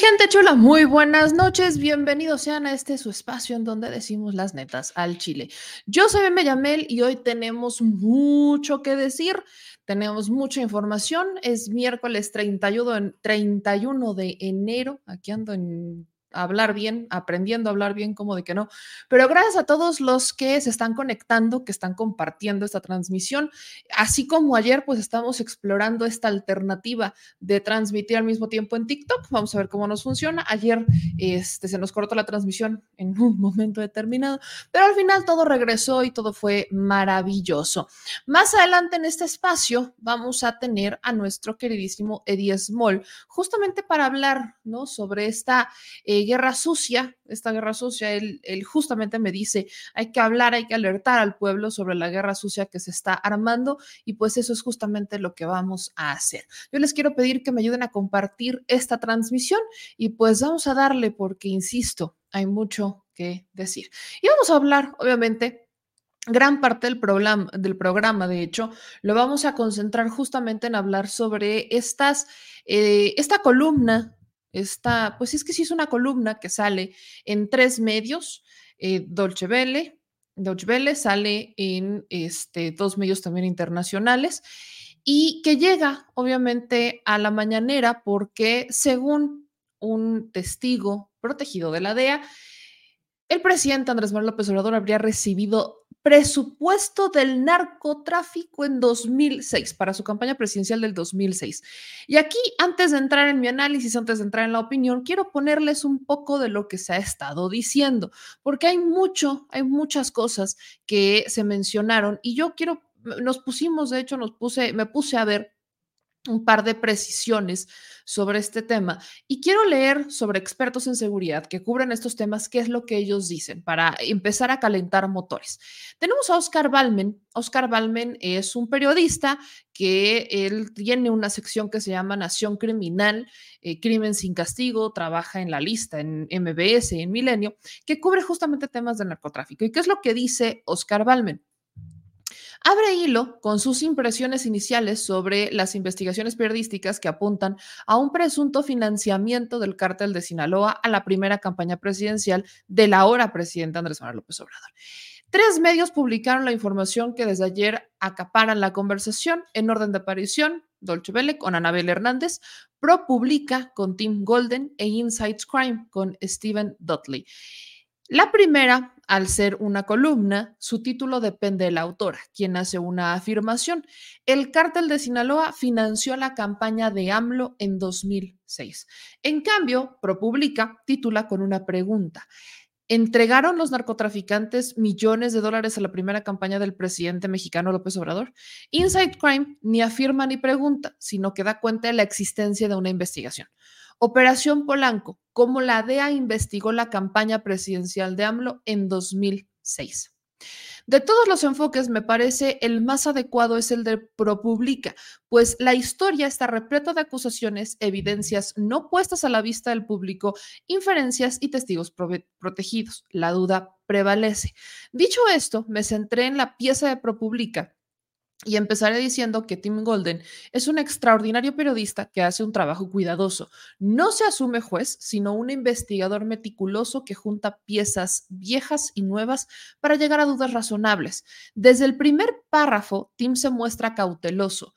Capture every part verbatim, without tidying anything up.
Gente chula, muy buenas noches, bienvenidos sean a este su espacio en donde decimos las netas al chile. Yo soy Meme Yamel y hoy tenemos mucho que decir, tenemos mucha información, es miércoles treinta y uno de enero, aquí ando en hablar bien, aprendiendo a hablar bien, como de que no, pero gracias a todos los que se están conectando, que están compartiendo esta transmisión, así como ayer pues estamos explorando esta alternativa de transmitir al mismo tiempo en TikTok, vamos a ver cómo nos funciona. Ayer este, se nos cortó la transmisión en un momento determinado, pero al final todo regresó y todo fue maravilloso. Más adelante en este espacio vamos a tener a nuestro queridísimo Edy Smol, justamente para hablar, ¿no?, sobre esta eh, guerra sucia, esta guerra sucia, él, él justamente me dice, hay que hablar, hay que alertar al pueblo sobre la guerra sucia que se está armando y pues eso es justamente lo que vamos a hacer. Yo les quiero pedir que me ayuden a compartir esta transmisión y pues vamos a darle porque, insisto, hay mucho que decir. Y vamos a hablar, obviamente, gran parte del programa, del programa, de hecho, lo vamos a concentrar justamente en hablar sobre estas, eh, esta columna. Está, pues es que sí es una columna que sale en tres medios, eh, Dolce Vélez, Dolce Vélez sale en este, dos medios también internacionales y que llega obviamente a la mañanera porque según un testigo protegido de la D E A, el presidente Andrés Manuel López Obrador habría recibido presupuesto del narcotráfico en dos mil seis, para su campaña presidencial del dos mil seis. Y aquí, antes de entrar en mi análisis, antes de entrar en la opinión, quiero ponerles un poco de lo que se ha estado diciendo, porque hay mucho, hay muchas cosas que se mencionaron y yo quiero, nos pusimos, de hecho, nos puse, me puse a ver un par de precisiones sobre este tema. Y quiero leer sobre expertos en seguridad que cubren estos temas, qué es lo que ellos dicen para empezar a calentar motores. Tenemos a Óscar Balmen. Óscar Balmen es un periodista que él tiene una sección que se llama Nación Criminal, eh, Crimen sin Castigo, trabaja en La Lista, en M B S, en Milenio, que cubre justamente temas de narcotráfico. ¿Y qué es lo que dice Óscar Balmen? Abre hilo con sus impresiones iniciales sobre las investigaciones periodísticas que apuntan a un presunto financiamiento del cártel de Sinaloa a la primera campaña presidencial de la ahora presidenta Andrés Manuel López Obrador. Tres medios publicaron la información que desde ayer acaparan la conversación en orden de aparición: Dolce Vélez con Anabel Hernández, Pro Publica con Tim Golden e InSight Crime con Steven Dudley. La primera, al ser una columna, su título depende de la autora, quien hace una afirmación. El cártel de Sinaloa financió la campaña de AMLO en dos mil seis. En cambio, ProPublica titula con una pregunta: ¿entregaron los narcotraficantes millones de dólares a la primera campaña del presidente mexicano López Obrador? InSight Crime ni afirma ni pregunta, sino que da cuenta de la existencia de una investigación. Operación Polanco, cómo la D E A investigó la campaña presidencial de AMLO en dos mil seis. De todos los enfoques, me parece el más adecuado es el de ProPublica, pues la historia está repleta de acusaciones, evidencias no puestas a la vista del público, inferencias y testigos protegidos. La duda prevalece. Dicho esto, me centré en la pieza de ProPublica. Y empezaré diciendo que Tim Golden es un extraordinario periodista que hace un trabajo cuidadoso. No se asume juez, sino un investigador meticuloso que junta piezas viejas y nuevas para llegar a dudas razonables. Desde el primer párrafo, Tim se muestra cauteloso.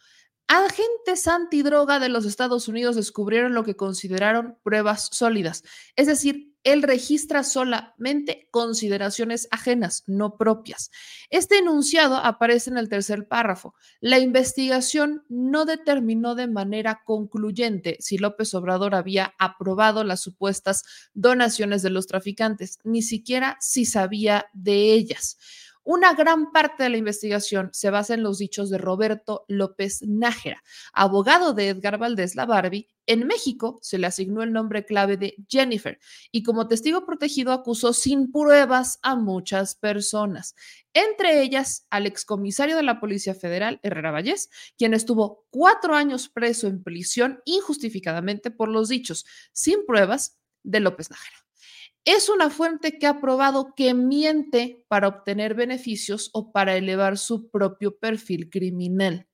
Agentes antidroga de los Estados Unidos descubrieron lo que consideraron pruebas sólidas, es decir, él registra solamente consideraciones ajenas, no propias. Este enunciado aparece en el tercer párrafo. La investigación no determinó de manera concluyente si López Obrador había aprobado las supuestas donaciones de los traficantes, ni siquiera si sabía de ellas. Una gran parte de la investigación se basa en los dichos de Roberto López Nájera, abogado de Edgar Valdés La Barbie. En México se le asignó el nombre clave de Jennifer y como testigo protegido acusó sin pruebas a muchas personas, entre ellas al excomisario de la Policía Federal, Herrera Vallés, quien estuvo cuatro años preso en prisión injustificadamente por los dichos sin pruebas de López Nájera. Es una fuente que ha probado que miente para obtener beneficios o para elevar su propio perfil criminal.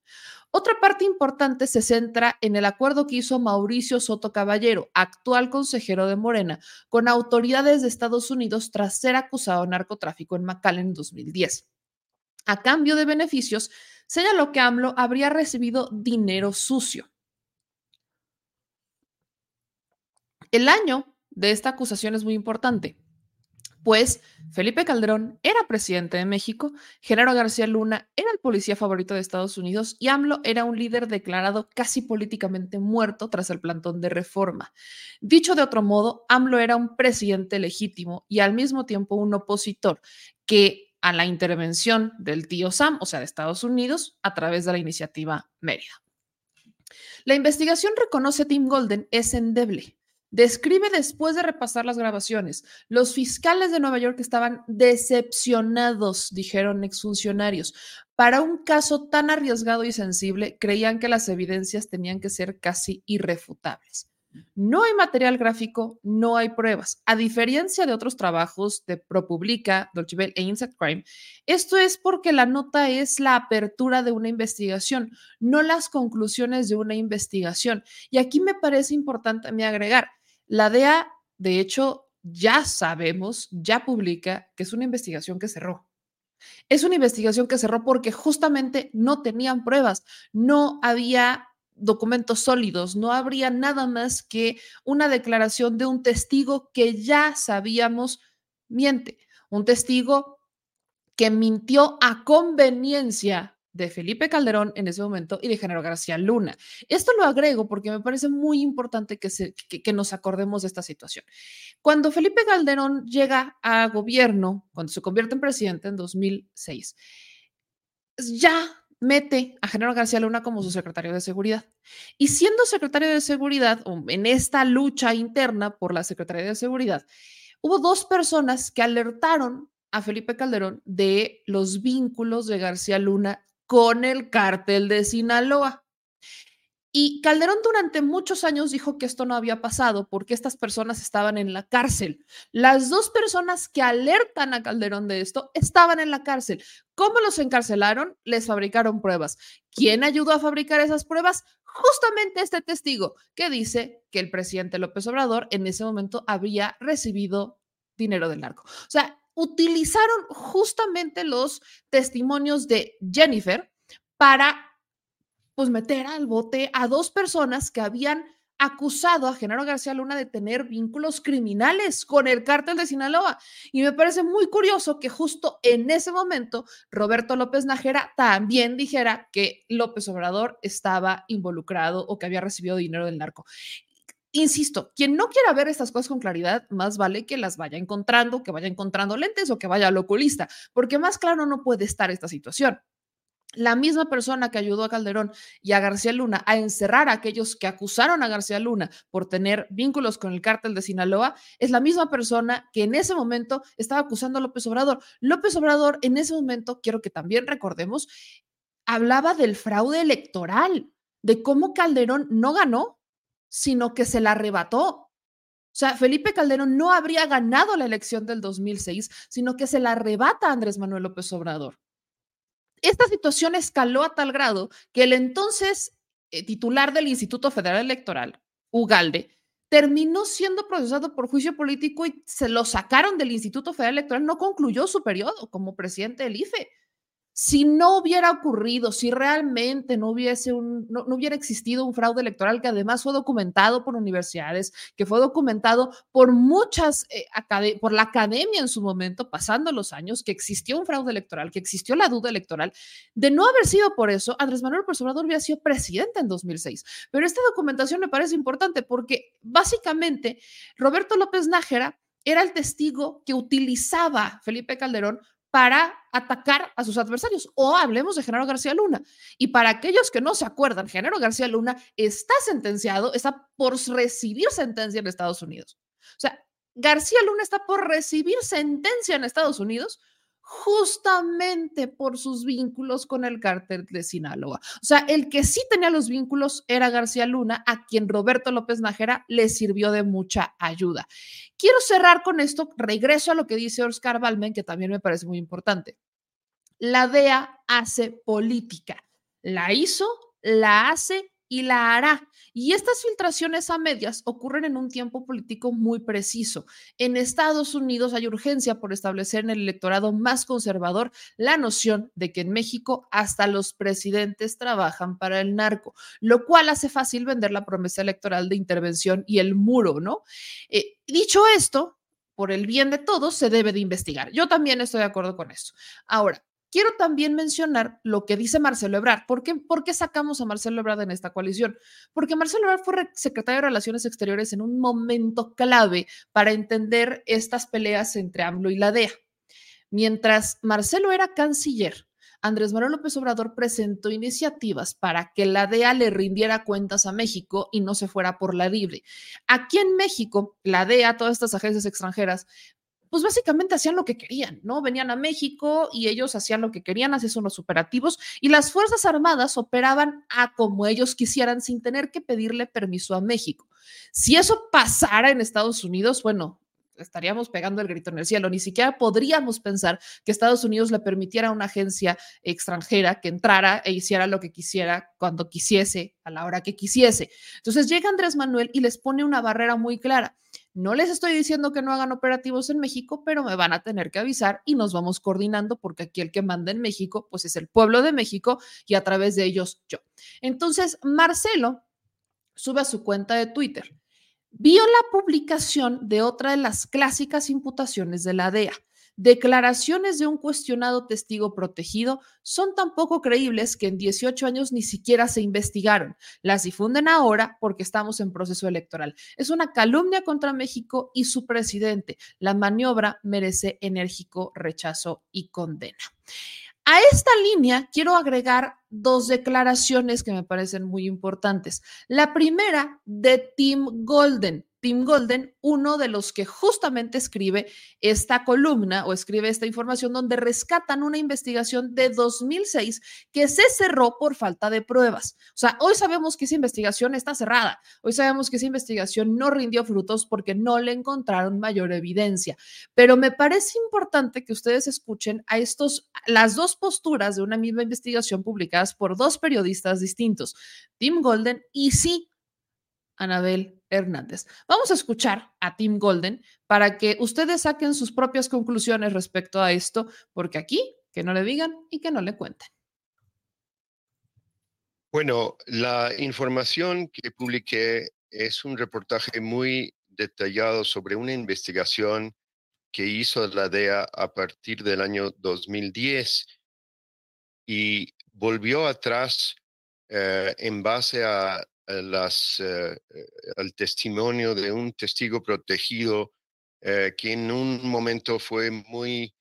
Otra parte importante se centra en el acuerdo que hizo Mauricio Soto Caballero, actual consejero de Morena, con autoridades de Estados Unidos tras ser acusado de narcotráfico en McAllen en dos mil diez. A cambio de beneficios, señaló que AMLO habría recibido dinero sucio. El año de esta acusación es muy importante, pues Felipe Calderón era presidente de México, Genaro García Luna era el policía favorito de Estados Unidos y AMLO era un líder declarado casi políticamente muerto tras el plantón de Reforma. Dicho de otro modo, AMLO era un presidente legítimo y al mismo tiempo un opositor que a la intervención del tío Sam, o sea, de Estados Unidos, a través de la iniciativa Mérida. La investigación, reconoce Tim Golden, es endeble. Describe, después de repasar las grabaciones, los fiscales de Nueva York estaban decepcionados, dijeron exfuncionarios. Para un caso tan arriesgado y sensible, creían que las evidencias tenían que ser casi irrefutables. No hay material gráfico, no hay pruebas. A diferencia de otros trabajos de ProPublica, Dolce Vélez e InSight Crime, esto es porque la nota es la apertura de una investigación, no las conclusiones de una investigación. Y aquí me parece importante a mí agregar, la D E A, de hecho, ya sabemos, ya publica que es una investigación que cerró. Es una investigación que cerró porque justamente no tenían pruebas, no había documentos sólidos, no habría nada más que una declaración de un testigo que ya sabíamos miente, un testigo que mintió a conveniencia de Felipe Calderón en ese momento y de Genaro García Luna. Esto lo agrego porque me parece muy importante que, se, que, que nos acordemos de esta situación. Cuando Felipe Calderón llega a gobierno, cuando se convierte en presidente en dos mil seis, ya mete a Genaro García Luna como su secretario de seguridad. Y siendo secretario de seguridad, en esta lucha interna por la Secretaría de Seguridad, hubo dos personas que alertaron a Felipe Calderón de los vínculos de García Luna con el cártel de Sinaloa. Y Calderón durante muchos años dijo que esto no había pasado porque estas personas estaban en la cárcel. Las dos personas que alertan a Calderón de esto estaban en la cárcel. ¿Cómo los encarcelaron? Les fabricaron pruebas. ¿Quién ayudó a fabricar esas pruebas? Justamente este testigo que dice que el presidente López Obrador en ese momento había recibido dinero del narco. O sea, utilizaron justamente los testimonios de Jennifer para pues meter al bote a dos personas que habían acusado a Genaro García Luna de tener vínculos criminales con el cártel de Sinaloa. Y me parece muy curioso que justo en ese momento Roberto López Nájera también dijera que López Obrador estaba involucrado o que había recibido dinero del narco. Insisto, quien no quiera ver estas cosas con claridad, más vale que las vaya encontrando, que vaya encontrando lentes o que vaya al oculista, porque más claro no puede estar esta situación. La misma persona que ayudó a Calderón y a García Luna a encerrar a aquellos que acusaron a García Luna por tener vínculos con el cártel de Sinaloa es la misma persona que en ese momento estaba acusando a López Obrador. López Obrador en ese momento, quiero que también recordemos, hablaba del fraude electoral, de cómo Calderón no ganó, sino que se la arrebató. O sea, Felipe Calderón no habría ganado la elección del dos mil seis, sino que se la arrebata a Andrés Manuel López Obrador. Esta situación escaló a tal grado que el entonces eh, titular del Instituto Federal Electoral, Ugalde, terminó siendo procesado por juicio político y se lo sacaron del Instituto Federal Electoral. No concluyó su periodo como presidente del I F E. Si no hubiera ocurrido, si realmente no hubiese un, no, no hubiera existido un fraude electoral que además fue documentado por universidades, que fue documentado por muchas, eh, acad- por la academia en su momento, pasando los años, que existió un fraude electoral, que existió la duda electoral, de no haber sido por eso, Andrés Manuel López Obrador hubiera sido presidente en dos mil seis. Pero esta documentación me parece importante porque básicamente Roberto López Nájera era el testigo que utilizaba Felipe Calderón para atacar a sus adversarios, o hablemos de Genaro García Luna. Y para aquellos que no se acuerdan, Genaro García Luna está sentenciado, está por recibir sentencia en Estados Unidos. O sea, García Luna está por recibir sentencia en Estados Unidos justamente por sus vínculos con el cártel de Sinaloa. O sea, el que sí tenía los vínculos era García Luna, a quien Roberto López Nájera le sirvió de mucha ayuda. Quiero cerrar con esto, regreso a lo que dice Óscar Balmen, que también me parece muy importante. La D E A hace política, la hizo, la hace y la hará. Y estas filtraciones a medias ocurren en un tiempo político muy preciso. En Estados Unidos hay urgencia por establecer en el electorado más conservador la noción de que en México hasta los presidentes trabajan para el narco, lo cual hace fácil vender la promesa electoral de intervención y el muro, ¿no? Eh, dicho esto, por el bien de todos, se debe de investigar. Yo también estoy de acuerdo con eso. Ahora, quiero también mencionar lo que dice Marcelo Ebrard. ¿Por qué, ¿Por qué sacamos a Marcelo Ebrard en esta coalición? Porque Marcelo Ebrard fue secretario de Relaciones Exteriores en un momento clave para entender estas peleas entre AMLO y la D E A. Mientras Marcelo era canciller, Andrés Manuel López Obrador presentó iniciativas para que la D E A le rindiera cuentas a México y no se fuera por la libre. Aquí en México, la D E A, todas estas agencias extranjeras, pues básicamente hacían lo que querían, ¿no? Venían a México y ellos hacían lo que querían, hacían los operativos y las Fuerzas Armadas operaban a como ellos quisieran sin tener que pedirle permiso a México. Si eso pasara en Estados Unidos, bueno, estaríamos pegando el grito en el cielo. Ni siquiera podríamos pensar que Estados Unidos le permitiera a una agencia extranjera que entrara e hiciera lo que quisiera, cuando quisiese, a la hora que quisiese. Entonces llega Andrés Manuel y les pone una barrera muy clara. No les estoy diciendo que no hagan operativos en México, pero me van a tener que avisar y nos vamos coordinando porque aquí el que manda en México, pues es el pueblo de México y a través de ellos yo. Entonces Marcelo sube a su cuenta de Twitter. Vio la publicación de otra de las clásicas imputaciones de la D E A. Declaraciones de un cuestionado testigo protegido son tan poco creíbles que en dieciocho años ni siquiera se investigaron. Las difunden ahora porque estamos en proceso electoral. Es una calumnia contra México y su presidente. La maniobra merece enérgico rechazo y condena. A esta línea quiero agregar dos declaraciones que me parecen muy importantes. La primera de Tim Golden. Tim Golden, uno de los que justamente escribe esta columna o escribe esta información donde rescatan una investigación de dos mil seis que se cerró por falta de pruebas. O sea, hoy sabemos que esa investigación está cerrada. Hoy sabemos que esa investigación no rindió frutos porque no le encontraron mayor evidencia. Pero me parece importante que ustedes escuchen a estos, las dos posturas de una misma investigación publicadas por dos periodistas distintos, Tim Golden y sí, Anabel Hernández. Vamos a escuchar a Tim Golden para que ustedes saquen sus propias conclusiones respecto a esto, porque aquí que no le digan y que no le cuenten. Bueno, la información que publiqué es un reportaje muy detallado sobre una investigación que hizo la D E A a partir del año dos mil diez y volvió atrás eh, en base a Las, eh, el testimonio de un testigo protegido eh, que en un momento fue muy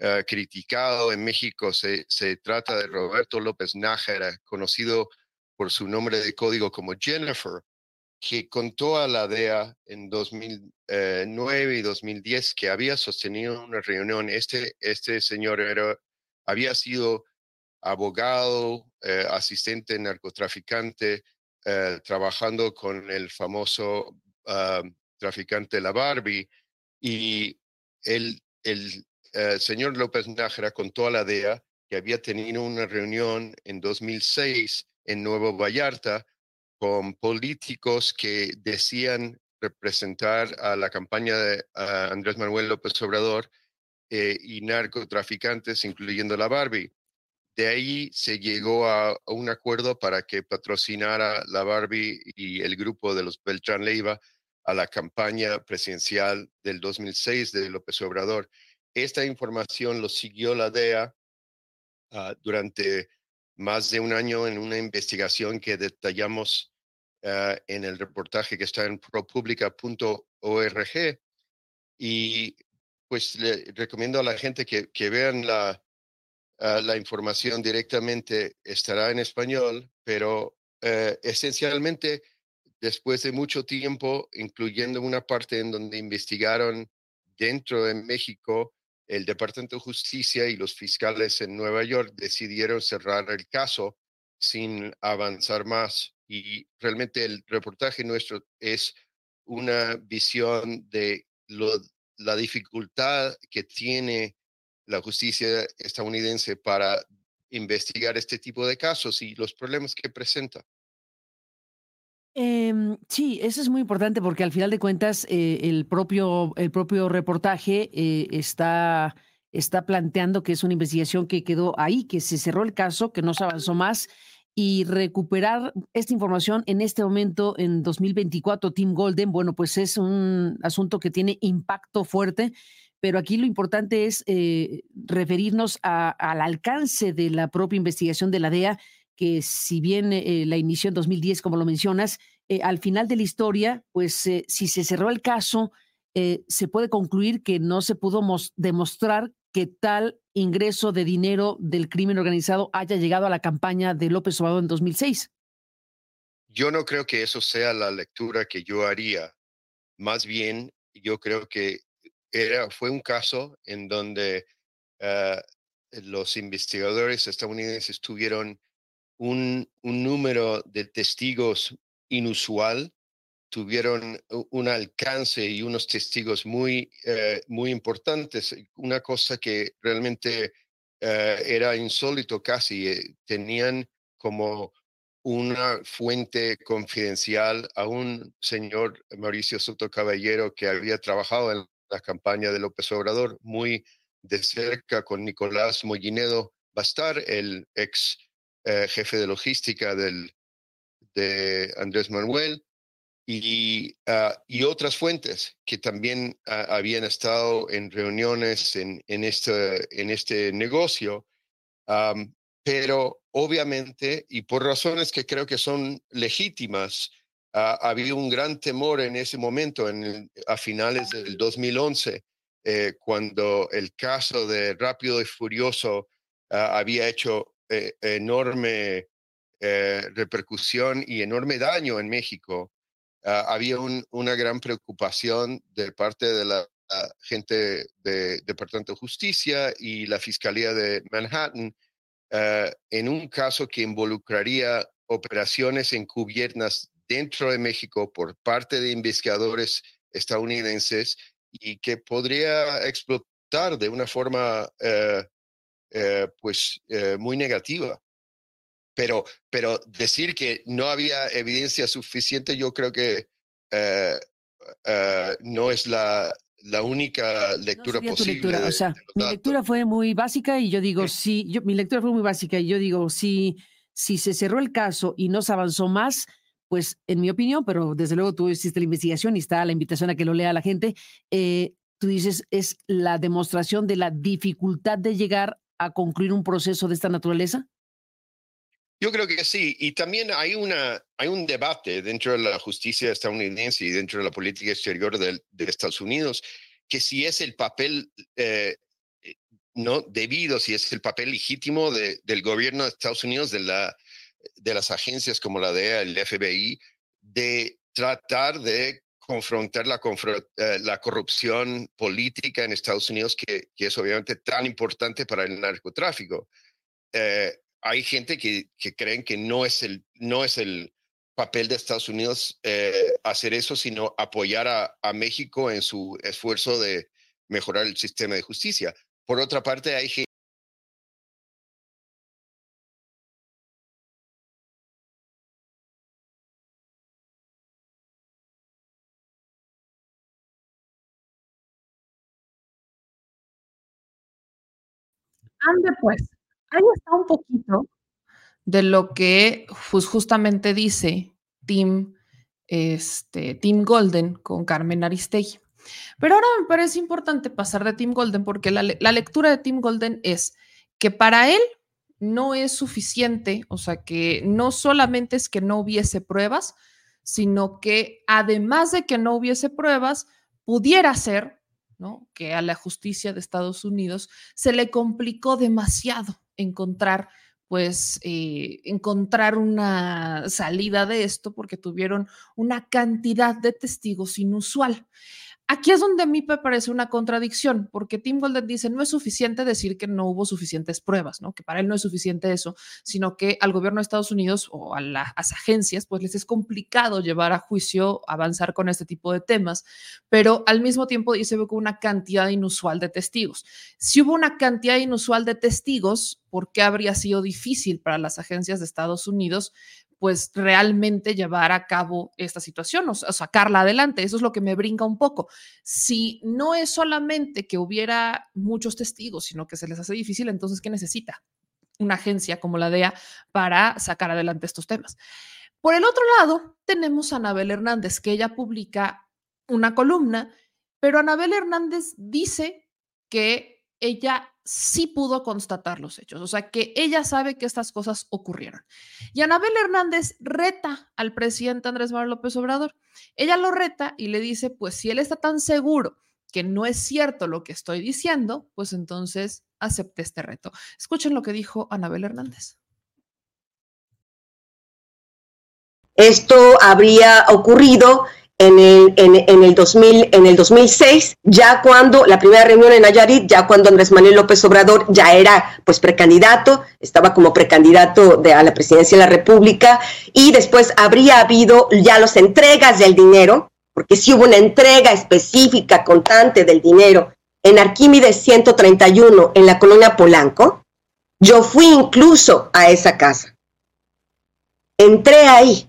eh, criticado en México. Se, se trata de Roberto López Nájera, conocido por su nombre de código como Jennifer, que contó a la D E A en dos mil nueve y dos mil diez que había sostenido una reunión. Este, este señor era, había sido abogado, eh, asistente narcotraficante, Uh, trabajando con el famoso uh, traficante La Barbie, y el, el uh, señor López Nájera contó a la D E A que había tenido una reunión en dos mil seis en Nuevo Vallarta con políticos que decían representar a la campaña de uh, Andrés Manuel López Obrador eh, y narcotraficantes, incluyendo La Barbie. De ahí se llegó a un acuerdo para que patrocinara la Barbie y el grupo de los Beltrán Leyva a la campaña presidencial del dos mil seis de López Obrador. Esta información lo siguió la D E A uh, durante más de un año en una investigación que detallamos uh, en el reportaje que está en pro publica punto org. Y pues le recomiendo a la gente que, que vean la... Uh, la información directamente estará en español, pero uh, esencialmente después de mucho tiempo, incluyendo una parte en donde investigaron dentro de México, el Departamento de Justicia y los fiscales en Nueva York decidieron cerrar el caso sin avanzar más. Y realmente el reportaje nuestro es una visión de lo, la dificultad que tiene la justicia estadounidense para investigar este tipo de casos y los problemas que presenta. Eh, sí, eso es muy importante porque al final de cuentas eh, el propio, el propio reportaje eh, está, está planteando que es una investigación que quedó ahí, que se cerró el caso, que no se avanzó más, y recuperar esta información en este momento, en dos mil veinticuatro, Tim Golden, bueno, pues es un asunto que tiene impacto fuerte. Pero aquí lo importante es eh, referirnos a, al alcance de la propia investigación de la D E A, que si bien eh, la inició en dos mil diez, como lo mencionas, eh, al final de la historia, pues eh, si se cerró el caso, eh, se puede concluir que no se pudo mos- demostrar que tal ingreso de dinero del crimen organizado haya llegado a la campaña de López Obrador en dos mil seis. Yo no creo que eso sea la lectura que yo haría. Más bien, yo creo que Era, fue un caso en donde uh, los investigadores estadounidenses tuvieron un, un número de testigos inusual, tuvieron un alcance y unos testigos muy, uh, muy importantes. Una cosa que realmente uh, era insólito casi. Tenían como una fuente confidencial a un señor Mauricio Soto Caballero que había trabajado en la campaña de López Obrador, muy de cerca con Nicolás Mollinedo Bastar, el ex eh, jefe de logística del, de Andrés Manuel, y, uh, y otras fuentes que también uh, habían estado en reuniones en, en, este, en este negocio. Um, pero obviamente, y por razones que creo que son legítimas, Uh, había un gran temor en ese momento, en el, a finales del dos mil once, eh, cuando el caso de Rápido y Furioso uh, uh, había hecho eh, enorme eh, repercusión y enorme daño en México. Uh, había un, una gran preocupación de parte de la uh, gente del Departamento de Justicia y la Fiscalía de Manhattan uh, en un caso que involucraría operaciones encubiertas dentro de México por parte de investigadores estadounidenses y que podría explotar de una forma eh, eh, pues, eh, muy negativa. Pero, pero decir que no había evidencia suficiente, yo creo que eh, eh, no es la, la única lectura no posible. Lectura, de, o sea, de mi lectura fue muy básica y yo digo, sí, yo, mi lectura fue muy básica y yo digo, sí, si se cerró el caso y no se avanzó más, pues en mi opinión, pero desde luego tú hiciste la investigación y está la invitación a que lo lea la gente, eh, tú dices es la demostración de la dificultad de llegar a concluir un proceso de esta naturaleza. Yo creo que sí, y también hay, una, hay un debate dentro de la justicia estadounidense y dentro de la política exterior de, de Estados Unidos, que si es el papel eh, no debido, si es el papel legítimo de, del gobierno de Estados Unidos, de la de las agencias como la D E A, el F B I, de tratar de confrontar la, la corrupción política en Estados Unidos, que, que es obviamente tan importante para el narcotráfico. Eh, hay gente que, que creen que no es, el, no es el papel de Estados Unidos eh, hacer eso, sino apoyar a, a México en su esfuerzo de mejorar el sistema de justicia. Por otra parte, hay gente Ande pues, ahí está un poquito de lo que pues, justamente dice Tim, este, Tim Golden con Carmen Aristegui. Pero ahora me parece importante pasar de Tim Golden porque la, la lectura de Tim Golden es que para él no es suficiente, o sea que no solamente es que no hubiese pruebas, sino que además de que no hubiese pruebas, pudiera ser, ¿no?, que a la justicia de Estados Unidos se le complicó demasiado encontrar, pues, eh, encontrar una salida de esto porque tuvieron una cantidad de testigos inusual. Aquí es donde a mí me parece una contradicción, porque Tim Golden dice no es suficiente decir que no hubo suficientes pruebas, ¿no?, que para él no es suficiente eso, sino que al gobierno de Estados Unidos o a las agencias pues les es complicado llevar a juicio, avanzar con este tipo de temas, pero al mismo tiempo dice que hubo una cantidad inusual de testigos. Si hubo una cantidad inusual de testigos, ¿por qué habría sido difícil para las agencias de Estados Unidos pues realmente llevar a cabo esta situación o sacarla adelante? Eso es lo que me brinca un poco. Si no es solamente que hubiera muchos testigos, sino que se les hace difícil, entonces ¿qué necesita una agencia como la D E A para sacar adelante estos temas? Por el otro lado, tenemos a Anabel Hernández, que ella publica una columna, pero Anabel Hernández dice que ella sí pudo constatar los hechos, o sea que ella sabe que estas cosas ocurrieron. Y Anabel Hernández reta al presidente Andrés Manuel López Obrador. Ella lo reta y le dice, pues si él está tan seguro que no es cierto lo que estoy diciendo, pues entonces acepte este reto. Escuchen lo que dijo Anabel Hernández. Esto habría ocurrido En el, en, en, el dos mil, en el dos mil seis, ya cuando la primera reunión en Nayarit, ya cuando Andrés Manuel López Obrador ya era pues precandidato, estaba como precandidato de, a la presidencia de la República, y después habría habido ya las entregas del dinero, porque sí hubo una entrega específica contante del dinero en Arquímedes ciento treinta y uno, en la colonia Polanco. Yo fui incluso a esa casa, entré ahí.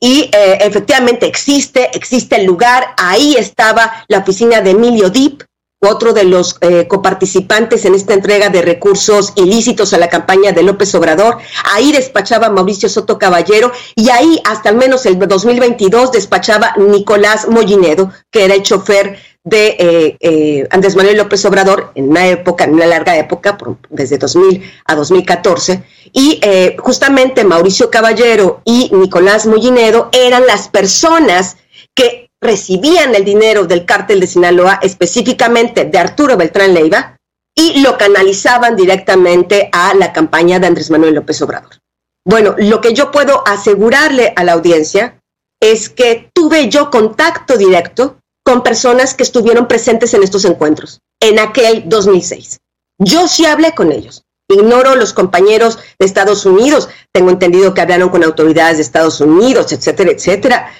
Y eh, efectivamente existe, existe el lugar, ahí estaba la oficina de Emilio Dip, otro de los eh, coparticipantes en esta entrega de recursos ilícitos a la campaña de López Obrador, ahí despachaba Mauricio Soto Caballero y ahí hasta al menos el dos mil veintidós despachaba Nicolás Mollinedo, que era el chofer de eh, eh, Andrés Manuel López Obrador en una época, en una larga época, por, desde dos mil a dos mil catorce, y eh, justamente Mauricio Caballero y Nicolás Mollinedo eran las personas que recibían el dinero del cártel de Sinaloa, específicamente de Arturo Beltrán Leyva, y lo canalizaban directamente a la campaña de Andrés Manuel López Obrador. Bueno, lo que yo puedo asegurarle a la audiencia es que tuve yo contacto directo con personas que estuvieron presentes en estos encuentros, en aquel dos mil seis. Yo sí hablé con ellos. Ignoro los compañeros de Estados Unidos. Tengo entendido que hablaron con autoridades de Estados Unidos, etcétera, etcétera.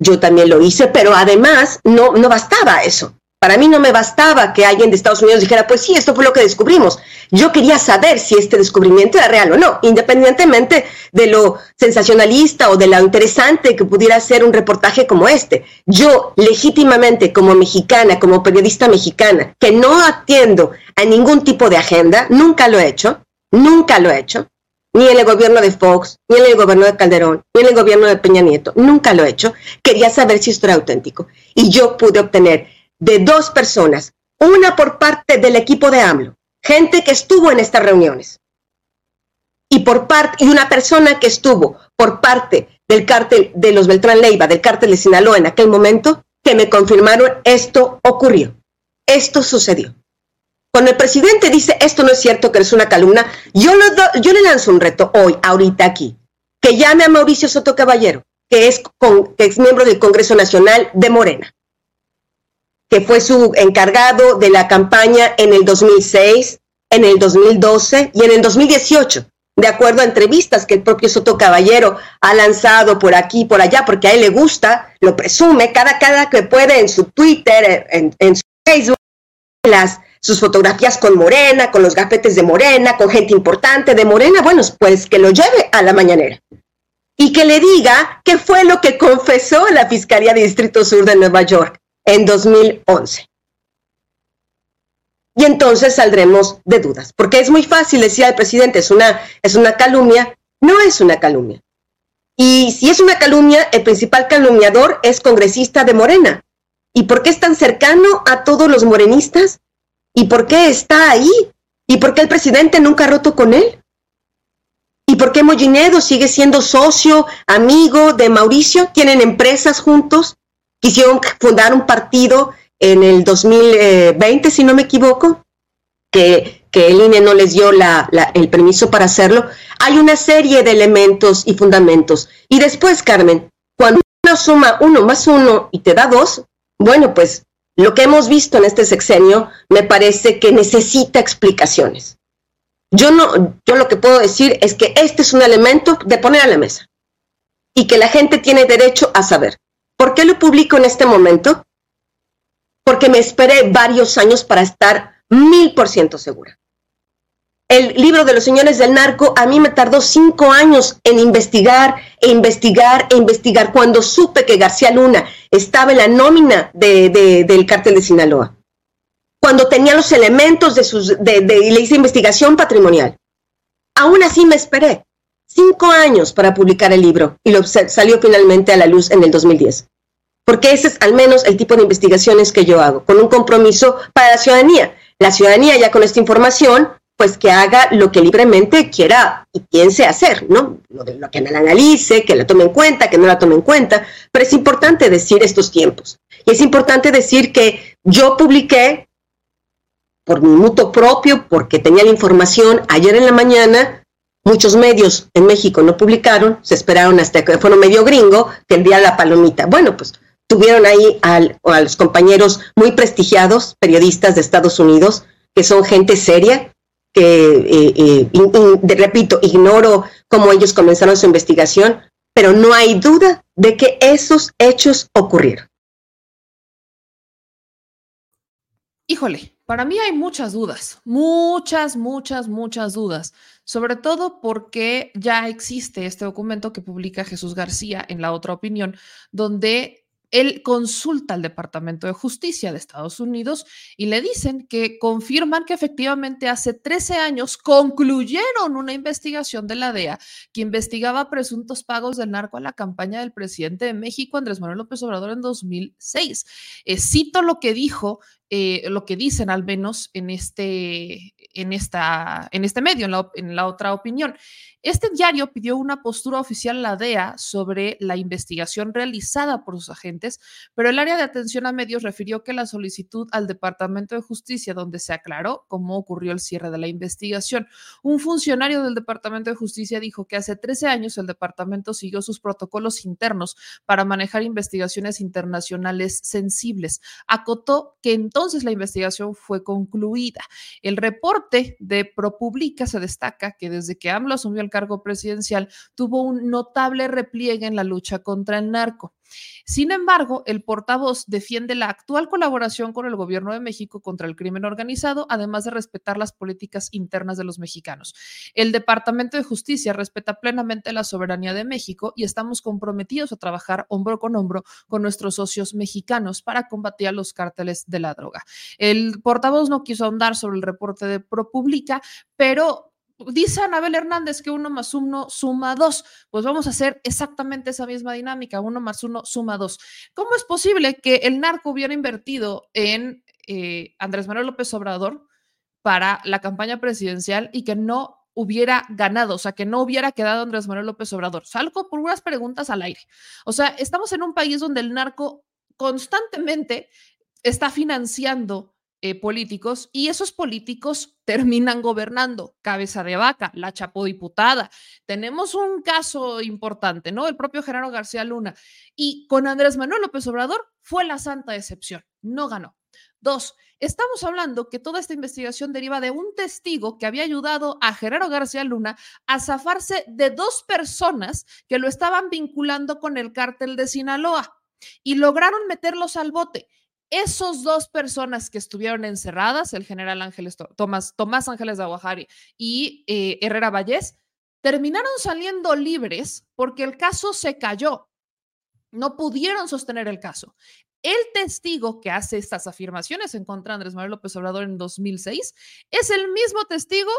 Yo también lo hice, pero además no, no bastaba eso. Para mí no me bastaba que alguien de Estados Unidos dijera, pues sí, esto fue lo que descubrimos. Yo quería saber si este descubrimiento era real o no, independientemente de lo sensacionalista o de lo interesante que pudiera ser un reportaje como este. Yo, legítimamente, como mexicana, como periodista mexicana, que no atiendo a ningún tipo de agenda, nunca lo he hecho, nunca lo he hecho, ni en el gobierno de Fox, ni en el gobierno de Calderón, ni en el gobierno de Peña Nieto, nunca lo he hecho. Quería saber si esto era auténtico. Y yo pude obtener de dos personas, una por parte del equipo de AMLO, gente que estuvo en estas reuniones, y por parte y una persona que estuvo por parte del cártel de los Beltrán Leyva, del cártel de Sinaloa en aquel momento, que me confirmaron esto ocurrió, esto sucedió. Cuando el presidente dice esto no es cierto, que es una calumnia, yo, lo do, yo le lanzo un reto hoy, ahorita aquí, que llame a Mauricio Soto Caballero, que es, con, que es miembro del Congreso Nacional de Morena, que fue su encargado de la campaña en el dos mil seis, en el dos mil doce y en el dos mil dieciocho, de acuerdo a entrevistas que el propio Soto Caballero ha lanzado por aquí y por allá, porque a él le gusta, lo presume, cada, cada que puede en su Twitter, en, en su Facebook, las, sus fotografías con Morena, con los gafetes de Morena, con gente importante de Morena. Bueno, pues que lo lleve a la mañanera y que le diga qué fue lo que confesó la Fiscalía de Distrito Sur de Nueva York en dos mil once. Y entonces saldremos de dudas, porque es muy fácil decir al presidente, es una, es una calumnia. No es una calumnia. Y si es una calumnia, el principal calumniador es congresista de Morena. ¿Y por qué es tan cercano a todos los morenistas? ¿Y por qué está ahí? ¿Y por qué el presidente nunca ha roto con él? ¿Y por qué Mollinedo sigue siendo socio, amigo de Mauricio? ¿Tienen empresas juntos? Quisieron fundar un partido en el dos mil veinte, si no me equivoco, que, que el I N E no les dio la, la, el permiso para hacerlo. Hay una serie de elementos y fundamentos. Y después, Carmen, cuando uno suma uno más uno y te da dos, bueno, pues lo que hemos visto en este sexenio me parece que necesita explicaciones. Yo, no, yo lo que puedo decir es que este es un elemento de poner a la mesa y que la gente tiene derecho a saber. ¿Por qué lo publico en este momento? Porque me esperé varios años para estar mil por ciento segura. El libro de los señores del narco a mí me tardó cinco años en investigar, e investigar, e investigar, cuando supe que García Luna estaba en la nómina de, de, del cártel de Sinaloa. Cuando tenía los elementos de sus, de, de, y le hice investigación patrimonial. Aún así me esperé cinco años para publicar el libro y lo salió finalmente a la luz en el dos mil diez. Porque ese es al menos el tipo de investigaciones que yo hago, con un compromiso para la ciudadanía. La ciudadanía ya con esta información, pues que haga lo que libremente quiera y piense hacer, ¿no? Lo, lo que la analice, que la tome en cuenta, que no la tome en cuenta. Pero es importante decir estos tiempos. Y es importante decir que yo publiqué, por mi mutuo propio, porque tenía la información ayer en la mañana. Muchos medios en México no publicaron, se esperaron hasta que fueron medio gringo, que enviara la palomita. Bueno, pues tuvieron ahí al, a los compañeros muy prestigiados, periodistas de Estados Unidos, que son gente seria, que, eh, eh, in, in, de, repito, ignoro cómo ellos comenzaron su investigación, pero no hay duda de que esos hechos ocurrieron. Híjole. Para mí hay muchas dudas, muchas, muchas, muchas dudas, sobre todo porque ya existe este documento que publica Jesús García en La Otra Opinión, donde él consulta al Departamento de Justicia de Estados Unidos y le dicen que confirman que efectivamente hace trece años concluyeron una investigación de la D E A que investigaba presuntos pagos del narco a la campaña del presidente de México, Andrés Manuel López Obrador, en dos mil seis. Eh, cito lo que dijo Eh, lo que dicen al menos en este, en esta, en este medio, en la, en La Otra Opinión. Este diario pidió una postura oficial a la D E A sobre la investigación realizada por sus agentes incidentes, pero el área de atención a medios refirió que la solicitud al Departamento de Justicia, donde se aclaró cómo ocurrió el cierre de la investigación. Un funcionario del Departamento de Justicia dijo que hace trece años el departamento siguió sus protocolos internos para manejar investigaciones internacionales sensibles. Acotó que entonces la investigación fue concluida. El reporte de Pro Publica se destaca que desde que AMLO asumió el cargo presidencial tuvo un notable repliegue en la lucha contra el narco. Sin embargo, el portavoz defiende la actual colaboración con el gobierno de México contra el crimen organizado, además de respetar las políticas internas de los mexicanos. El Departamento de Justicia respeta plenamente la soberanía de México y estamos comprometidos a trabajar hombro con hombro con nuestros socios mexicanos para combatir a los cárteles de la droga. El portavoz no quiso ahondar sobre el reporte de ProPublica, pero dice Anabel Hernández que uno más uno suma dos. Pues vamos a hacer exactamente esa misma dinámica, uno más uno suma dos. ¿Cómo es posible que el narco hubiera invertido en eh, Andrés Manuel López Obrador para la campaña presidencial y que no hubiera ganado? O sea, que no hubiera quedado Andrés Manuel López Obrador. Salgo por unas preguntas al aire. O sea, estamos en un país donde el narco constantemente está financiando Eh, políticos, y esos políticos terminan gobernando. Cabeza de Vaca, la chapodiputada. Tenemos un caso importante, ¿no? El propio Gerardo García Luna. Y con Andrés Manuel López Obrador fue la santa excepción. No ganó. Dos, estamos hablando que toda esta investigación deriva de un testigo que había ayudado a Gerardo García Luna a zafarse de dos personas que lo estaban vinculando con el cártel de Sinaloa y lograron meterlos al bote. Esos dos personas que estuvieron encerradas, el general Ángeles Tomás, Tomás Ángeles de Aguajari y eh, Herrera Vallés, terminaron saliendo libres porque el caso se cayó. No pudieron sostener el caso. El testigo que hace estas afirmaciones en contra de Andrés Manuel López Obrador en dos mil seis es el mismo testigo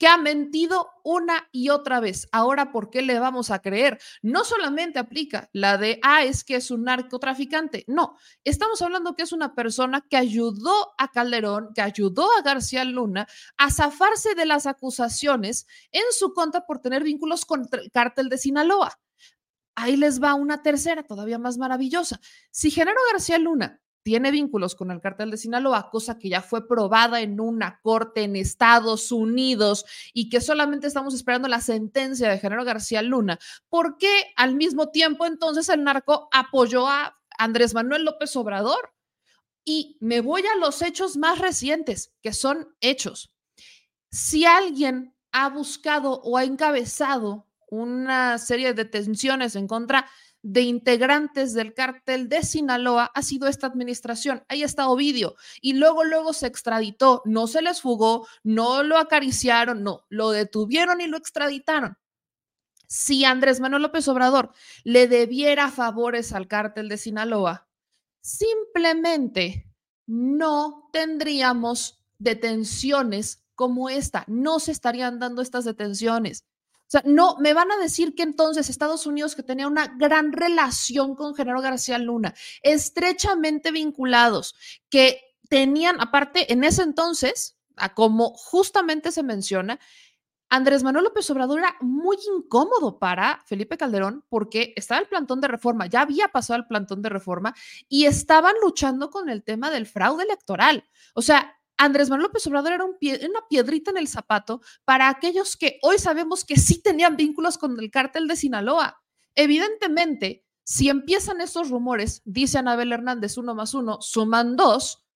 que ha mentido una y otra vez. Ahora, ¿por qué le vamos a creer? No solamente aplica la de, ah, es que es un narcotraficante. No, estamos hablando que es una persona que ayudó a Calderón, que ayudó a García Luna a zafarse de las acusaciones en su contra por tener vínculos con el cártel de Sinaloa. Ahí les va una tercera, todavía más maravillosa. Si Genaro García Luna tiene vínculos con el cártel de Sinaloa, cosa que ya fue probada en una corte en Estados Unidos y que solamente estamos esperando la sentencia de Genaro García Luna, ¿por qué al mismo tiempo entonces el narco apoyó a Andrés Manuel López Obrador? Y me voy a los hechos más recientes, que son hechos. Si alguien ha buscado o ha encabezado una serie de detenciones en contra de integrantes del cártel de Sinaloa ha sido esta administración. Ahí está Ovidio, y luego luego se extraditó, no se les fugó, no lo acariciaron, no, lo detuvieron y lo extraditaron. Si Andrés Manuel López Obrador le debiera favores al cártel de Sinaloa, simplemente no tendríamos detenciones como esta, no se estarían dando estas detenciones. O sea, no, me van a decir que entonces Estados Unidos, que tenía una gran relación con Genaro García Luna, estrechamente vinculados, que tenían, aparte, en ese entonces, a como justamente se menciona, Andrés Manuel López Obrador era muy incómodo para Felipe Calderón porque estaba el plantón de Reforma, ya había pasado el plantón de Reforma y estaban luchando con el tema del fraude electoral. O sea, Andrés Manuel López Obrador era un pie, una piedrita en el zapato para aquellos que hoy sabemos que sí tenían vínculos con el cártel de Sinaloa. Evidentemente, si empiezan esos rumores, dice Anabel Hernández, uno más uno suman dos,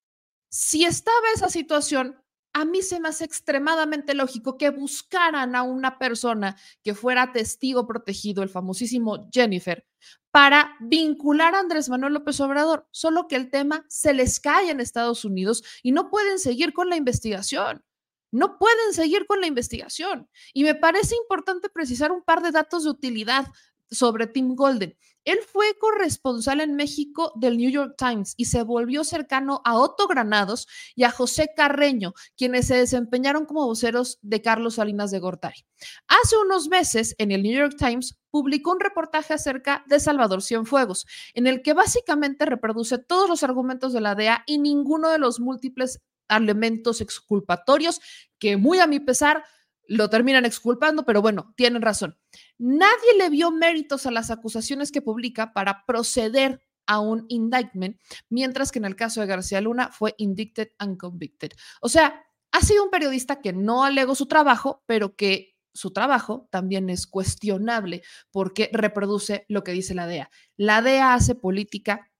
si estaba esa situación, a mí se me hace extremadamente lógico que buscaran a una persona que fuera testigo protegido, el famosísimo Jennifer, para vincular a Andrés Manuel López Obrador, solo que el tema se les cae en Estados Unidos y no pueden seguir con la investigación. No pueden seguir con la investigación. Y me parece importante precisar un par de datos de utilidad sobre Tim Golden. Él fue corresponsal en México del New York Times y se volvió cercano a Otto Granados y a José Carreño, quienes se desempeñaron como voceros de Carlos Salinas de Gortari. Hace unos meses, en el New York Times, publicó un reportaje acerca de Salvador Cienfuegos, en el que básicamente reproduce todos los argumentos de la D E A y ninguno de los múltiples elementos exculpatorios que, muy a mi pesar, lo terminan exculpando, pero bueno, tienen razón. Nadie le vio méritos a las acusaciones que publica para proceder a un indictment, mientras que en el caso de García Luna fue indicted and convicted. O sea, ha sido un periodista que no alegó su trabajo, pero que su trabajo también es cuestionable porque reproduce lo que dice la D E A. La D E A hace política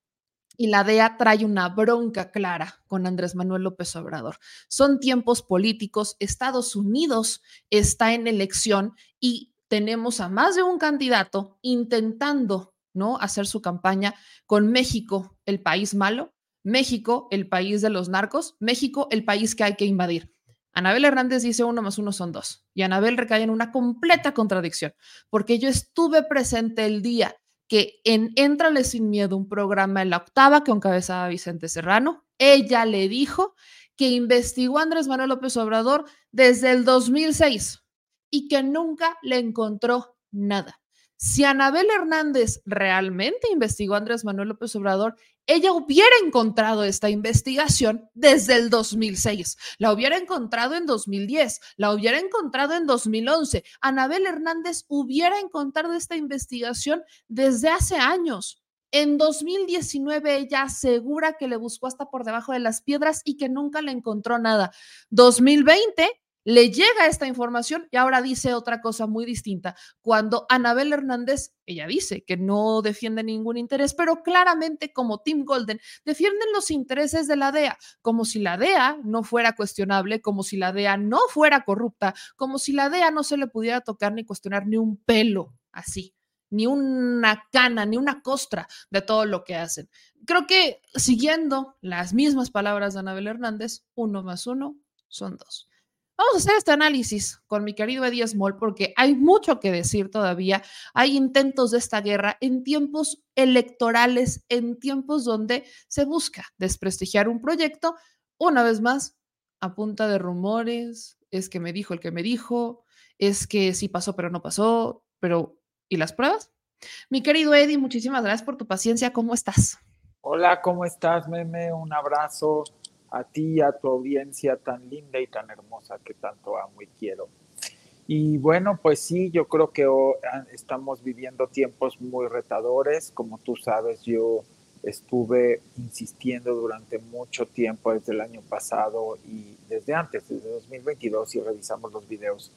y la D E A trae una bronca clara con Andrés Manuel López Obrador. Son tiempos políticos, Estados Unidos está en elección y tenemos a más de un candidato intentando, ¿no?, hacer su campaña con México, el país malo, México, el país de los narcos, México, el país que hay que invadir. Anabel Hernández dice uno más uno son dos y Anabel recae en una completa contradicción porque yo estuve presente el día que en Éntrale sin miedo, un programa en La Octava que encabezaba Vicente Serrano, ella le dijo que investigó a Andrés Manuel López Obrador desde el dos mil seis y que nunca le encontró nada. Si Anabel Hernández realmente investigó a Andrés Manuel López Obrador, ella hubiera encontrado esta investigación desde el dos mil seis, la hubiera encontrado en dos mil diez, la hubiera encontrado en dos mil once. Anabel Hernández hubiera encontrado esta investigación desde hace años. En dos mil diecinueve ella asegura que le buscó hasta por debajo de las piedras y que nunca le encontró nada. dos mil veinte le llega esta información y ahora dice otra cosa muy distinta. Cuando Anabel Hernández, ella dice que no defiende ningún interés, pero claramente como Tim Golden, defienden los intereses de la D E A, como si la D E A no fuera cuestionable, como si la D E A no fuera corrupta, como si la D E A no se le pudiera tocar ni cuestionar ni un pelo así, ni una cana, ni una costra de todo lo que hacen. Creo que siguiendo las mismas palabras de Anabel Hernández, uno más uno son dos. Vamos a hacer este análisis con mi querido Edy Smol porque hay mucho que decir todavía. Hay intentos de esta guerra en tiempos electorales, en tiempos donde se busca desprestigiar un proyecto. Una vez más, a punta de rumores, es que me dijo el que me dijo, es que sí pasó pero no pasó, pero ¿y las pruebas? Mi querido Edy, muchísimas gracias por tu paciencia. ¿Cómo estás? Hola, ¿cómo estás, Meme? Un abrazo a ti, a tu audiencia tan linda y tan hermosa que tanto amo y quiero. Y bueno, pues sí, yo creo que estamos viviendo tiempos muy retadores. Como tú sabes, yo estuve insistiendo durante mucho tiempo, desde el año pasado y desde antes, desde dos mil veintidós, y revisamos los videos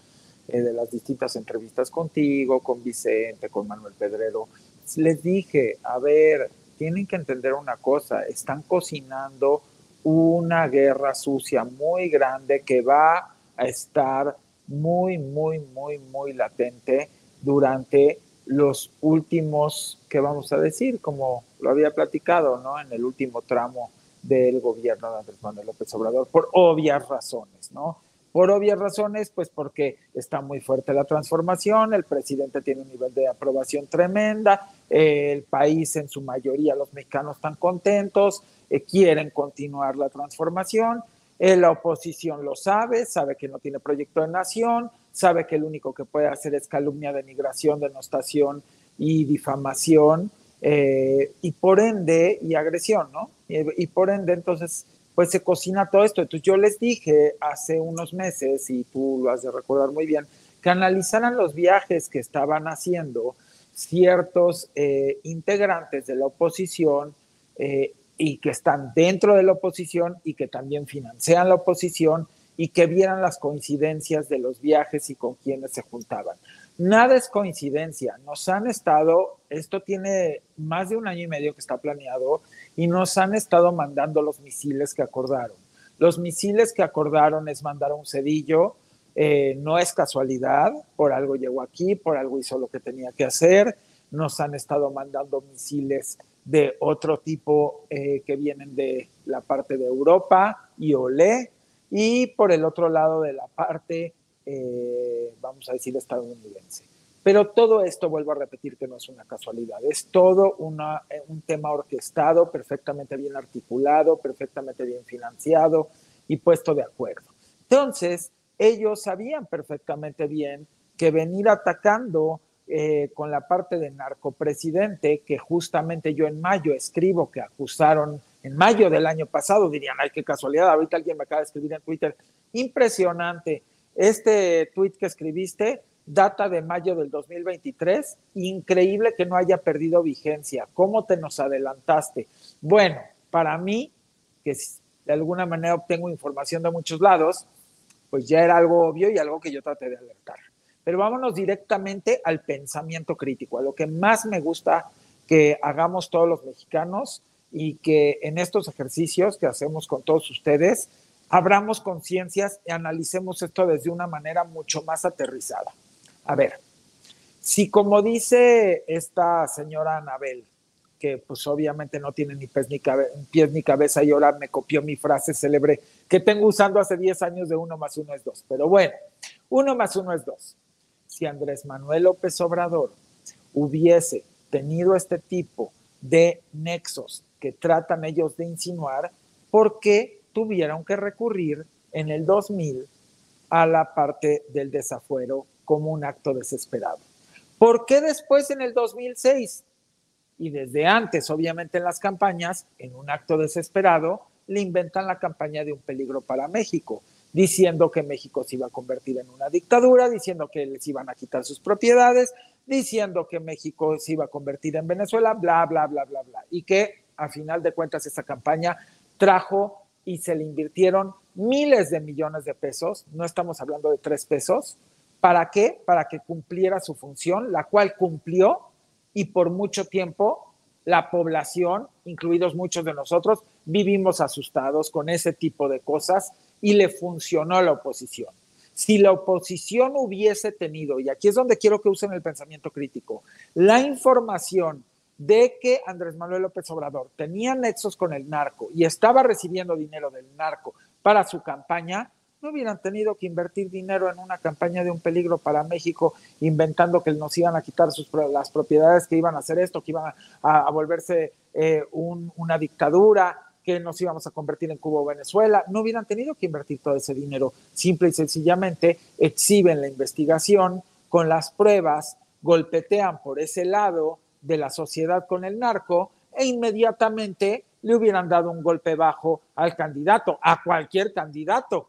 eh, de las distintas entrevistas contigo, con Vicente, con Manuel Pedrero. Les dije, a ver, tienen que entender una cosa, están cocinando una guerra sucia muy grande que va a estar muy, muy, muy, muy latente durante los últimos, ¿qué vamos a decir? Como lo había platicado, ¿no? En el último tramo del gobierno de Andrés Manuel López Obrador, por obvias razones, ¿no? Por obvias razones, pues porque está muy fuerte la transformación, el presidente tiene un nivel de aprobación tremenda, el país en su mayoría, los mexicanos están contentos, eh, quieren continuar la transformación, eh, la oposición lo sabe, sabe que no tiene proyecto de nación, sabe que lo único que puede hacer es calumnia, denigración, denostación y difamación, eh, y por ende, y agresión, ¿no? Y, y por ende, entonces, pues se cocina todo esto. Entonces yo les dije hace unos meses, y tú lo has de recordar muy bien, que analizaran los viajes que estaban haciendo ciertos eh, integrantes de la oposición eh, y que están dentro de la oposición y que también financian la oposición y que vieran las coincidencias de los viajes y con quienes se juntaban. Nada es coincidencia, nos han estado, esto tiene más de un año y medio que está planeado y nos han estado mandando los misiles que acordaron. Los misiles que acordaron es mandar un Cedillo, eh, no es casualidad, por algo llegó aquí, por algo hizo lo que tenía que hacer, nos han estado mandando misiles de otro tipo eh, que vienen de la parte de Europa y olé, y por el otro lado de la parte Eh, vamos a decir estadounidense. Pero todo esto, vuelvo a repetir, que no es una casualidad, es todo una, un tema orquestado, perfectamente bien articulado, perfectamente bien financiado y puesto de acuerdo. Entonces, ellos sabían perfectamente bien que venir atacando eh, con la parte de narcopresidente, que justamente yo en mayo escribo que acusaron, en mayo del año pasado, dirían, ay, qué casualidad, ahorita alguien me acaba de escribir en Twitter, impresionante, este tuit que escribiste data de mayo del dos mil veintitrés, increíble que no haya perdido vigencia. ¿Cómo te nos adelantaste? Bueno, para mí, que de alguna manera obtengo información de muchos lados, pues ya era algo obvio y algo que yo traté de alertar. Pero vámonos directamente al pensamiento crítico, a lo que más me gusta que hagamos todos los mexicanos y que en estos ejercicios que hacemos con todos ustedes, abramos conciencias y analicemos esto desde una manera mucho más aterrizada. A ver, si como dice esta señora Anabel, que pues obviamente no tiene ni pies ni, cabe pies ni cabeza y ahora me copió mi frase célebre que tengo usando hace diez años de uno más uno es dos, pero bueno, uno más uno es dos. Si Andrés Manuel López Obrador hubiese tenido este tipo de nexos que tratan ellos de insinuar, ¿por qué tuvieron que recurrir en el dos mil a la parte del desafuero como un acto desesperado? ¿Por qué después en el dos mil seis? Y desde antes, obviamente en las campañas, en un acto desesperado, le inventan la campaña de un peligro para México, diciendo que México se iba a convertir en una dictadura, diciendo que les iban a quitar sus propiedades, diciendo que México se iba a convertir en Venezuela, bla, bla, bla, bla, bla. Y que a final de cuentas esa campaña trajo y se le invirtieron miles de millones de pesos, no estamos hablando de tres pesos, ¿para qué? Para que cumpliera su función, la cual cumplió. Y por mucho tiempo la población, incluidos muchos de nosotros, vivimos asustados con ese tipo de cosas y le funcionó a la oposición. Si la oposición hubiese tenido, y aquí es donde quiero que usen el pensamiento crítico, la información de que Andrés Manuel López Obrador tenía nexos con el narco y estaba recibiendo dinero del narco para su campaña, no hubieran tenido que invertir dinero en una campaña de un peligro para México, inventando que nos iban a quitar sus, las propiedades, que iban a hacer esto, que iban a, a volverse eh, un, una dictadura, que nos íbamos a convertir en Cuba o Venezuela. No hubieran tenido que invertir todo ese dinero. Simple y sencillamente exhiben la investigación con las pruebas, golpetean por ese lado de la sociedad con el narco e inmediatamente le hubieran dado un golpe bajo al candidato, a cualquier candidato.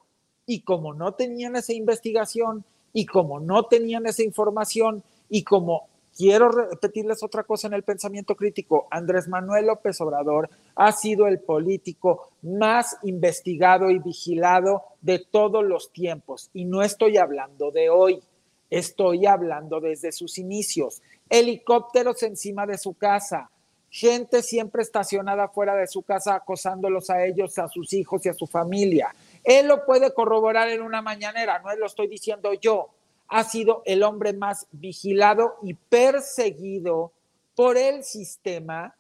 Y como no tenían esa investigación, y como no tenían esa información, y como quiero repetirles otra cosa en el pensamiento crítico, Andrés Manuel López Obrador ha sido el político más investigado y vigilado de todos los tiempos. Y no estoy hablando de hoy, estoy hablando desde sus inicios. Helicópteros encima de su casa, gente siempre estacionada fuera de su casa acosándolos a ellos, a sus hijos y a su familia. Él lo puede corroborar en una mañanera, no lo estoy diciendo yo. Ha sido el hombre más vigilado y perseguido por el sistema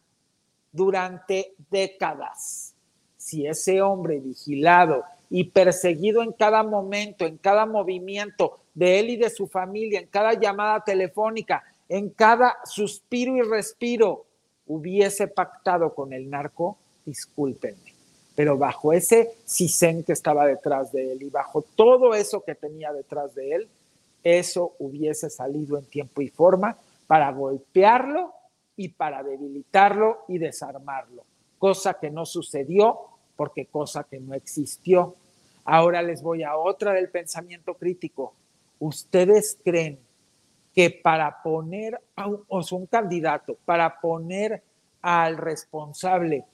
durante décadas. Si ese hombre vigilado y perseguido en cada momento, en cada movimiento de él y de su familia, en cada llamada telefónica, en cada suspiro y respiro, hubiese pactado con el narco, discúlpenme, pero bajo ese sisén que estaba detrás de él y bajo todo eso que tenía detrás de él, eso hubiese salido en tiempo y forma para golpearlo y para debilitarlo y desarmarlo, cosa que no sucedió porque cosa que no existió. Ahora les voy a otra del pensamiento crítico. ¿Ustedes creen que para poner a un, o sea, un candidato, para poner al responsable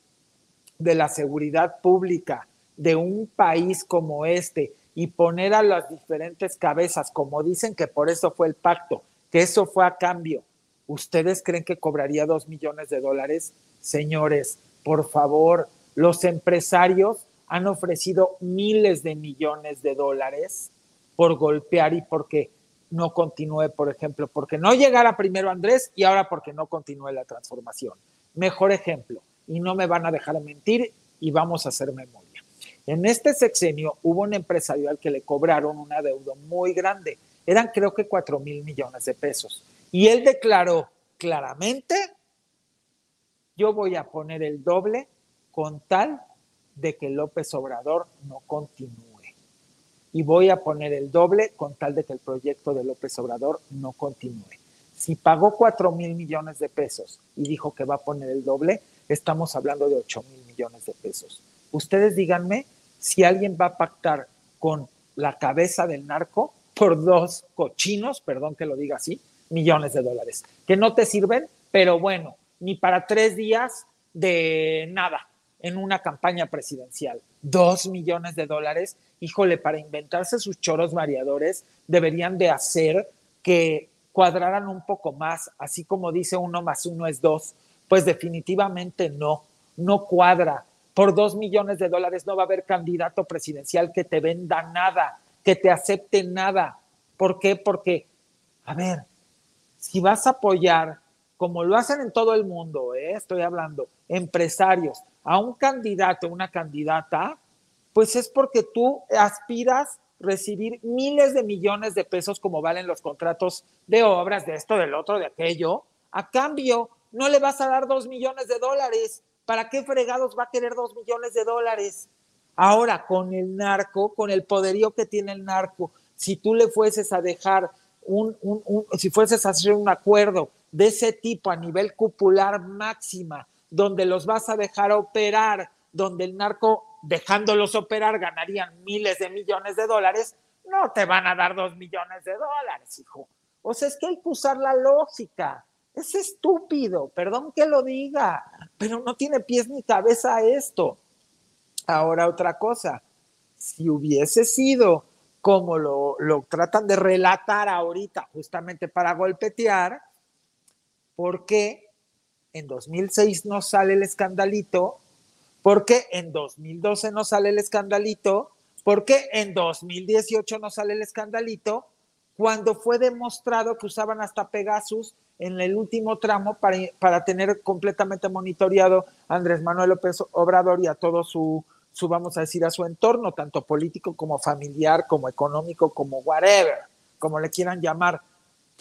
de la seguridad pública de un país como este y poner a las diferentes cabezas, como dicen que por eso fue el pacto, que eso fue a cambio, ustedes creen que cobraría dos millones de dólares? Señores, por favor, los empresarios han ofrecido miles de millones de dólares por golpear y porque no continúe, por ejemplo, porque no llegara primero Andrés y ahora porque no continúe la transformación. Mejor ejemplo. Y no me van a dejar mentir y vamos a hacer memoria. En este sexenio hubo un empresario al que le cobraron una deuda muy grande. Eran creo que cuatro mil millones de pesos. Y él declaró claramente, yo voy a poner el doble con tal de que López Obrador no continúe. Y voy a poner el doble con tal de que el proyecto de López Obrador no continúe. Si pagó cuatro mil millones de pesos y dijo que va a poner el doble, estamos hablando de ocho mil millones de pesos. Ustedes díganme si alguien va a pactar con la cabeza del narco por dos cochinos, perdón que lo diga así, millones de dólares, que no te sirven, pero bueno, ni para tres días de nada en una campaña presidencial. Dos millones de dólares, híjole, para inventarse sus choros variadores, deberían de hacer que cuadraran un poco más, así como dice uno más uno es dos, pues definitivamente no, no cuadra. Por dos millones de dólares no va a haber candidato presidencial que te venda nada, que te acepte nada. ¿Por qué? Porque, a ver, si vas a apoyar, como lo hacen en todo el mundo, ¿eh? Estoy hablando, empresarios, a un candidato, una candidata, pues es porque tú aspiras recibir miles de millones de pesos como valen los contratos de obras, de esto, del otro, de aquello. A cambio, no le vas a dar dos millones de dólares. ¿Para qué fregados va a querer dos millones de dólares? Ahora, con el narco, con el poderío que tiene el narco, si tú le fueses a dejar un, un, un si fueses a hacer un acuerdo de ese tipo a nivel cupular máxima, donde los vas a dejar operar, donde el narco, dejándolos operar, ganarían miles de millones de dólares, no te van a dar dos millones de dólares, hijo. O sea, es que hay que usar la lógica. Es estúpido, perdón que lo diga, pero no tiene pies ni cabeza esto. Ahora, otra cosa, si hubiese sido como lo, lo tratan de relatar ahorita, justamente para golpetear, ¿por qué en dos mil seis no sale el escandalito? ¿Por qué en dos mil doce no sale el escandalito? ¿Por qué en dos mil dieciocho no sale el escandalito? Cuando fue demostrado que usaban hasta Pegasus en el último tramo para, para tener completamente monitoreado a Andrés Manuel López Obrador y a todo su, su, vamos a decir, a su entorno, tanto político como familiar, como económico, como whatever, como le quieran llamar,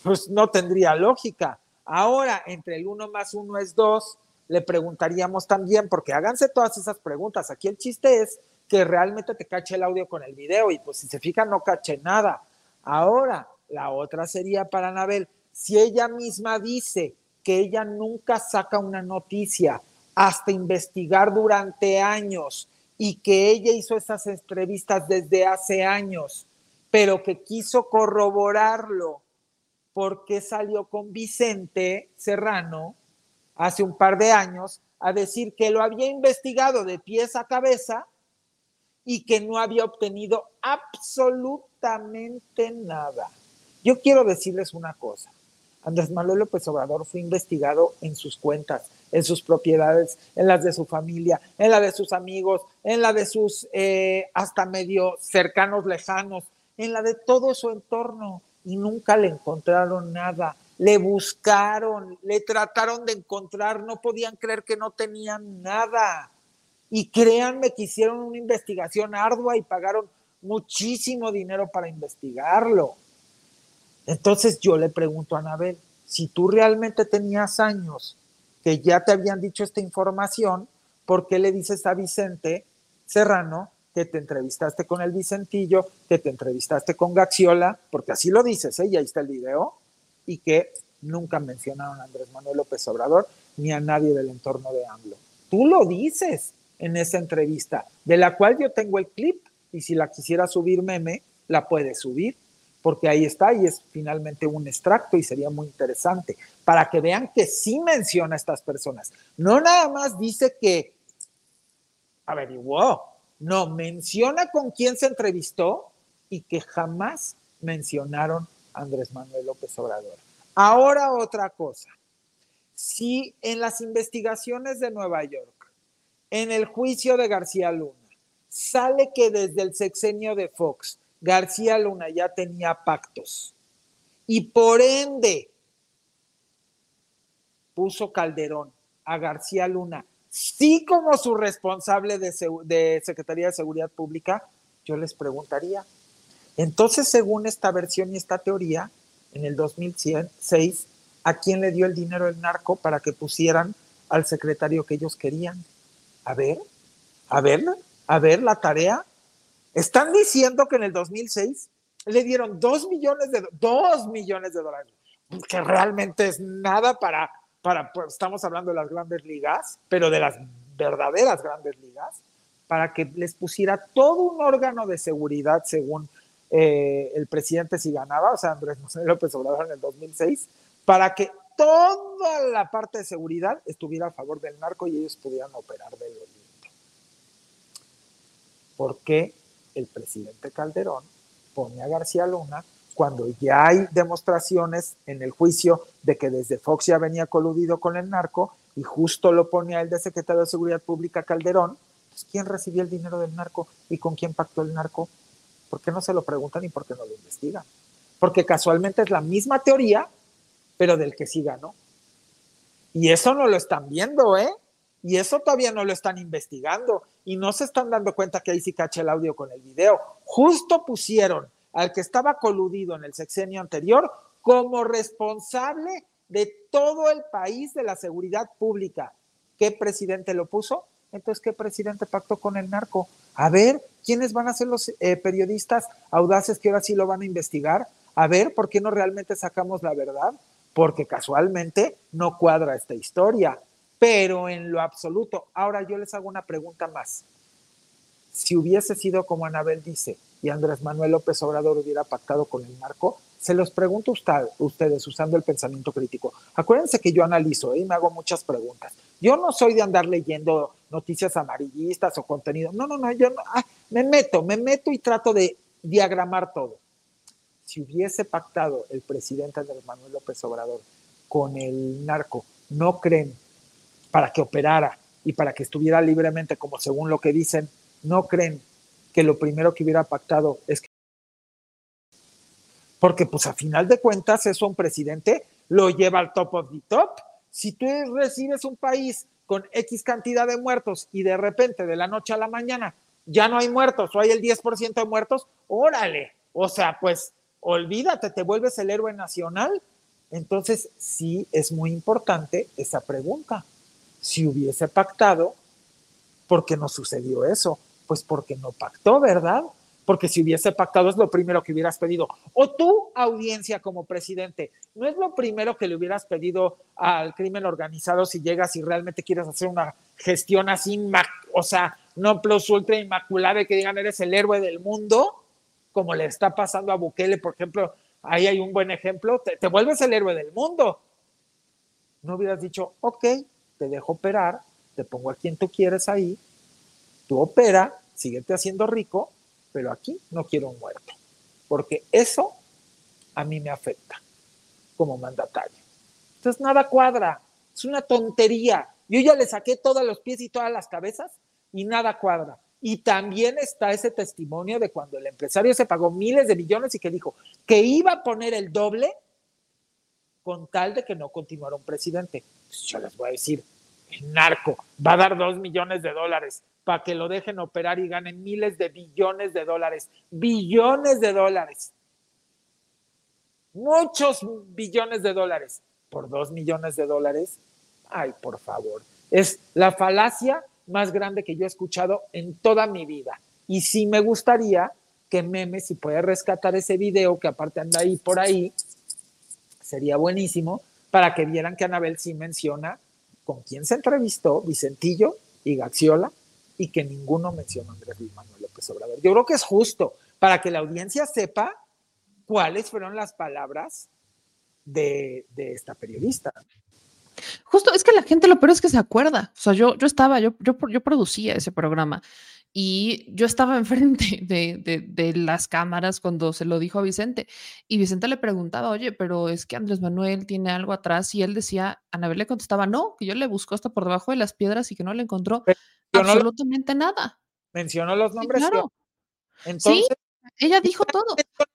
pues no tendría lógica. Ahora, entre el uno más uno es dos, le preguntaríamos también, porque háganse todas esas preguntas. Aquí el chiste es que realmente te cache el audio con el video y pues si se fijan no cache nada. Ahora, la otra sería para Anabel. Si ella misma dice que ella nunca saca una noticia hasta investigar durante años y que ella hizo esas entrevistas desde hace años, pero que quiso corroborarlo porque salió con Vicente Serrano hace un par de años a decir que lo había investigado de pies a cabeza y que no había obtenido absolutamente nada. Yo quiero decirles una cosa. Andrés Manuel López Obrador fue investigado en sus cuentas, en sus propiedades, en las de su familia, en la de sus amigos, en la de sus eh, hasta medio cercanos, lejanos, en la de todo su entorno y nunca le encontraron nada. Le buscaron, le trataron de encontrar, no podían creer que no tenían nada. Y créanme que hicieron una investigación ardua y pagaron muchísimo dinero para investigarlo. Entonces yo le pregunto a Anabel, si tú realmente tenías años que ya te habían dicho esta información, ¿por qué le dices a Vicente Serrano que te entrevistaste con el Vicentillo, que te entrevistaste con Gaxiola? Porque así lo dices, ¿eh? Y ahí está el video, y que nunca mencionaron a Andrés Manuel López Obrador ni a nadie del entorno de AMLO. Tú lo dices en esa entrevista, de la cual yo tengo el clip, y si la quisiera subir Meme, la puede subir, porque ahí está y es finalmente un extracto y sería muy interesante para que vean que sí menciona a estas personas. No nada más dice que averiguó, no, menciona con quién se entrevistó y que jamás mencionaron a Andrés Manuel López Obrador. Ahora otra cosa, si en las investigaciones de Nueva York, en el juicio de García Luna, sale que desde el sexenio de Fox, García Luna ya tenía pactos y por ende puso Calderón a García Luna, sí como su responsable de, de Secretaría de Seguridad Pública, yo les preguntaría. Entonces, según esta versión y esta teoría, en el dos mil seis, ¿a quién le dio el dinero el narco para que pusieran al secretario que ellos querían? A ver, a ver, a ver la tarea. Están diciendo que en el dos mil seis le dieron dos millones de, dos millones de dólares, que realmente es nada para, para pues, estamos hablando de las grandes ligas, pero de las verdaderas grandes ligas, para que les pusiera todo un órgano de seguridad, según eh, el presidente si ganaba, o sea, Andrés Manuel López Obrador en el dos mil seis, para que toda la parte de seguridad estuviera a favor del narco y ellos pudieran operar de lo limpio. ¿Por qué el presidente Calderón pone a García Luna cuando ya hay demostraciones en el juicio de que desde Fox ya venía coludido con el narco y justo lo pone a él de secretario de Seguridad Pública Calderón? Pues, ¿quién recibió el dinero del narco y con quién pactó el narco? ¿Por qué no se lo preguntan y por qué no lo investigan? Porque casualmente es la misma teoría, pero del que sí ganó. Y eso no lo están viendo, ¿eh? Y eso todavía no lo están investigando y no se están dando cuenta que ahí sí cacha el audio con el video. Justo pusieron al que estaba coludido en el sexenio anterior como responsable de todo el país de la seguridad pública. ¿Qué presidente lo puso? Entonces, ¿qué presidente pactó con el narco? A ver, ¿quiénes van a ser los eh, periodistas audaces que ahora sí lo van a investigar? A ver, ¿por qué no realmente sacamos la verdad? Porque casualmente no cuadra esta historia, pero en lo absoluto. Ahora yo les hago una pregunta más. Si hubiese sido como Anabel dice, y Andrés Manuel López Obrador hubiera pactado con el narco, se los pregunto a ustedes usando el pensamiento crítico. Acuérdense que yo analizo, ¿eh?, y me hago muchas preguntas. Yo no soy de andar leyendo noticias amarillistas o contenido. No, no, no, yo no, ah, me meto, me meto y trato de diagramar todo. Si hubiese pactado el presidente Andrés Manuel López Obrador con el narco, ¿no creen, para que operara y para que estuviera libremente, como según lo que dicen, no creen que lo primero que hubiera pactado es que... Porque pues a final de cuentas eso un presidente lo lleva al top of the top. Si tú recibes un país con X cantidad de muertos y de repente de la noche a la mañana ya no hay muertos o hay el diez por ciento de muertos, órale, o sea, pues olvídate, te vuelves el héroe nacional. Entonces sí es muy importante esa pregunta. Si hubiese pactado, ¿por qué no sucedió eso? Pues porque no pactó, ¿verdad? Porque si hubiese pactado es lo primero que hubieras pedido. O tú, audiencia, como presidente, ¿no es lo primero que le hubieras pedido al crimen organizado si llegas y realmente quieres hacer una gestión así, o sea, no plus ultra inmaculada, que digan eres el héroe del mundo, como le está pasando a Bukele, por ejemplo? Ahí hay un buen ejemplo. Te, te vuelves el héroe del mundo. No hubieras dicho, ok, te dejo operar, te pongo a quien tú quieres ahí, tú opera, síguete haciendo rico, pero aquí no quiero un muerto, porque eso a mí me afecta como mandatario. Entonces nada cuadra, es una tontería. Yo ya le saqué todos los pies y todas las cabezas y nada cuadra. Y también está ese testimonio de cuando el empresario se pagó miles de millones y que dijo que iba a poner el doble con tal de que no continuara un presidente. Pues yo les voy a decir, el narco va a dar dos millones de dólares para que lo dejen operar y ganen miles de billones de dólares, billones de dólares, muchos billones de dólares, por dos millones de dólares. Ay, por favor, es la falacia más grande que yo he escuchado en toda mi vida. Y sí me gustaría que Meme, si puede rescatar ese video, que aparte anda ahí por ahí, sería buenísimo, para que vieran que Anabel sí menciona con quién se entrevistó, Vicentillo y Gaxiola, y que ninguno menciona a Andrés Manuel López Obrador. Yo creo que es justo para que la audiencia sepa cuáles fueron las palabras de, de esta periodista. Justo, es que la gente, lo peor es que se acuerda. O sea, yo, yo estaba, yo, yo, yo producía ese programa y yo estaba enfrente de, de, de las cámaras cuando se lo dijo a Vicente. Y Vicente le preguntaba, oye, pero es que Andrés Manuel tiene algo atrás. Y él decía, Anabel le contestaba, no, que yo le busco hasta por debajo de las piedras y que no le encontró. Pero absolutamente nada. Mencionó los nombres. Sí, claro. Entonces, sí, ella dijo todo.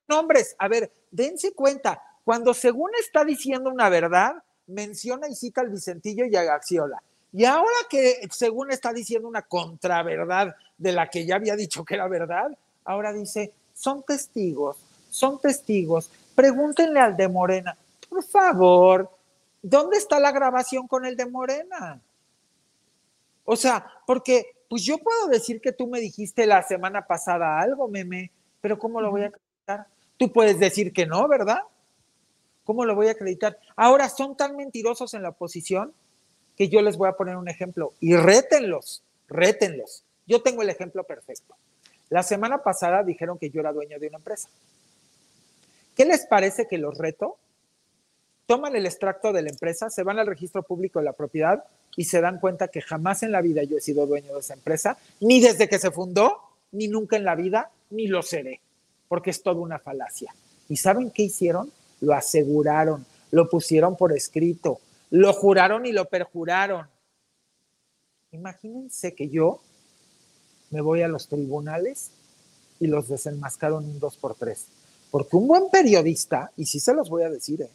Nombres. A ver, dense cuenta, cuando según está diciendo una verdad, menciona y cita al Vicentillo y a Gaxiola. Y ahora que según está diciendo una contraverdad de la que ya había dicho que era verdad, ahora dice, son testigos, son testigos, pregúntenle al de Morena. Por favor, ¿dónde está la grabación con el de Morena? O sea, porque pues yo puedo decir que tú me dijiste la semana pasada algo, Meme, pero ¿cómo lo voy a acreditar? Tú puedes decir que no, ¿verdad? ¿Cómo lo voy a acreditar? Ahora son tan mentirosos en la oposición que yo les voy a poner un ejemplo y rétenlos, rétenlos. Yo tengo el ejemplo perfecto. La semana pasada dijeron que yo era dueño de una empresa. ¿Qué les parece que los reto? Toman el extracto de la empresa, se van al registro público de la propiedad y se dan cuenta que jamás en la vida yo he sido dueño de esa empresa, ni desde que se fundó, ni nunca en la vida, ni lo seré, porque es toda una falacia. ¿Y saben qué hicieron? Lo aseguraron, lo pusieron por escrito, lo juraron y lo perjuraron. Imagínense que yo me voy a los tribunales y los desenmascaron un dos por tres. Porque un buen periodista, y sí se los voy a decir, eh,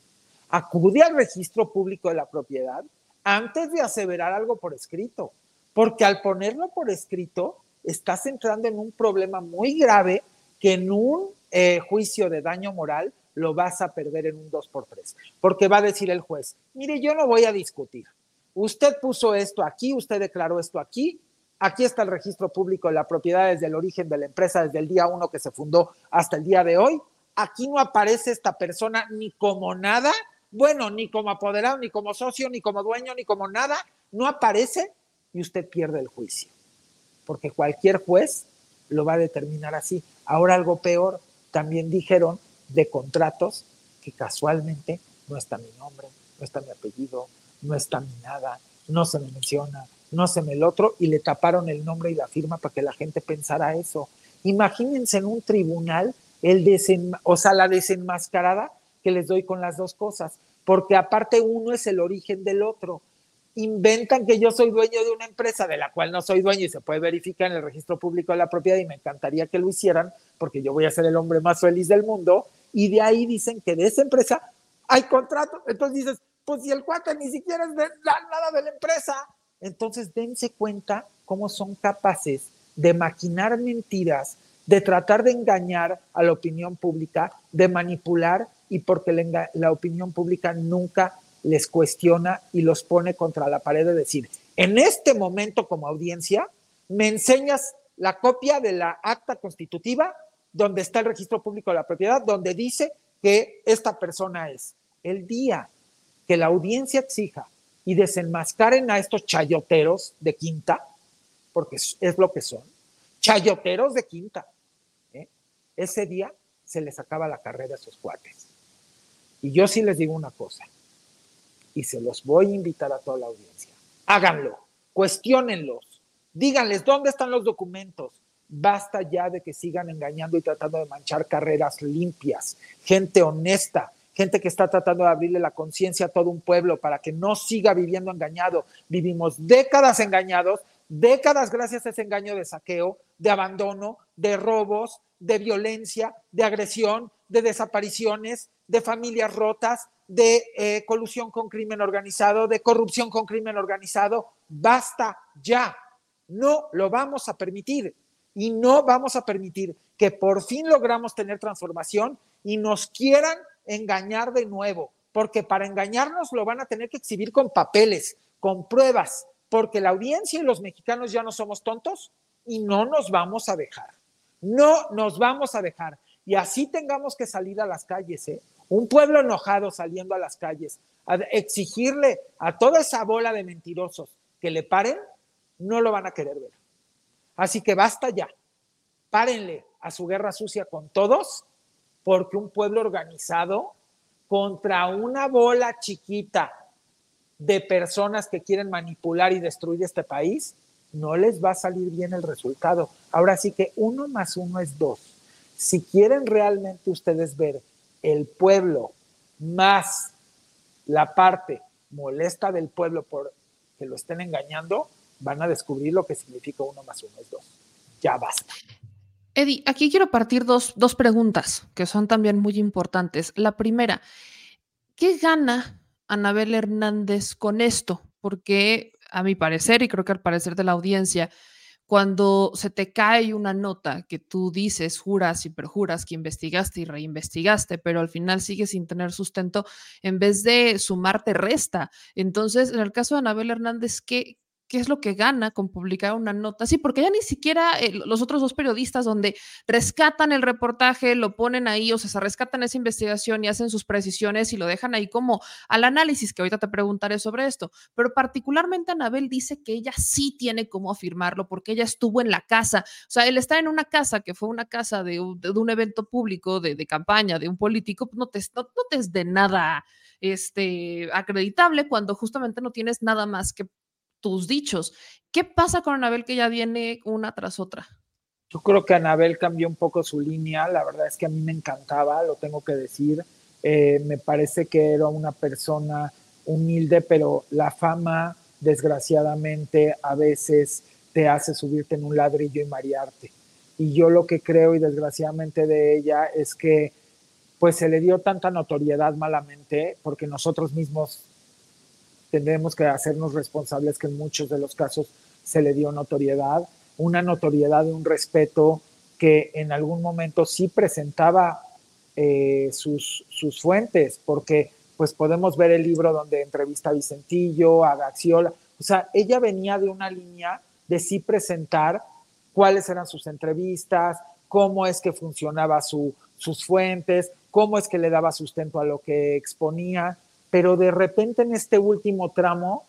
acude al registro público de la propiedad antes de aseverar algo por escrito. Porque al ponerlo por escrito, estás entrando en un problema muy grave que en un eh, juicio de daño moral lo vas a perder en un dos por tres. Porque va a decir el juez, mire, yo no voy a discutir. Usted puso esto aquí, usted declaró esto aquí, aquí está el registro público de la propiedad desde el origen de la empresa, desde el día uno que se fundó hasta el día de hoy. Aquí no aparece esta persona ni como nada, bueno, ni como apoderado, ni como socio, ni como dueño, ni como nada, no aparece y usted pierde el juicio. Porque cualquier juez lo va a determinar así. Ahora algo peor, también dijeron de contratos que casualmente no está mi nombre, no está mi apellido, no está mi nada, no se me menciona, no se me el otro, y le taparon el nombre y la firma para que la gente pensara eso. Imagínense en un tribunal, el desen, o sea, la desenmascarada que les doy con las dos cosas, porque aparte uno es el origen del otro. Inventan que yo soy dueño de una empresa de la cual no soy dueño y se puede verificar en el registro público de la propiedad y me encantaría que lo hicieran porque yo voy a ser el hombre más feliz del mundo, y de ahí dicen que de esa empresa hay contrato. Entonces dices, pues si el cuate ni siquiera es de nada de la empresa. Entonces dense cuenta cómo son capaces de maquinar mentiras, de tratar de engañar a la opinión pública, de manipular, y porque la, la opinión pública nunca les cuestiona y los pone contra la pared de decir, en este momento como audiencia, me enseñas la copia de la acta constitutiva donde está el registro público de la propiedad, donde dice que esta persona es. El día que la audiencia exija y desenmascaren a estos chayoteros de quinta, porque es lo que son, chayoteros de quinta, ¿eh? Ese día se les acaba la carrera a esos cuates. Y yo sí les digo una cosa, y se los voy a invitar a toda la audiencia. Háganlo, cuestiónenlos, díganles dónde están los documentos. Basta ya de que sigan engañando y tratando de manchar carreras limpias, gente honesta, gente que está tratando de abrirle la conciencia a todo un pueblo para que no siga viviendo engañado. Vivimos décadas engañados, décadas gracias a ese engaño de saqueo, de abandono, de robos, de violencia, de agresión, de desapariciones, de familias rotas, de eh, colusión con crimen organizado, de corrupción con crimen organizado. Basta ya, no lo vamos a permitir y no vamos a permitir que por fin logramos tener transformación y nos quieran engañar de nuevo, porque para engañarnos lo van a tener que exhibir con papeles, con pruebas, porque la audiencia y los mexicanos ya no somos tontos y no nos vamos a dejar, no nos vamos a dejar, y así tengamos que salir a las calles, ¿eh? Un pueblo enojado saliendo a las calles, a exigirle a toda esa bola de mentirosos que le paren, no lo van a querer ver. Así que basta ya, párenle a su guerra sucia con todos, porque un pueblo organizado contra una bola chiquita de personas que quieren manipular y destruir este país, no les va a salir bien el resultado. Ahora sí que uno más uno es dos. Si quieren realmente ustedes ver el pueblo más la parte molesta del pueblo por que lo estén engañando, van a descubrir lo que significa uno más uno es dos. Ya basta. Edy, aquí quiero partir dos, dos preguntas que son también muy importantes. La primera, ¿qué gana Anabel Hernández con esto? Porque a mi parecer, y creo que al parecer de la audiencia, cuando se te cae una nota que tú dices, juras y perjuras que investigaste y reinvestigaste, pero al final sigues sin tener sustento, en vez de sumarte resta. Entonces, en el caso de Anabel Hernández, ¿qué, ¿Qué es lo que gana con publicar una nota? Sí, porque ya ni siquiera eh, los otros dos periodistas donde rescatan el reportaje, lo ponen ahí, o sea, se rescatan esa investigación y hacen sus precisiones y lo dejan ahí como al análisis, que ahorita te preguntaré sobre esto. Pero particularmente Anabel dice que ella sí tiene cómo afirmarlo porque ella estuvo en la casa. O sea, él está en una casa que fue una casa de, de un evento público, de, de campaña, de un político, no te, no, no te es de nada este, acreditable cuando justamente no tienes nada más que tus dichos. ¿Qué pasa con Anabel que ya viene una tras otra? Yo creo que Anabel cambió un poco su línea. La verdad es que a mí me encantaba, lo tengo que decir. Eh, me parece que era una persona humilde, pero la fama, desgraciadamente, a veces te hace subirte en un ladrillo y marearte. Y yo lo que creo, y desgraciadamente de ella, es que pues se le dio tanta notoriedad malamente, porque nosotros mismos tendremos que hacernos responsables que en muchos de los casos se le dio notoriedad, una notoriedad de un respeto que en algún momento sí presentaba eh, sus, sus fuentes, porque pues podemos ver el libro donde entrevista a Vicentillo, a Gaxiola. O sea, ella venía de una línea de sí presentar cuáles eran sus entrevistas, cómo es que funcionaba su, sus fuentes, cómo es que le daba sustento a lo que exponía. Pero de repente en este último tramo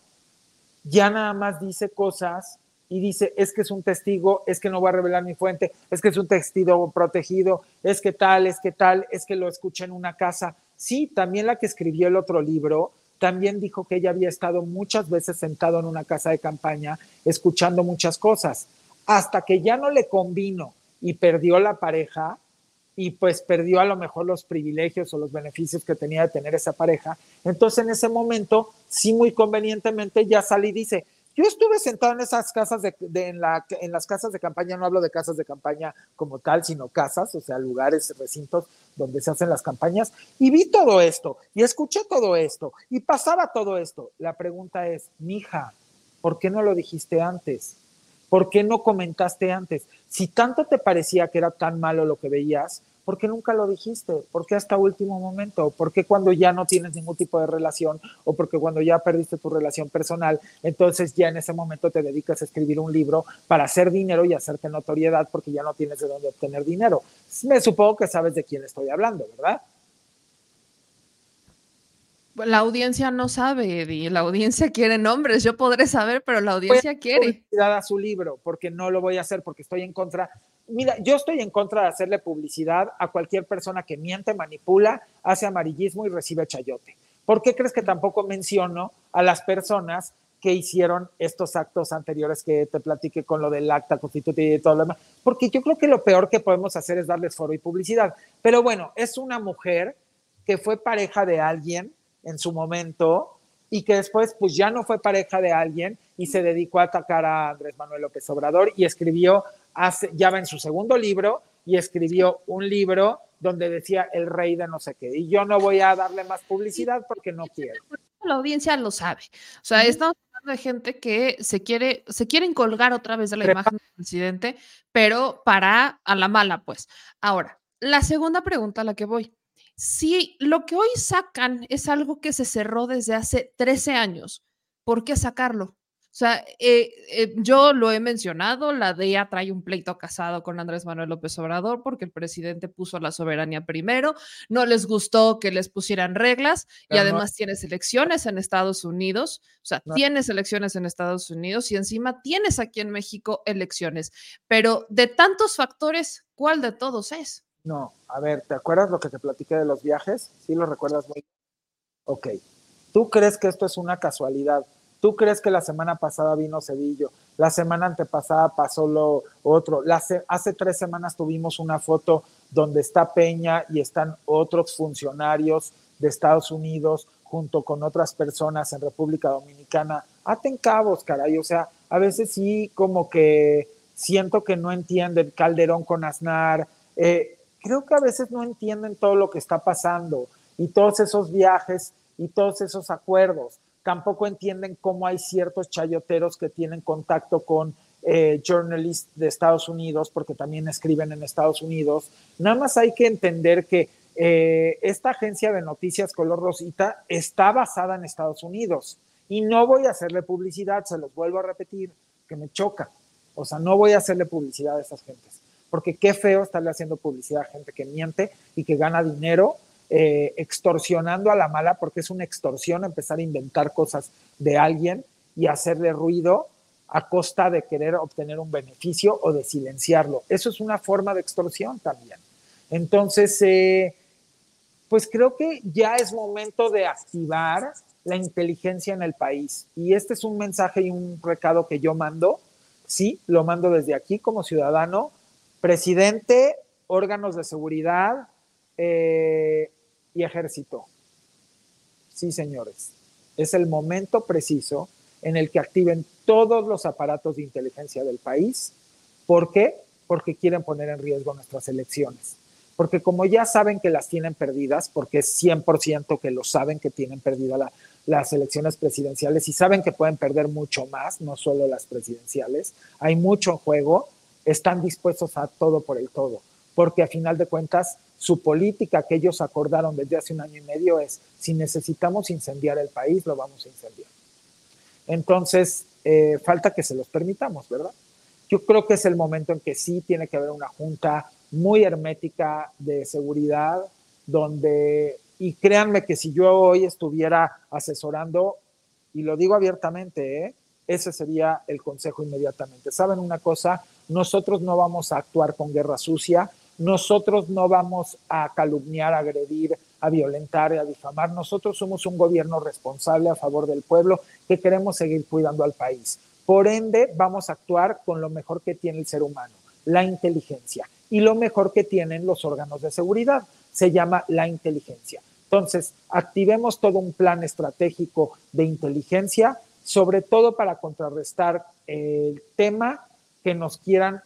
ya nada más dice cosas y dice, es que es un testigo, es que no voy a revelar mi fuente, es que es un testigo protegido, es que tal, es que tal, es que lo escuché en una casa. Sí, también la que escribió el otro libro, también dijo que ella había estado muchas veces sentado en una casa de campaña escuchando muchas cosas, hasta que ya no le convino y perdió la pareja, y pues perdió a lo mejor los privilegios o los beneficios que tenía de tener esa pareja. Entonces en ese momento, sí, muy convenientemente ya sale y dice, yo estuve sentado en esas casas, de, de, en, la, en las casas de campaña, no hablo de casas de campaña como tal, sino casas, o sea, lugares, recintos donde se hacen las campañas, y vi todo esto, y escuché todo esto, y pasaba todo esto. La pregunta es, mija, ¿por qué no lo dijiste antes? ¿Por qué no comentaste antes? Si tanto te parecía que era tan malo lo que veías, ¿por qué nunca lo dijiste? ¿Por qué hasta último momento? ¿Por qué cuando ya no tienes ningún tipo de relación o porque cuando ya perdiste tu relación personal, entonces ya en ese momento te dedicas a escribir un libro para hacer dinero y hacerte notoriedad porque ya no tienes de dónde obtener dinero? Me supongo que sabes de quién estoy hablando, ¿verdad? La audiencia no sabe, Edy. La audiencia quiere nombres. Yo podré saber, pero la audiencia voy a quiere. Publicidad a su libro, porque no lo voy a hacer, porque estoy en contra. Mira, yo estoy en contra de hacerle publicidad a cualquier persona que miente, manipula, hace amarillismo y recibe chayote. ¿Por qué crees que tampoco menciono a las personas que hicieron estos actos anteriores que te platiqué con lo del acta constitutiva y todo lo demás? Porque yo creo que lo peor que podemos hacer es darles foro y publicidad. Pero bueno, es una mujer que fue pareja de alguien en su momento, y que después pues ya no fue pareja de alguien y se dedicó a atacar a Andrés Manuel López Obrador y escribió, hace, ya va en su segundo libro, y escribió un libro donde decía el rey de no sé qué. Y yo no voy a darle más publicidad porque no quiero. La audiencia lo sabe. O sea, estamos hablando de gente que se quiere, se quieren colgar otra vez de la imagen del presidente, pero para a la mala, pues. Ahora, la segunda pregunta a la que voy. Si lo que hoy sacan es algo que se cerró desde hace trece años, ¿por qué sacarlo? O sea, eh, eh, yo lo he mencionado, la D E A trae un pleito casado con Andrés Manuel López Obrador porque el presidente puso la soberanía primero, no les gustó que les pusieran reglas y no, además no. Tienes elecciones en Estados Unidos, o sea, no. Tienes elecciones en Estados Unidos y encima tienes aquí en México elecciones, pero de tantos factores, ¿cuál de todos es? No, a ver, ¿te acuerdas lo que te platiqué de los viajes? ¿Sí lo recuerdas muy bien? Ok. ¿Tú crees que esto es una casualidad? ¿Tú crees que la semana pasada vino Cedillo? La semana antepasada pasó lo otro. La se- hace tres semanas tuvimos una foto donde está Peña y están otros funcionarios de Estados Unidos junto con otras personas en República Dominicana. Aten cabos, caray. O sea, a veces sí como que siento que no entienden Calderón con Aznar. Eh... Creo que a veces no entienden todo lo que está pasando y todos esos viajes y todos esos acuerdos. Tampoco entienden cómo hay ciertos chayoteros que tienen contacto con eh, journalists de Estados Unidos porque también escriben en Estados Unidos. Nada más hay que entender que eh, esta agencia de noticias color rosita está basada en Estados Unidos Y no voy a hacerle publicidad, se los vuelvo a repetir, que me choca. O sea, no voy a hacerle publicidad a estas gentes. Porque qué feo estarle haciendo publicidad a gente que miente y que gana dinero eh, extorsionando a la mala, porque es una extorsión empezar a inventar cosas de alguien y hacerle ruido a costa de querer obtener un beneficio o de silenciarlo. Eso es una forma de extorsión también. Entonces, eh, pues creo que ya es momento de activar la inteligencia en el país. Y este es un mensaje y un recado que yo mando. Sí, lo mando desde aquí como ciudadano, presidente, órganos de seguridad eh, y ejército. Sí, señores, es el momento preciso en el que activen todos los aparatos de inteligencia del país. ¿Por qué? Porque quieren poner en riesgo nuestras elecciones. Porque como ya saben que las tienen perdidas, porque es cien por ciento que lo saben que tienen perdidas la, las elecciones presidenciales y saben que pueden perder mucho más, no solo las presidenciales, hay mucho en juego, están dispuestos a todo por el todo. Porque a final de cuentas, su política que ellos acordaron desde hace un año y medio es, si necesitamos incendiar el país, lo vamos a incendiar. Entonces, eh, falta que se los permitamos, ¿verdad? Yo creo que es el momento en que sí tiene que haber una junta muy hermética de seguridad, donde, y créanme que si yo hoy estuviera asesorando, y lo digo abiertamente, ¿eh? Ese sería el consejo inmediatamente. ¿Saben una cosa? Nosotros no vamos a actuar con guerra sucia, nosotros no vamos a calumniar, a agredir, a violentar, a difamar. Nosotros somos un gobierno responsable a favor del pueblo que queremos seguir cuidando al país. Por ende, vamos a actuar con lo mejor que tiene el ser humano, la inteligencia, y lo mejor que tienen los órganos de seguridad. Se llama la inteligencia. Entonces, activemos todo un plan estratégico de inteligencia, sobre todo para contrarrestar el tema que nos quieran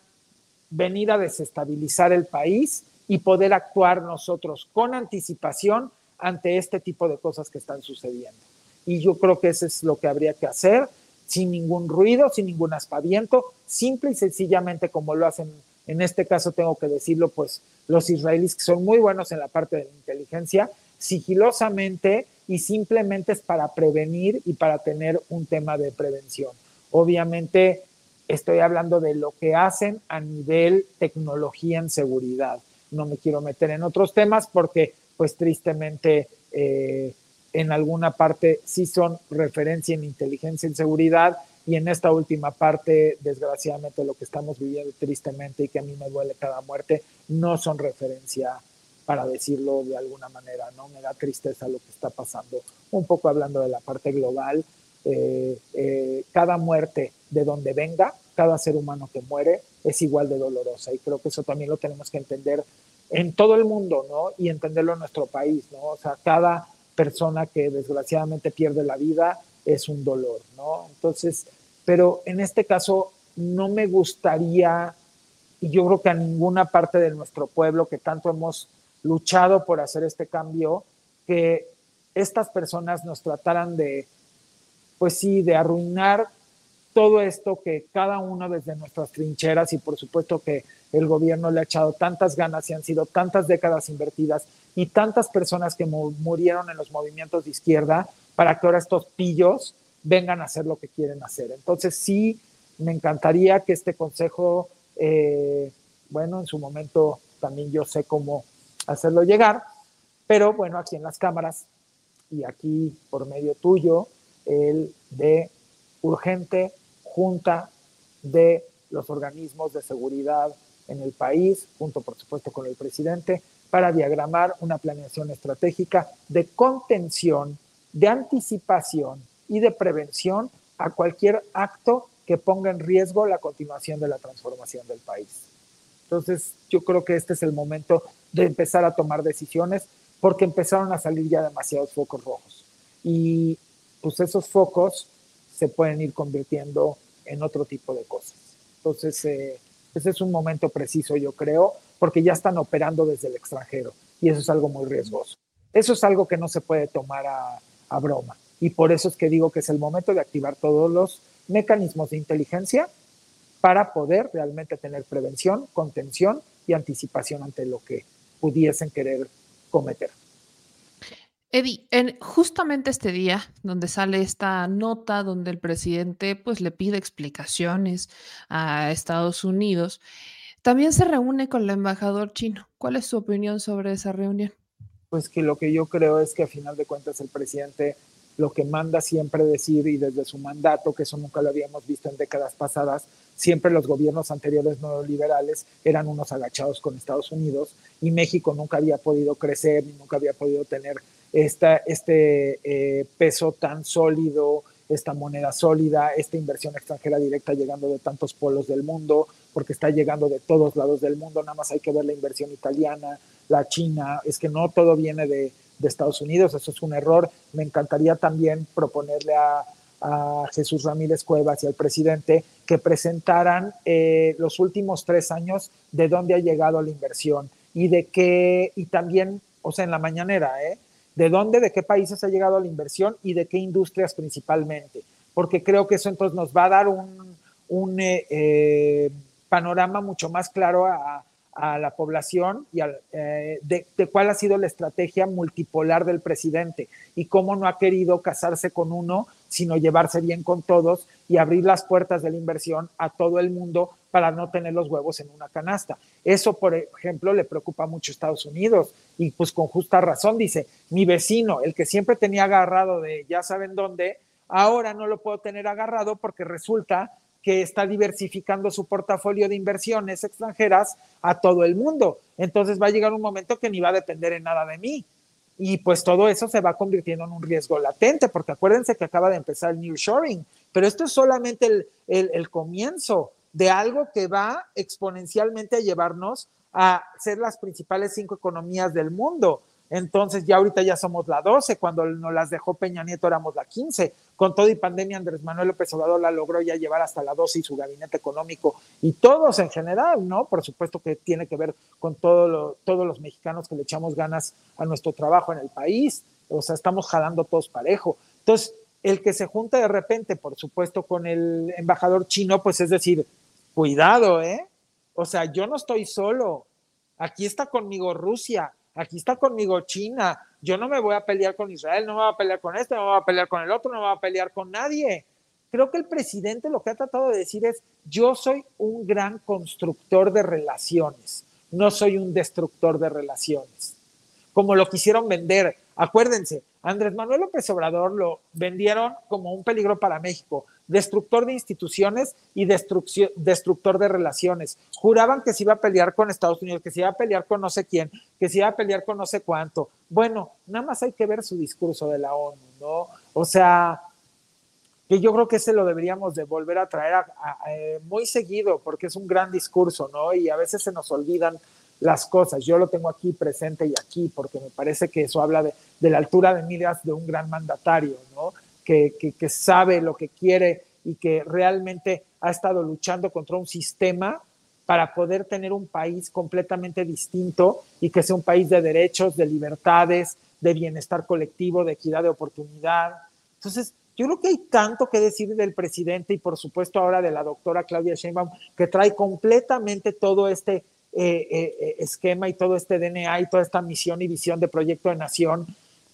venir a desestabilizar el país y poder actuar nosotros con anticipación ante este tipo de cosas que están sucediendo. Y yo creo que eso es lo que habría que hacer, sin ningún ruido, sin ningún aspaviento, simple y sencillamente como lo hacen, en este caso tengo que decirlo, pues los israelíes, que son muy buenos en la parte de la inteligencia, sigilosamente y simplemente es para prevenir y para tener un tema de prevención. Obviamente estoy hablando de lo que hacen a nivel tecnología en seguridad. No me quiero meter en otros temas porque, pues tristemente, eh, en alguna parte sí son referencia en inteligencia en seguridad y en esta última parte, desgraciadamente, lo que estamos viviendo tristemente y que a mí me duele cada muerte, no son referencia, para decirlo de alguna manera, ¿no? Me da tristeza lo que está pasando. Un poco hablando de la parte global, eh, eh, cada muerte de donde venga, cada ser humano que muere es igual de dolorosa y creo que eso también lo tenemos que entender en todo el mundo, ¿no? Y entenderlo en nuestro país, ¿no? O sea, cada persona que desgraciadamente pierde la vida es un dolor, ¿no? Entonces, pero en este caso no me gustaría, y yo creo que a ninguna parte de nuestro pueblo que tanto hemos luchado por hacer este cambio, que estas personas nos trataran de, pues sí, de arruinar todo esto que cada uno desde nuestras trincheras y por supuesto que el gobierno le ha echado tantas ganas y han sido tantas décadas invertidas y tantas personas que murieron en los movimientos de izquierda para que ahora estos pillos vengan a hacer lo que quieren hacer. Entonces sí, me encantaría que este consejo, eh, bueno, en su momento también yo sé cómo hacerlo llegar, pero bueno, aquí en las cámaras y aquí por medio tuyo, el de urgente junta de los organismos de seguridad en el país, junto por supuesto con el presidente, para diagramar una planeación estratégica de contención, de anticipación y de prevención a cualquier acto que ponga en riesgo la continuación de la transformación del país. Entonces, yo creo que este es el momento de empezar a tomar decisiones porque empezaron a salir ya demasiados focos rojos. Y pues esos focos se pueden ir convirtiendo en otro tipo de cosas. Entonces, eh, ese es un momento preciso, yo creo, porque ya están operando desde el extranjero y eso es algo muy riesgoso. Eso es algo que no se puede tomar a, a broma y por eso es que digo que es el momento de activar todos los mecanismos de inteligencia para poder realmente tener prevención, contención y anticipación ante lo que pudiesen querer cometer. Edy, en justamente este día donde sale esta nota donde el presidente pues le pide explicaciones a Estados Unidos, también se reúne con el embajador chino. ¿Cuál es su opinión sobre esa reunión? Pues que lo que yo creo es que a final de cuentas el presidente lo que manda siempre decir, y desde su mandato, que eso nunca lo habíamos visto en décadas pasadas, siempre los gobiernos anteriores neoliberales eran unos agachados con Estados Unidos y México nunca había podido crecer y nunca había podido tener esta, este eh, peso tan sólido, esta moneda sólida, esta inversión extranjera directa llegando de tantos polos del mundo, porque está llegando de todos lados del mundo. Nada más hay que ver la inversión italiana, la china. Es que no todo viene de... de Estados Unidos, eso es un error. Me encantaría también proponerle a, a Jesús Ramírez Cuevas y al presidente que presentaran eh, los últimos tres años de dónde ha llegado la inversión y de qué, y también, o sea, en la mañanera, ¿eh? de dónde, de qué países ha llegado la inversión y de qué industrias principalmente, porque creo que eso entonces nos va a dar un, un eh, eh, panorama mucho más claro a a la población y al, eh, de, de cuál ha sido la estrategia multipolar del presidente y cómo no ha querido casarse con uno, sino llevarse bien con todos y abrir las puertas de la inversión a todo el mundo para no tener los huevos en una canasta. Eso, por ejemplo, le preocupa mucho a Estados Unidos y pues con justa razón dice, mi vecino, el que siempre tenía agarrado de ya saben dónde, ahora no lo puedo tener agarrado porque resulta que está diversificando su portafolio de inversiones extranjeras a todo el mundo. Entonces va a llegar un momento que ni va a depender en nada de mí. Y pues todo eso se va convirtiendo en un riesgo latente, porque acuérdense que acaba de empezar el nearshoring, pero esto es solamente el, el, el comienzo de algo que va exponencialmente a llevarnos a ser las principales cinco economías del mundo. Entonces ya ahorita ya somos la doce, cuando nos las dejó Peña Nieto éramos la quince, con todo y pandemia Andrés Manuel López Obrador la logró ya llevar hasta la doce y su gabinete económico y todos en general, ¿no? Por supuesto que tiene que ver con todo lo, todos los mexicanos que le echamos ganas a nuestro trabajo en el país, o sea, estamos jalando todos parejo. Entonces el que se junta de repente, por supuesto, con el embajador chino, pues es decir, cuidado, ¿eh? O sea, yo no estoy solo, aquí está conmigo Rusia, aquí está conmigo China, yo no me voy a pelear con Israel, no me voy a pelear con este, no me voy a pelear con el otro, no me voy a pelear con nadie. Creo que el presidente lo que ha tratado de decir es, yo soy un gran constructor de relaciones, no soy un destructor de relaciones. Como lo quisieron vender, acuérdense, Andrés Manuel López Obrador lo vendieron como un peligro para México, destructor de instituciones y destructor de relaciones. Juraban que se iba a pelear con Estados Unidos, que se iba a pelear con no sé quién, que se iba a pelear con no sé cuánto. Bueno, nada más hay que ver su discurso de la ONU, ¿no? O sea, que yo creo que ese lo deberíamos de volver a traer a, a, a, eh, muy seguido, porque es un gran discurso, ¿no? Y a veces se nos olvidan las cosas. Yo lo tengo aquí presente y aquí, porque me parece que eso habla de, de la altura de miras de un gran mandatario, ¿no? Que, que, que sabe lo que quiere y que realmente ha estado luchando contra un sistema para poder tener un país completamente distinto y que sea un país de derechos, de libertades, de bienestar colectivo, de equidad de oportunidad. Entonces, yo creo que hay tanto que decir del presidente y por supuesto ahora de la doctora Claudia Sheinbaum, que trae completamente todo este eh, eh, esquema y todo este D N A y toda esta misión y visión de Proyecto de Nación,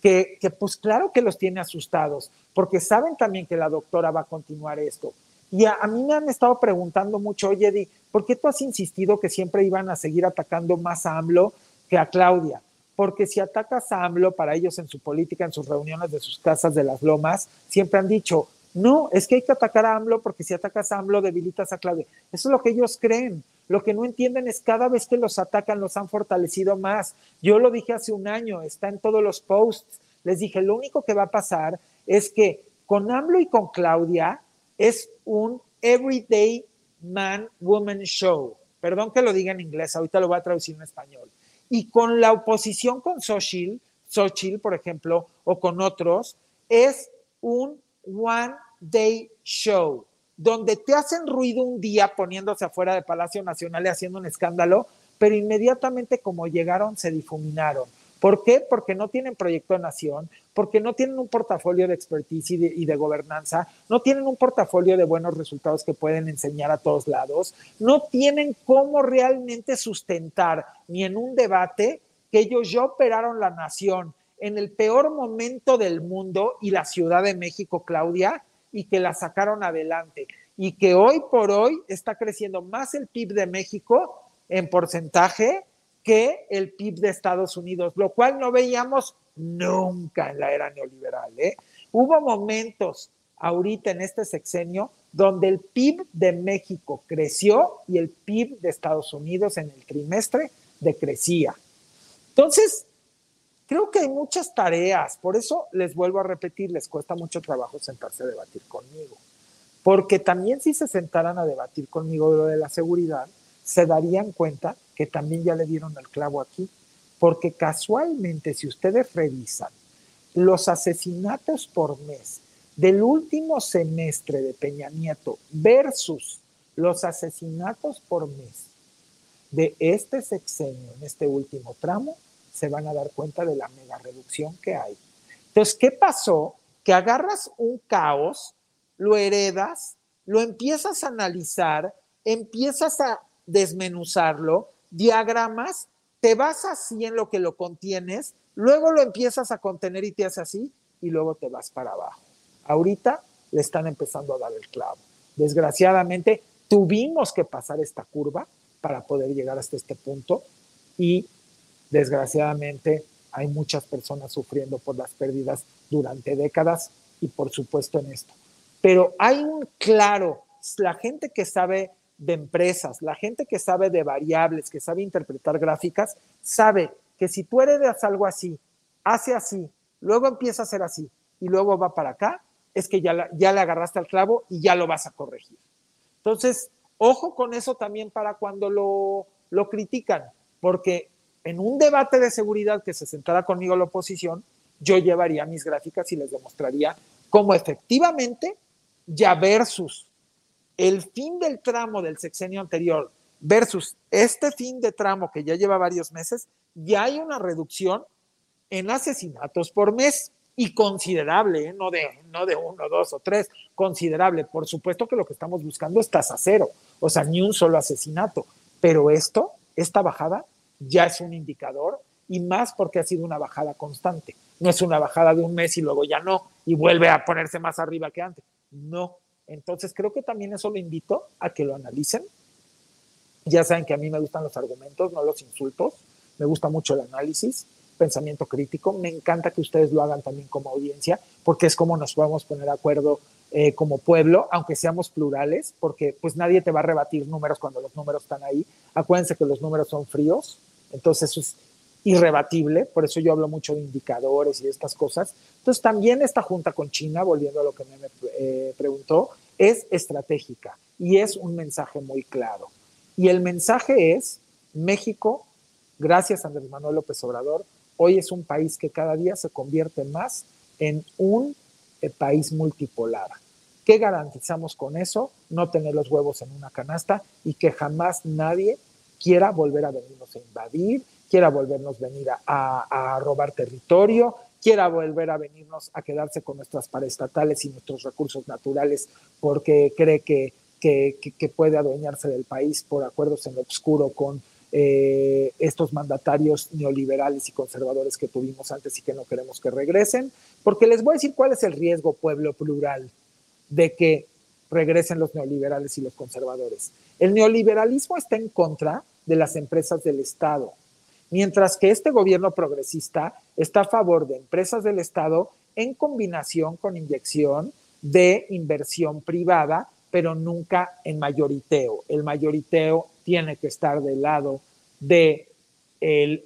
Que, que pues claro que los tiene asustados, porque saben también que la doctora va a continuar esto. Y a, a mí me han estado preguntando mucho, oye, Edy, ¿por qué tú has insistido que siempre iban a seguir atacando más a AMLO que a Claudia? Porque si atacas a AMLO, para ellos en su política, en sus reuniones de sus casas de las lomas, siempre han dicho, no, es que hay que atacar a AMLO porque si atacas a AMLO debilitas a Claudia. Eso es lo que ellos creen. Lo que no entienden es cada vez que los atacan los han fortalecido más. Yo lo dije hace un año, está en todos los posts. Les dije, lo único que va a pasar es que con AMLO y con Claudia es un everyday man, woman show. Perdón que lo diga en inglés, ahorita lo voy a traducir en español. Y con la oposición con Xochitl, Xochitl, por ejemplo, o con otros, es un one day show, donde te hacen ruido un día poniéndose afuera de Palacio Nacional y haciendo un escándalo, pero inmediatamente como llegaron se difuminaron. ¿Por qué? Porque no tienen proyecto de nación, porque no tienen un portafolio de expertise y de, y de gobernanza, no tienen un portafolio de buenos resultados que pueden enseñar a todos lados, no tienen cómo realmente sustentar ni en un debate que ellos ya operaron la nación en el peor momento del mundo y la Ciudad de México, Claudia, y que la sacaron adelante. Y que hoy por hoy está creciendo más el P I B de México en porcentaje que el P I B de Estados Unidos, lo cual no veíamos nunca en la era neoliberal, ¿eh? Hubo momentos ahorita en este sexenio donde el P I B de México creció y el P I B de Estados Unidos en el trimestre decrecía. Entonces, creo que hay muchas tareas, por eso les vuelvo a repetir, les cuesta mucho trabajo sentarse a debatir conmigo, porque también si se sentaran a debatir conmigo de lo de la seguridad, se darían cuenta que también ya le dieron el clavo aquí, porque casualmente, si ustedes revisan los asesinatos por mes del último semestre de Peña Nieto versus los asesinatos por mes de este sexenio, en este último tramo, se van a dar cuenta de la mega reducción que hay. Entonces, ¿qué pasó? Que agarras un caos, lo heredas, lo empiezas a analizar, empiezas a desmenuzarlo, diagramas, te vas así en lo que lo contienes, luego lo empiezas a contener y te haces así, y luego te vas para abajo. Ahorita le están empezando a dar el clavo. Desgraciadamente, tuvimos que pasar esta curva para poder llegar hasta este punto, y desgraciadamente hay muchas personas sufriendo por las pérdidas durante décadas, y por supuesto en esto. Pero hay un claro, la gente que sabe de empresas, la gente que sabe de variables, que sabe interpretar gráficas, sabe que si tú heredas algo así, hace así, luego empieza a hacer así y luego va para acá, es que ya, la, ya le agarraste al clavo y ya lo vas a corregir. Entonces, ojo con eso también para cuando lo, lo critican, porque en un debate de seguridad que se sentara conmigo la oposición, yo llevaría mis gráficas y les demostraría cómo efectivamente ya versus el fin del tramo del sexenio anterior versus este fin de tramo que ya lleva varios meses, ya hay una reducción en asesinatos por mes y considerable, ¿eh? no de, no de uno, dos o tres, considerable. Por supuesto que lo que estamos buscando es tasa cero, o sea, ni un solo asesinato, pero esto, esta bajada ya es un indicador y más porque ha sido una bajada constante. No es una bajada de un mes y luego ya no, y vuelve a ponerse más arriba que antes. No. Entonces, creo que también eso lo invito a que lo analicen. Ya saben que a mí me gustan los argumentos, no los insultos. Me gusta mucho el análisis, pensamiento crítico. Me encanta que ustedes lo hagan también como audiencia, porque es como nos podemos poner de acuerdo eh, como pueblo, aunque seamos plurales, porque pues nadie te va a rebatir números cuando los números están ahí. Acuérdense que los números son fríos, entonces eso es irrebatible, por eso yo hablo mucho de indicadores y de estas cosas. Entonces también esta junta con China, volviendo a lo que me eh, preguntó, es estratégica y es un mensaje muy claro. Y el mensaje es, México, gracias a Andrés Manuel López Obrador, hoy es un país que cada día se convierte más en un eh, país multipolar. ¿Qué garantizamos con eso? No tener los huevos en una canasta y que jamás nadie quiera volver a venirnos a invadir, quiera volvernos venir a, a, a robar territorio, quiera volver a venirnos a quedarse con nuestras paraestatales y nuestros recursos naturales porque cree que, que, que, que puede adueñarse del país por acuerdos en lo oscuro con eh, estos mandatarios neoliberales y conservadores que tuvimos antes y que no queremos que regresen. Porque les voy a decir cuál es el riesgo, pueblo plural, de que regresen los neoliberales y los conservadores. El neoliberalismo está en contra de las empresas del Estado, mientras que este gobierno progresista está a favor de empresas del Estado en combinación con inyección de inversión privada, pero nunca en mayoriteo. El mayoriteo tiene que estar del lado del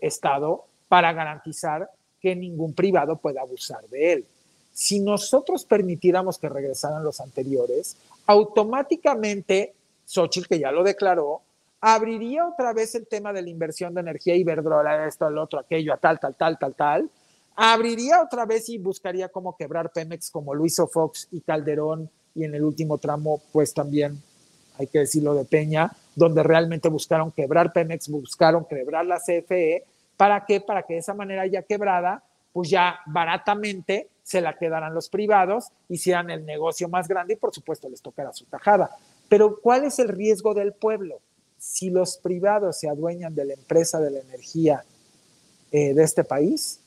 Estado para garantizar que ningún privado pueda abusar de él. Si nosotros permitiéramos que regresaran los anteriores, automáticamente, Xochitl, que ya lo declaró, abriría otra vez el tema de la inversión de energía, Iberdrola, esto, el otro, aquello, a tal, tal, tal, tal, tal. Abriría otra vez y buscaría cómo quebrar Pemex, como lo hizo Fox y Calderón, y en el último tramo, pues también, hay que decirlo, de Peña, donde realmente buscaron quebrar Pemex, buscaron quebrar la C F E. ¿Para qué? Para que de esa manera ya quebrada, pues ya baratamente se la quedaran los privados, hicieran el negocio más grande y por supuesto les tocara su tajada. Pero ¿cuál es el riesgo del pueblo? Si los privados se adueñan de la empresa de la energía eh, de este país,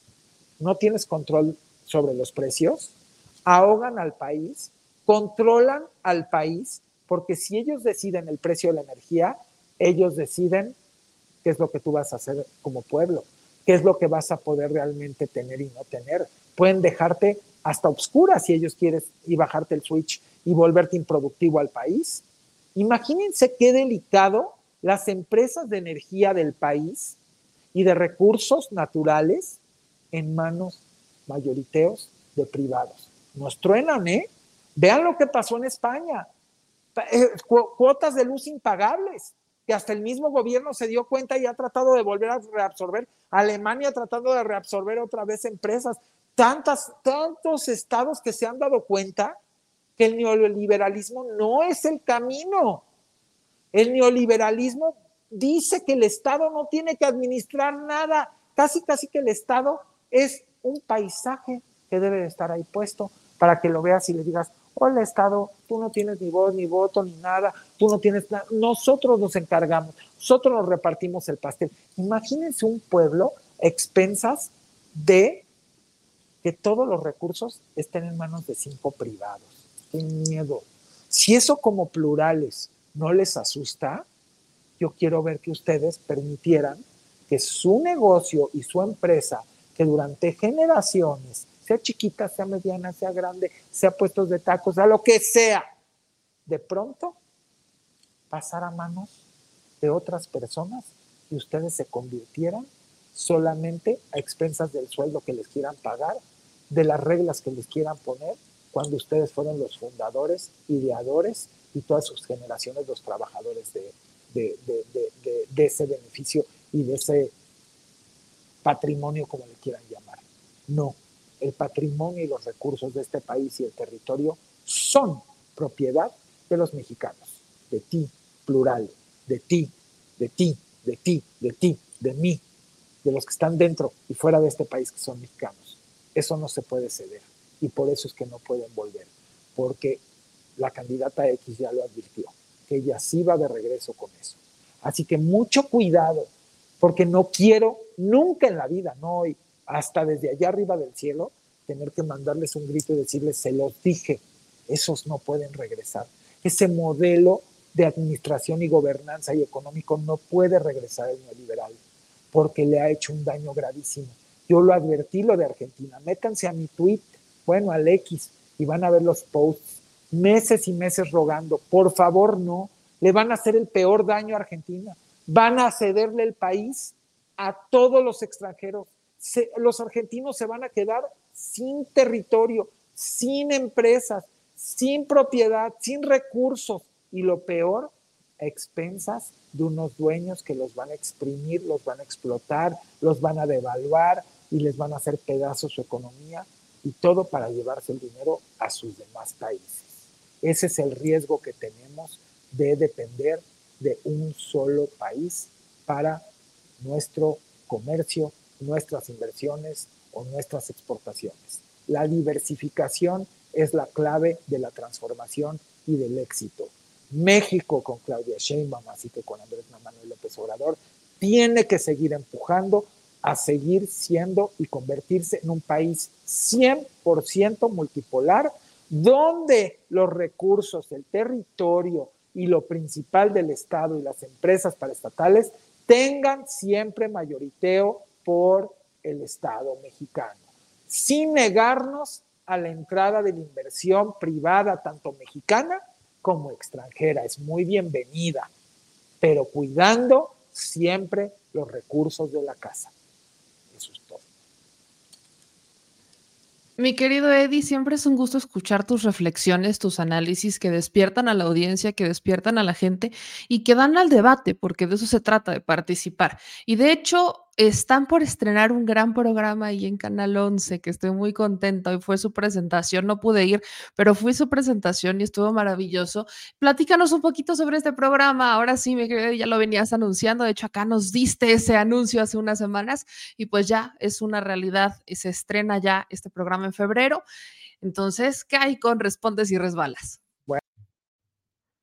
no tienes control sobre los precios, ahogan al país, controlan al país, porque si ellos deciden el precio de la energía, ellos deciden qué es lo que tú vas a hacer como pueblo, qué es lo que vas a poder realmente tener y no tener. Pueden dejarte hasta obscura si ellos quieren y bajarte el switch y volverte improductivo al país. Imagínense qué delicado las empresas de energía del país y de recursos naturales en manos mayoriteos de privados. Nos truenan, ¿eh? Vean lo que pasó en España. Cuotas de luz impagables, que hasta el mismo gobierno se dio cuenta y ha tratado de volver a reabsorber. Alemania tratando de reabsorber otra vez empresas. Tantas, tantos estados que se han dado cuenta que el neoliberalismo no es el camino. El neoliberalismo dice que el Estado no tiene que administrar nada. Casi, casi que el Estado es un paisaje que debe de estar ahí puesto para que lo veas y le digas, hola Estado, tú no tienes ni voz, ni voto, ni nada, tú no tienes nada, nosotros nos encargamos, nosotros nos repartimos el pastel. Imagínense un pueblo a expensas de que todos los recursos estén en manos de cinco privados. ¡Qué miedo! Si eso como plurales no les asusta, yo quiero ver que ustedes permitieran que su negocio y su empresa, que durante generaciones, sea chiquita, sea mediana, sea grande, sea puestos de tacos, sea lo que sea, de pronto pasar a manos de otras personas y ustedes se convirtieran solamente a expensas del sueldo que les quieran pagar, de las reglas que les quieran poner, cuando ustedes fueron los fundadores, ideadores y todas sus generaciones los trabajadores de, de, de, de, de, de ese beneficio y de ese patrimonio, como le quieran llamar. No, el patrimonio y los recursos de este país y el territorio son propiedad de los mexicanos, de ti, plural, de ti, de ti, de ti, de ti, de mí, de los que están dentro y fuera de este país que son mexicanos. Eso no se puede ceder y por eso es que no pueden volver, porque la candidata X ya lo advirtió, que ella sí va de regreso con eso. Así que mucho cuidado, porque no quiero nunca en la vida, no hoy, hasta desde allá arriba del cielo, tener que mandarles un grito y decirles, se los dije, esos no pueden regresar. Ese modelo de administración y gobernanza y económico no puede regresar al neoliberal, porque le ha hecho un daño gravísimo. Yo lo advertí, lo de Argentina. Métanse a mi tweet, bueno, al X, y van a ver los posts, meses y meses rogando, por favor no, le van a hacer el peor daño a Argentina, van a cederle el país a todos los extranjeros, se, los argentinos se van a quedar sin territorio, sin empresas, sin propiedad, sin recursos, y lo peor, a expensas de unos dueños que los van a exprimir, los van a explotar, los van a devaluar y les van a hacer pedazos su economía y todo para llevarse el dinero a sus demás países. Ese es el riesgo que tenemos de depender de un solo país para nuestro comercio, nuestras inversiones o nuestras exportaciones. La diversificación es la clave de la transformación y del éxito. México con Claudia Sheinbaum, así que con Andrés Manuel López Obrador, tiene que seguir empujando a seguir siendo y convertirse en un país cien por ciento multipolar, donde los recursos, el territorio y lo principal del Estado y las empresas paraestatales tengan siempre mayoriteo por el Estado mexicano, sin negarnos a la entrada de la inversión privada, tanto mexicana como extranjera. Es muy bienvenida, pero cuidando siempre los recursos de la casa. Eso es todo. Mi querido Edy, siempre es un gusto escuchar tus reflexiones, tus análisis que despiertan a la audiencia, que despiertan a la gente y que dan al debate, porque de eso se trata, de participar. Y de hecho, están por estrenar un gran programa ahí en Canal once, que estoy muy contenta. Hoy fue su presentación, no pude ir, pero fui su presentación y estuvo maravilloso. Platícanos un poquito sobre este programa. Ahora sí, mi querido, ya lo venías anunciando. De hecho, acá nos diste ese anuncio hace unas semanas y pues ya es una realidad. Y se estrena ya este programa en febrero. Entonces, ¿qué hay con Respondes y Resbalas? Bueno,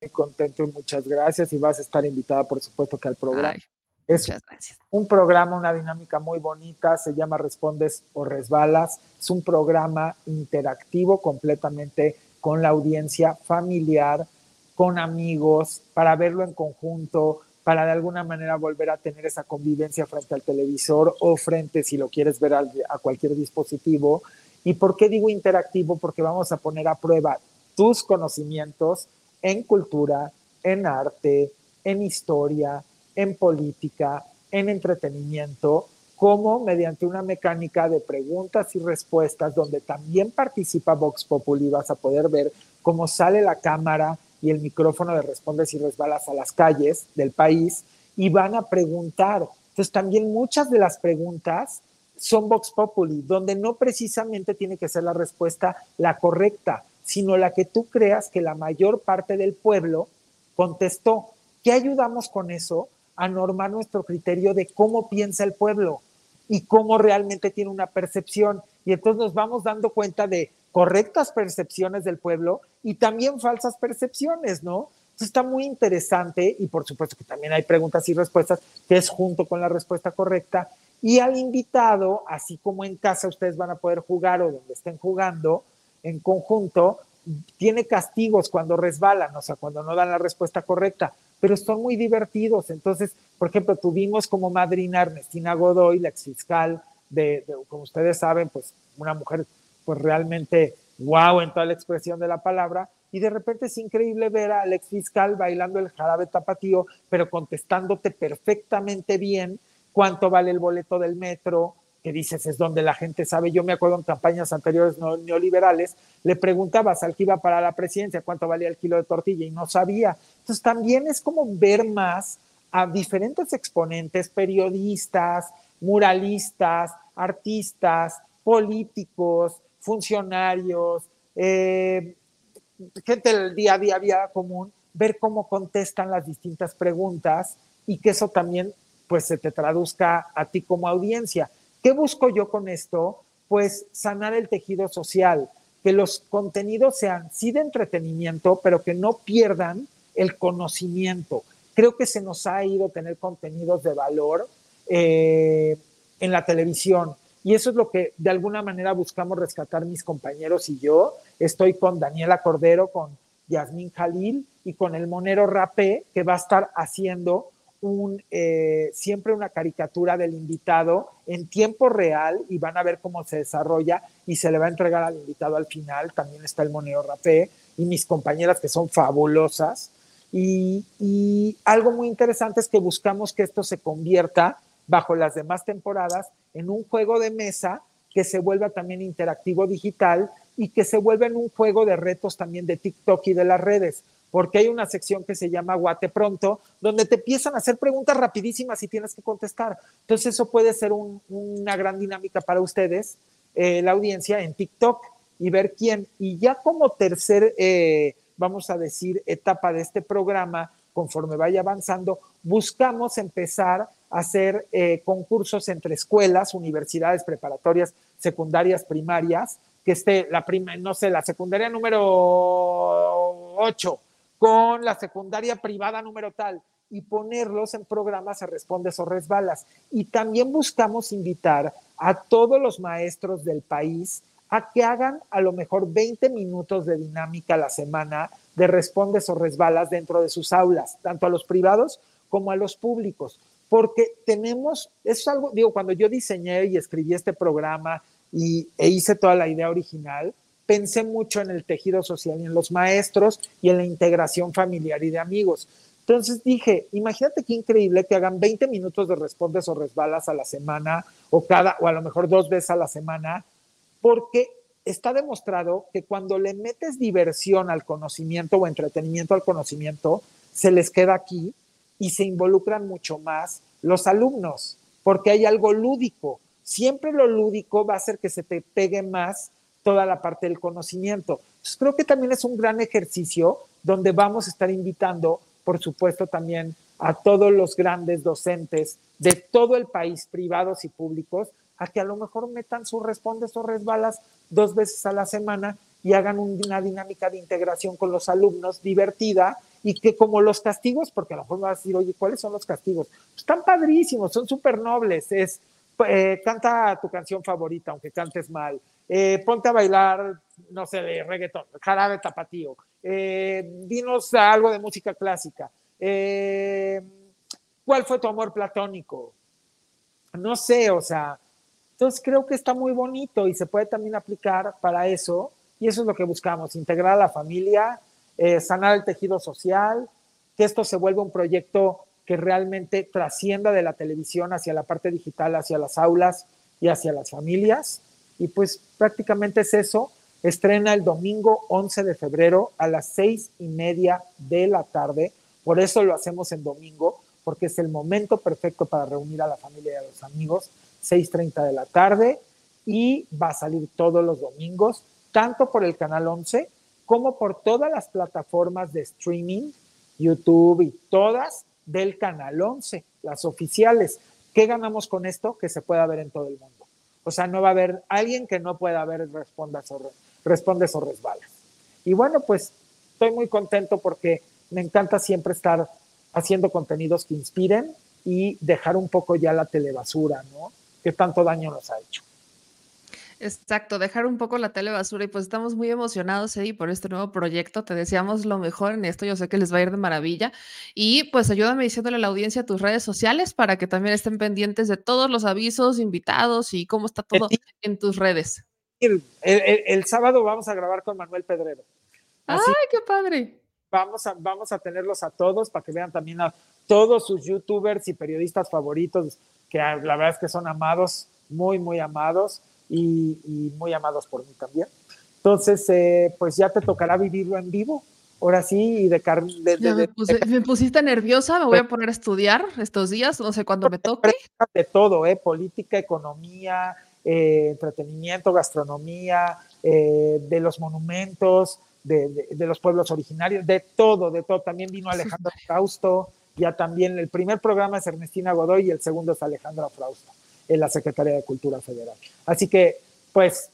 muy contento y muchas gracias. Y vas a estar invitada, por supuesto, que al programa. Ay. Es Muchas gracias. Un programa, una dinámica muy bonita, se llama Respondes o Resbalas. Es un programa interactivo completamente con la audiencia familiar, con amigos, para verlo en conjunto, para de alguna manera volver a tener esa convivencia frente al televisor o frente, si lo quieres ver, a cualquier dispositivo. ¿Y por qué digo interactivo? Porque vamos a poner a prueba tus conocimientos en cultura, en arte, en historia, en política, en entretenimiento, como mediante una mecánica de preguntas y respuestas donde también participa Vox Populi. Vas a poder ver cómo sale la cámara y el micrófono de Respondes y Resbalas a las calles del país y van a preguntar. Entonces también muchas de las preguntas son Vox Populi, donde no precisamente tiene que ser la respuesta la correcta, sino la que tú creas que la mayor parte del pueblo contestó. ¿Qué ayudamos con eso? A normar nuestro criterio de cómo piensa el pueblo y cómo realmente tiene una percepción. Y entonces nos vamos dando cuenta de correctas percepciones del pueblo y también falsas percepciones, ¿no? Entonces está muy interesante y por supuesto que también hay preguntas y respuestas que es junto con la respuesta correcta. Y al invitado, así como en casa ustedes van a poder jugar o donde estén jugando en conjunto, tiene castigos cuando resbalan, o sea, cuando no dan la respuesta correcta, pero son muy divertidos. Entonces, por ejemplo, tuvimos como madrina Ernestina Godoy, la exfiscal de, de, como ustedes saben, pues una mujer pues realmente wow en toda la expresión de la palabra, y de repente es increíble ver al exfiscal bailando el jarabe tapatío, pero contestándote perfectamente bien cuánto vale el boleto del metro, que dices, es donde la gente sabe. Yo me acuerdo en campañas anteriores no, neoliberales, le preguntabas al que iba para la presidencia cuánto valía el kilo de tortilla y no sabía. Entonces también es como ver más a diferentes exponentes, periodistas, muralistas, artistas, políticos, funcionarios, eh, gente del día a día, vida común, ver cómo contestan las distintas preguntas y que eso también pues se te traduzca a ti como audiencia. ¿Qué busco yo con esto? Pues sanar el tejido social, que los contenidos sean sí de entretenimiento, pero que no pierdan el conocimiento. Creo que se nos ha ido tener contenidos de valor eh, en la televisión y eso es lo que de alguna manera buscamos rescatar mis compañeros y yo. Estoy con Daniela Cordero, con Yasmín Jalil y con el Monero Rapé, que va a estar haciendo Un, eh, siempre una caricatura del invitado en tiempo real y van a ver cómo se desarrolla y se le va a entregar al invitado al final. También está el Monero Rapé y mis compañeras que son fabulosas y, y algo muy interesante es que buscamos que esto se convierta bajo las demás temporadas en un juego de mesa que se vuelva también interactivo digital y que se vuelva en un juego de retos también de TikTok y de las redes, porque hay una sección que se llama Guate Pronto, donde te empiezan a hacer preguntas rapidísimas y tienes que contestar. Entonces eso puede ser un, una gran dinámica para ustedes, eh, la audiencia, en TikTok, y ver quién. Y ya como tercer, eh, vamos a decir, etapa de este programa, conforme vaya avanzando, buscamos empezar a hacer eh, concursos entre escuelas, universidades, preparatorias, secundarias, primarias, que esté la prima, no sé, la secundaria número ocho, con la secundaria privada número tal, y ponerlos en programas a Respondes o Resbalas. Y también buscamos invitar a todos los maestros del país a que hagan a lo mejor veinte minutos de dinámica a la semana de Respondes o Resbalas dentro de sus aulas, tanto a los privados como a los públicos, porque tenemos, eso es algo, digo, cuando yo diseñé y escribí este programa y, e hice toda la idea original, pensé mucho en el tejido social y en los maestros y en la integración familiar y de amigos. Entonces dije, imagínate qué increíble que hagan veinte minutos de Respondes o Resbalas a la semana o cada, o a lo mejor dos veces a la semana, porque está demostrado que cuando le metes diversión al conocimiento o entretenimiento al conocimiento, se les queda aquí y se involucran mucho más los alumnos, porque hay algo lúdico. Siempre lo lúdico va a hacer que se te pegue más toda la parte del conocimiento. Entonces, creo que también es un gran ejercicio donde vamos a estar invitando, por supuesto, también a todos los grandes docentes de todo el país, privados y públicos, a que a lo mejor metan sus Respondes o Resbalas dos veces a la semana y hagan una dinámica de integración con los alumnos divertida y que como los castigos, porque a lo mejor vas a decir, oye, ¿cuáles son los castigos? Están padrísimos, son súper nobles, es eh, canta tu canción favorita, aunque cantes mal, eh, ponte a bailar, no sé, de reggaetón, jarabe tapatío, eh, dinos algo de música clásica, eh, ¿cuál fue tu amor platónico? No sé, o sea, entonces creo que está muy bonito y se puede también aplicar para eso, y eso es lo que buscamos, integrar a la familia, eh, sanar el tejido social, que esto se vuelva un proyecto que realmente trascienda de la televisión hacia la parte digital, hacia las aulas y hacia las familias, y pues prácticamente es eso. Estrena el domingo once de febrero a las seis y media de la tarde, por eso lo hacemos en domingo, porque es el momento perfecto para reunir a la familia y a los amigos, seis treinta de la tarde, y va a salir todos los domingos, tanto por el canal once como por todas las plataformas de streaming, YouTube y todas del canal once, las oficiales. ¿Qué ganamos con esto? Que se pueda ver en todo el mundo. O sea, no va a haber alguien que no pueda ver Respondas o Respondes o Resbalas. Y bueno, pues estoy muy contento porque me encanta siempre estar haciendo contenidos que inspiren y dejar un poco ya la telebasura, ¿no? Que tanto daño nos ha hecho. Exacto, dejar un poco la telebasura, y pues estamos muy emocionados, Edy, por este nuevo proyecto. Te deseamos lo mejor en esto, yo sé que les va a ir de maravilla, y pues ayúdame diciéndole a la audiencia tus redes sociales para que también estén pendientes de todos los avisos, invitados y cómo está todo el, en tus redes. El, el, el sábado vamos a grabar con Manuel Pedrero. Así, ¡ay, qué padre! Vamos a, vamos a tenerlos a todos para que vean también a todos sus youtubers y periodistas favoritos, que la verdad es que son amados, muy, muy amados, y, y muy amados por mí también. Entonces, eh, pues ya te tocará vivirlo en vivo. Ahora sí, y de carne. Me, puse, me pusiste nerviosa, me voy a poner a estudiar estos días, no sé cuándo me toque. De todo, ¿eh? Política, economía, eh, entretenimiento, gastronomía, eh, de los monumentos, de, de, de los pueblos originarios, de todo, de todo. También vino Alejandra Frausto, ya también el primer programa es Ernestina Godoy y el segundo es Alejandra Frausto, en la Secretaría de Cultura Federal. Así que, pues,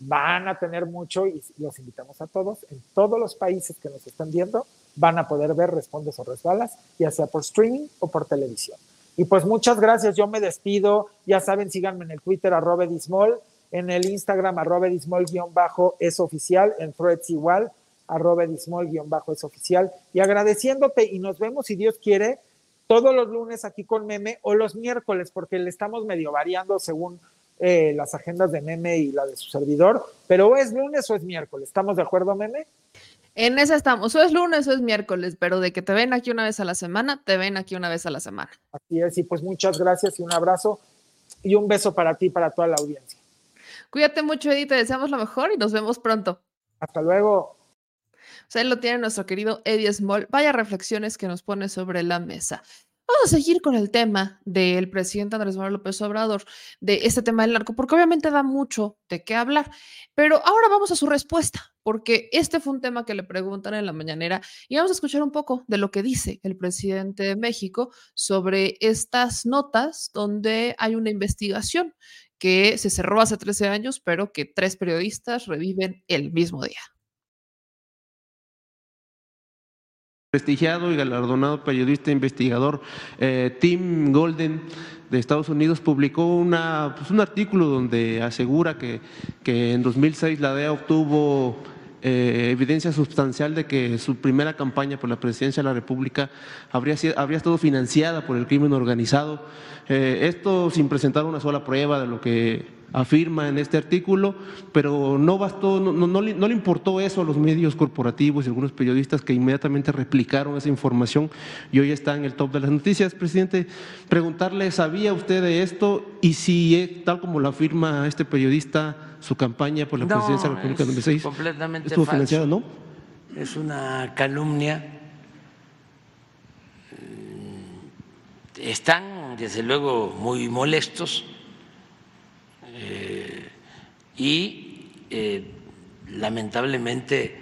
van a tener mucho, y los invitamos a todos, en todos los países que nos están viendo, van a poder ver Respondes o Resbalas, ya sea por streaming o por televisión. Y pues muchas gracias, yo me despido, ya saben, síganme en el Twitter, arroba Edy Smol, en el Instagram, arroba Edy Smol guión bajo es oficial, en Threads igual, arroba Edy Smol guión bajo es oficial, y agradeciéndote, y nos vemos, si Dios quiere, todos los lunes aquí con Meme, o los miércoles, porque le estamos medio variando según eh, las agendas de Meme y la de su servidor, pero o es lunes o es miércoles, ¿estamos de acuerdo, Meme? En esa estamos, o es lunes o es miércoles, pero de que te ven aquí una vez a la semana, te ven aquí una vez a la semana. Así es, y pues muchas gracias y un abrazo y un beso para ti y para toda la audiencia. Cuídate mucho, Edy, te deseamos lo mejor y nos vemos pronto. Hasta luego. O sea, ahí lo tiene nuestro querido Edy Smol. Vaya reflexiones que nos pone sobre la mesa. Vamos a seguir con el tema del presidente Andrés Manuel López Obrador, de este tema del narco, porque obviamente da mucho de qué hablar. Pero ahora vamos a su respuesta, porque este fue un tema que le preguntan en la mañanera y vamos a escuchar un poco de lo que dice el presidente de México sobre estas notas donde hay una investigación que se cerró hace trece años, pero que tres periodistas reviven el mismo día. Prestigiado y galardonado periodista e investigador eh, Tim Golden de Estados Unidos publicó una, pues un artículo donde asegura que, que en dos mil seis la D E A obtuvo eh, evidencia sustancial de que su primera campaña por la presidencia de la República habría, sido, habría estado financiada por el crimen organizado. Eh, esto sin presentar una sola prueba de lo que afirma en este artículo, pero no bastó, no, no, no, le, no le importó eso a los medios corporativos y algunos periodistas que inmediatamente replicaron esa información y hoy está en el top de las noticias. Presidente, preguntarle, ¿sabía usted de esto? Y si, tal como lo afirma este periodista, su campaña por la no, presidencia de la República dos mil seis completamente estuvo financiada, ¿no? Es una calumnia. Están, desde luego, muy molestos. Eh, y eh, lamentablemente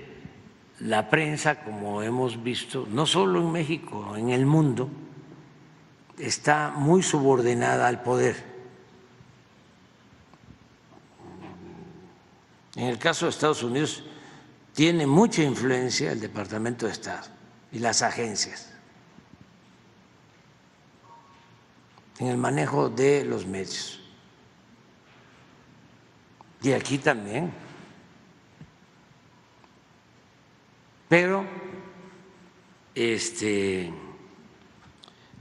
la prensa, como hemos visto, no solo en México, en el mundo, está muy subordinada al poder. En el caso de Estados Unidos tiene mucha influencia el Departamento de Estado y las agencias en el manejo de los medios. Y aquí también. Pero este,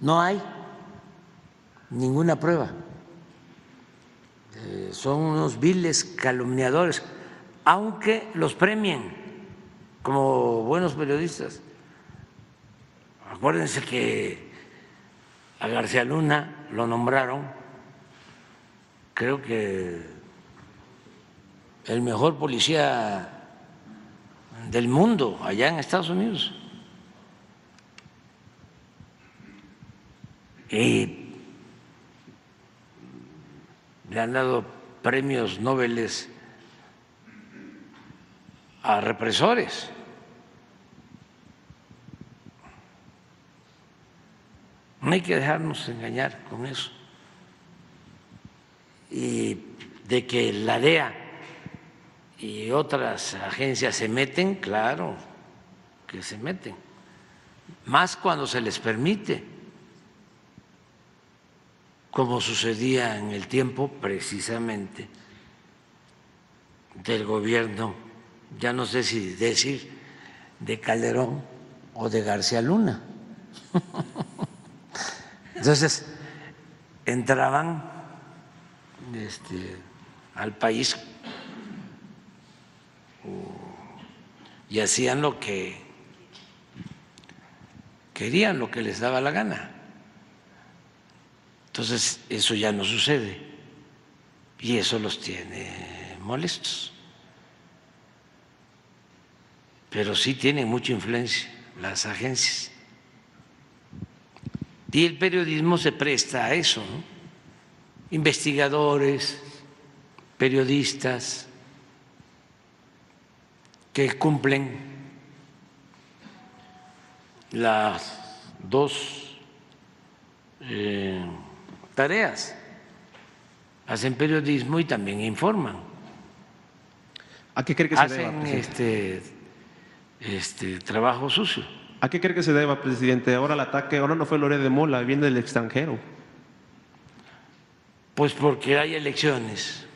no hay ninguna prueba. Eh, son unos viles calumniadores, aunque los premien como buenos periodistas. Acuérdense que a García Luna lo nombraron, creo que el mejor policía del mundo allá en Estados Unidos. Y le han dado premios Nobel a represores. No hay que dejarnos engañar con eso. Y de que la D E A y otras agencias se meten, claro que se meten, más cuando se les permite, como sucedía en el tiempo precisamente del gobierno, ya no sé si decir de Calderón o de García Luna. Entonces entraban este, al país y hacían lo que querían, lo que les daba la gana. Entonces eso ya no sucede y eso los tiene molestos. Pero sí tienen mucha influencia las agencias. Y el periodismo se presta a eso, ¿no? Investigadores, periodistas que cumplen las dos eh, tareas, hacen periodismo y también informan. ¿A qué cree que se deba, presidente? Hacen este, este trabajo sucio. ¿A qué cree que se deba, presidente? Ahora el ataque, ahora no fue Lore de Mola, viene del extranjero. Pues porque hay elecciones.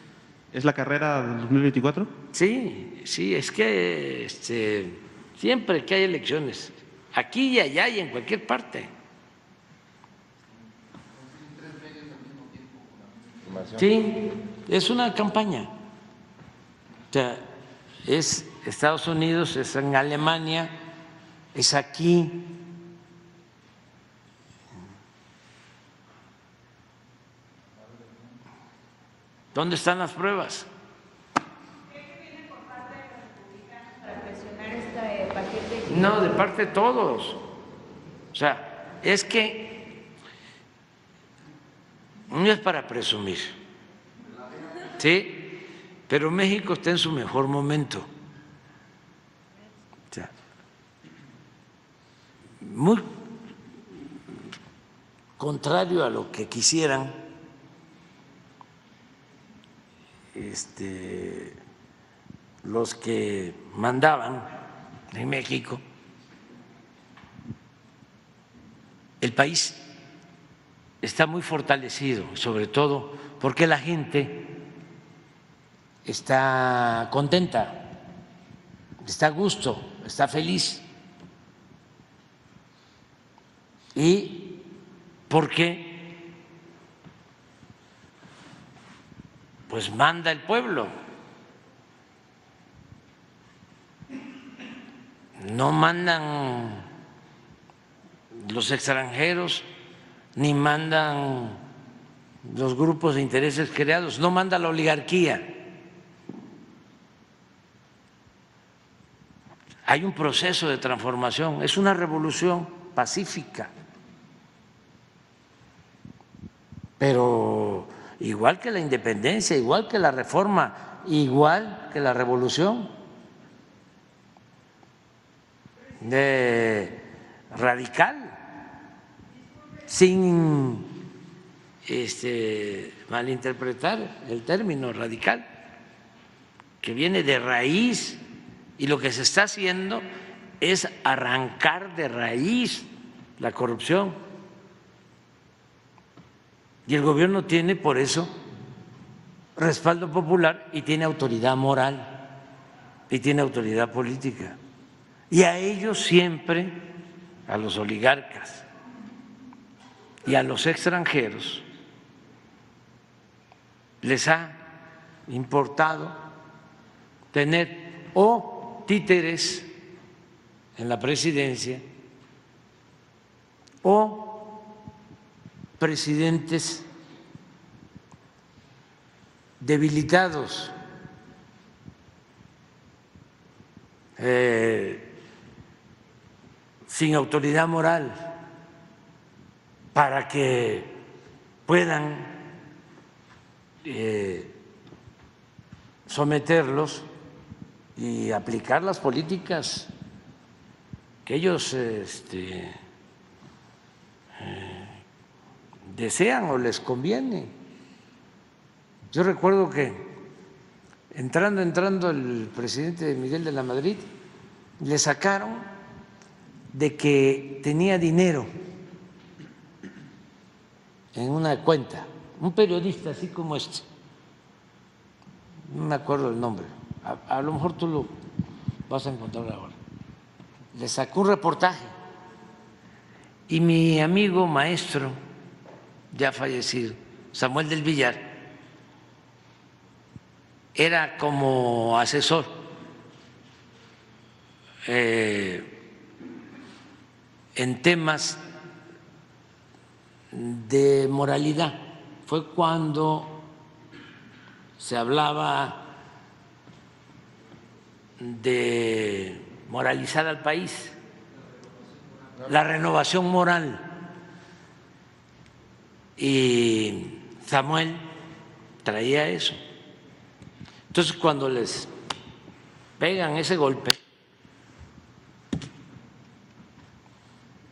¿Es la carrera del dos mil veinticuatro? Sí, sí, es que este, siempre que hay elecciones, aquí y allá y en cualquier parte. Sí, es una campaña. O sea, es Estados Unidos, es en Alemania, es aquí. ¿Dónde están las pruebas? ¿Cree que viene por parte de los republicanos para presionar este paquete? No, de parte de todos. O sea, es que no es para presumir, ¿sí? Pero México está en su mejor momento. O sea, muy contrario a lo que quisieran este, los que mandaban en México, el país está muy fortalecido, sobre todo porque la gente está contenta, está a gusto, está feliz. Y porque pues manda el pueblo, no mandan los extranjeros, ni mandan los grupos de intereses creados, no manda la oligarquía. Hay un proceso de transformación, es una revolución pacífica. Pero igual que la independencia, igual que la reforma, igual que la revolución, eh, radical, sin este, malinterpretar el término radical, que viene de raíz, y lo que se está haciendo es arrancar de raíz la corrupción. Y el gobierno tiene por eso respaldo popular y tiene autoridad moral y tiene autoridad política. Y a ellos siempre, a los oligarcas y a los extranjeros, les ha importado tener o títeres en la presidencia o presidentes debilitados, eh, sin autoridad moral, para que puedan eh, someterlos y aplicar las políticas que ellos este, eh, desean o les conviene. Yo recuerdo que entrando, entrando el presidente Miguel de la Madrid, le sacaron de que tenía dinero en una cuenta, un periodista así como este, no me acuerdo el nombre, a, a lo mejor tú lo vas a encontrar ahora. Le sacó un reportaje y mi amigo maestro, ya fallecido, Samuel del Villar, era como asesor eh, en temas de moralidad. Fue cuando se hablaba de moralizar al país, la renovación moral. Y Samuel traía eso. Entonces, cuando les pegan ese golpe,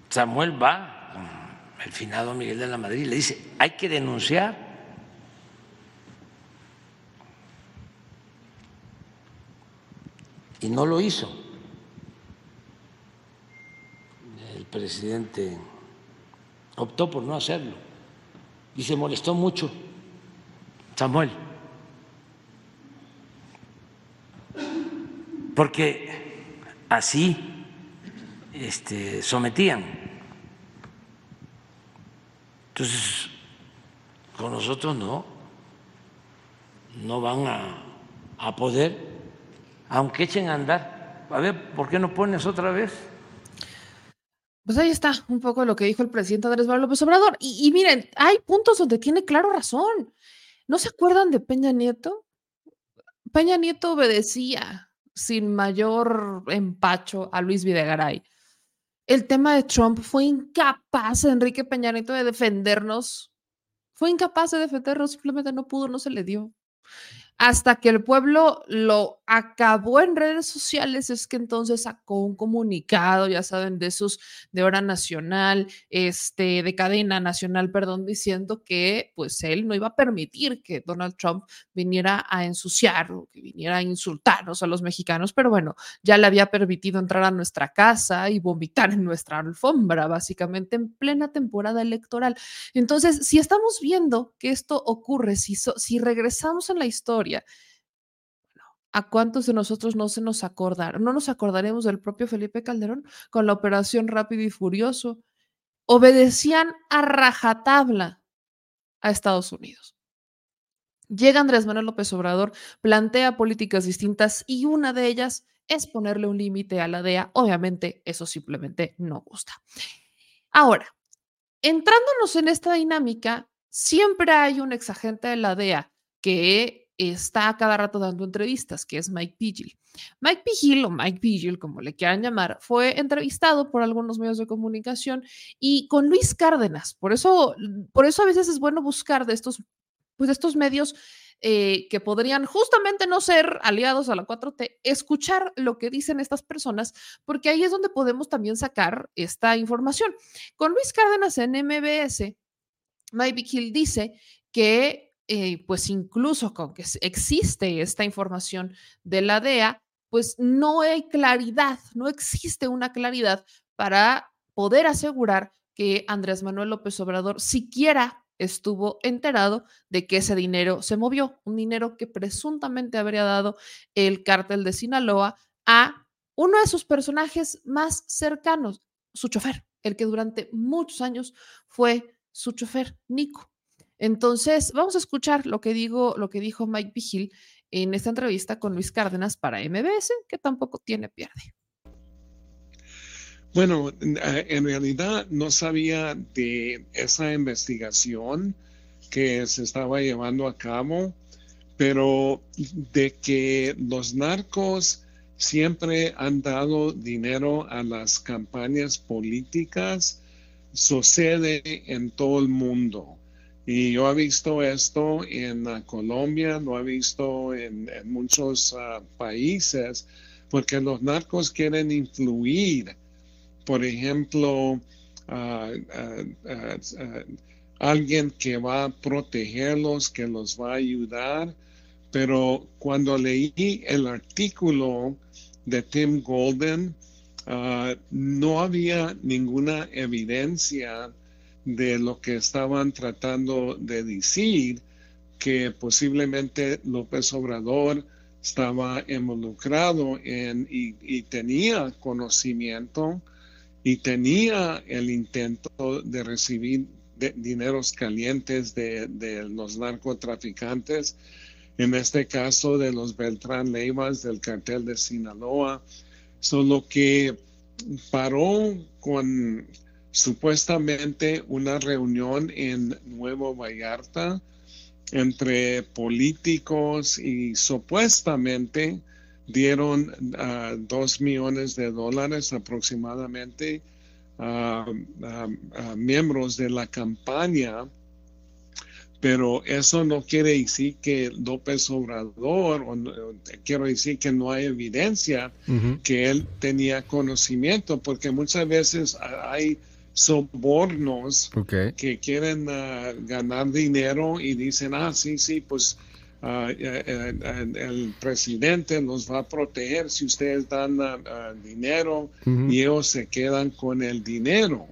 Samuel va con el finado Miguel de la Madrid y le dice: hay que denunciar. Y no lo hizo el presidente, optó por no hacerlo y se molestó mucho Samuel, porque así este, sometían. Entonces, con nosotros no, no van a, a poder, aunque echen a andar. A ver, ¿por qué no pones otra vez? Pues ahí está un poco lo que dijo el presidente Andrés Manuel López Obrador. Y, y miren, hay puntos donde tiene claro razón. ¿No se acuerdan de Peña Nieto? Peña Nieto obedecía sin mayor empacho a Luis Videgaray. El tema de Trump fue incapaz, Enrique Peña Nieto, de defendernos. Fue incapaz de defendernos, simplemente no pudo, no se le dio. Hasta que el pueblo lo acabó en redes sociales, es que entonces sacó un comunicado, ya saben, de esos de hora nacional, este, de cadena nacional, perdón, diciendo que pues él no iba a permitir que Donald Trump viniera a ensuciar o que viniera a insultarnos a los mexicanos, pero bueno, ya le había permitido entrar a nuestra casa y vomitar en nuestra alfombra, básicamente en plena temporada electoral. Entonces, si estamos viendo que esto ocurre, si, so, si regresamos en la historia, ¿a cuántos de nosotros no se nos acordaron? No nos acordaremos del propio Felipe Calderón con la operación Rápido y Furioso. Obedecían a rajatabla a Estados Unidos. Llega Andrés Manuel López Obrador, plantea políticas distintas y una de ellas es ponerle un límite a la D E A. Obviamente eso simplemente no gusta. Ahora, entrándonos en esta dinámica, siempre hay un exagente de la D E A que está a cada rato dando entrevistas, que es Mike Vigil. Mike Vigil, o Mike Vigil, como le quieran llamar, fue entrevistado por algunos medios de comunicación y con Luis Cárdenas. Por eso, por eso a veces es bueno buscar de estos, pues de estos medios eh, que podrían justamente no ser aliados a la cuatro T, escuchar lo que dicen estas personas, porque ahí es donde podemos también sacar esta información. Con Luis Cárdenas en M B S, Mike Vigil dice que Eh, pues incluso con que existe esta información de la D E A, pues no hay claridad, no existe una claridad para poder asegurar que Andrés Manuel López Obrador siquiera estuvo enterado de que ese dinero se movió, un dinero que presuntamente habría dado el cártel de Sinaloa a uno de sus personajes más cercanos, su chofer, el que durante muchos años fue su chofer, Nico. Entonces, vamos a escuchar lo que digo, lo que dijo Mike Vigil en esta entrevista con Luis Cárdenas para M B S, que tampoco tiene pierde. Bueno, en realidad no sabía de esa investigación que se estaba llevando a cabo, pero de que los narcos siempre han dado dinero a las campañas políticas, sucede en todo el mundo. Y yo he visto esto en uh, Colombia, lo he visto en, en muchos uh, países, porque los narcos quieren influir. Por ejemplo, uh, uh, uh, uh, alguien que va a protegerlos, que los va a ayudar. Pero cuando leí el artículo de Tim Golden, uh, no había ninguna evidencia de lo que estaban tratando de decir, que posiblemente López Obrador estaba involucrado en, y, y tenía conocimiento y tenía el intento de recibir de, dineros calientes de, de los narcotraficantes, en este caso de los Beltrán Leivas del cartel de Sinaloa. Solo que paró con supuestamente una reunión en Nuevo Vallarta entre políticos y supuestamente dieron uh, dos millones de dólares aproximadamente a, a, a miembros de la campaña, pero eso no quiere decir que López Obrador, o, o, quiero decir que no hay evidencia uh-huh. que él tenía conocimiento, porque muchas veces hay sobornos okay. que quieren uh, ganar dinero y dicen, ah, sí, sí, pues uh, el, el, el presidente los va a proteger si ustedes dan uh, uh, dinero uh-huh. y ellos se quedan con el dinero.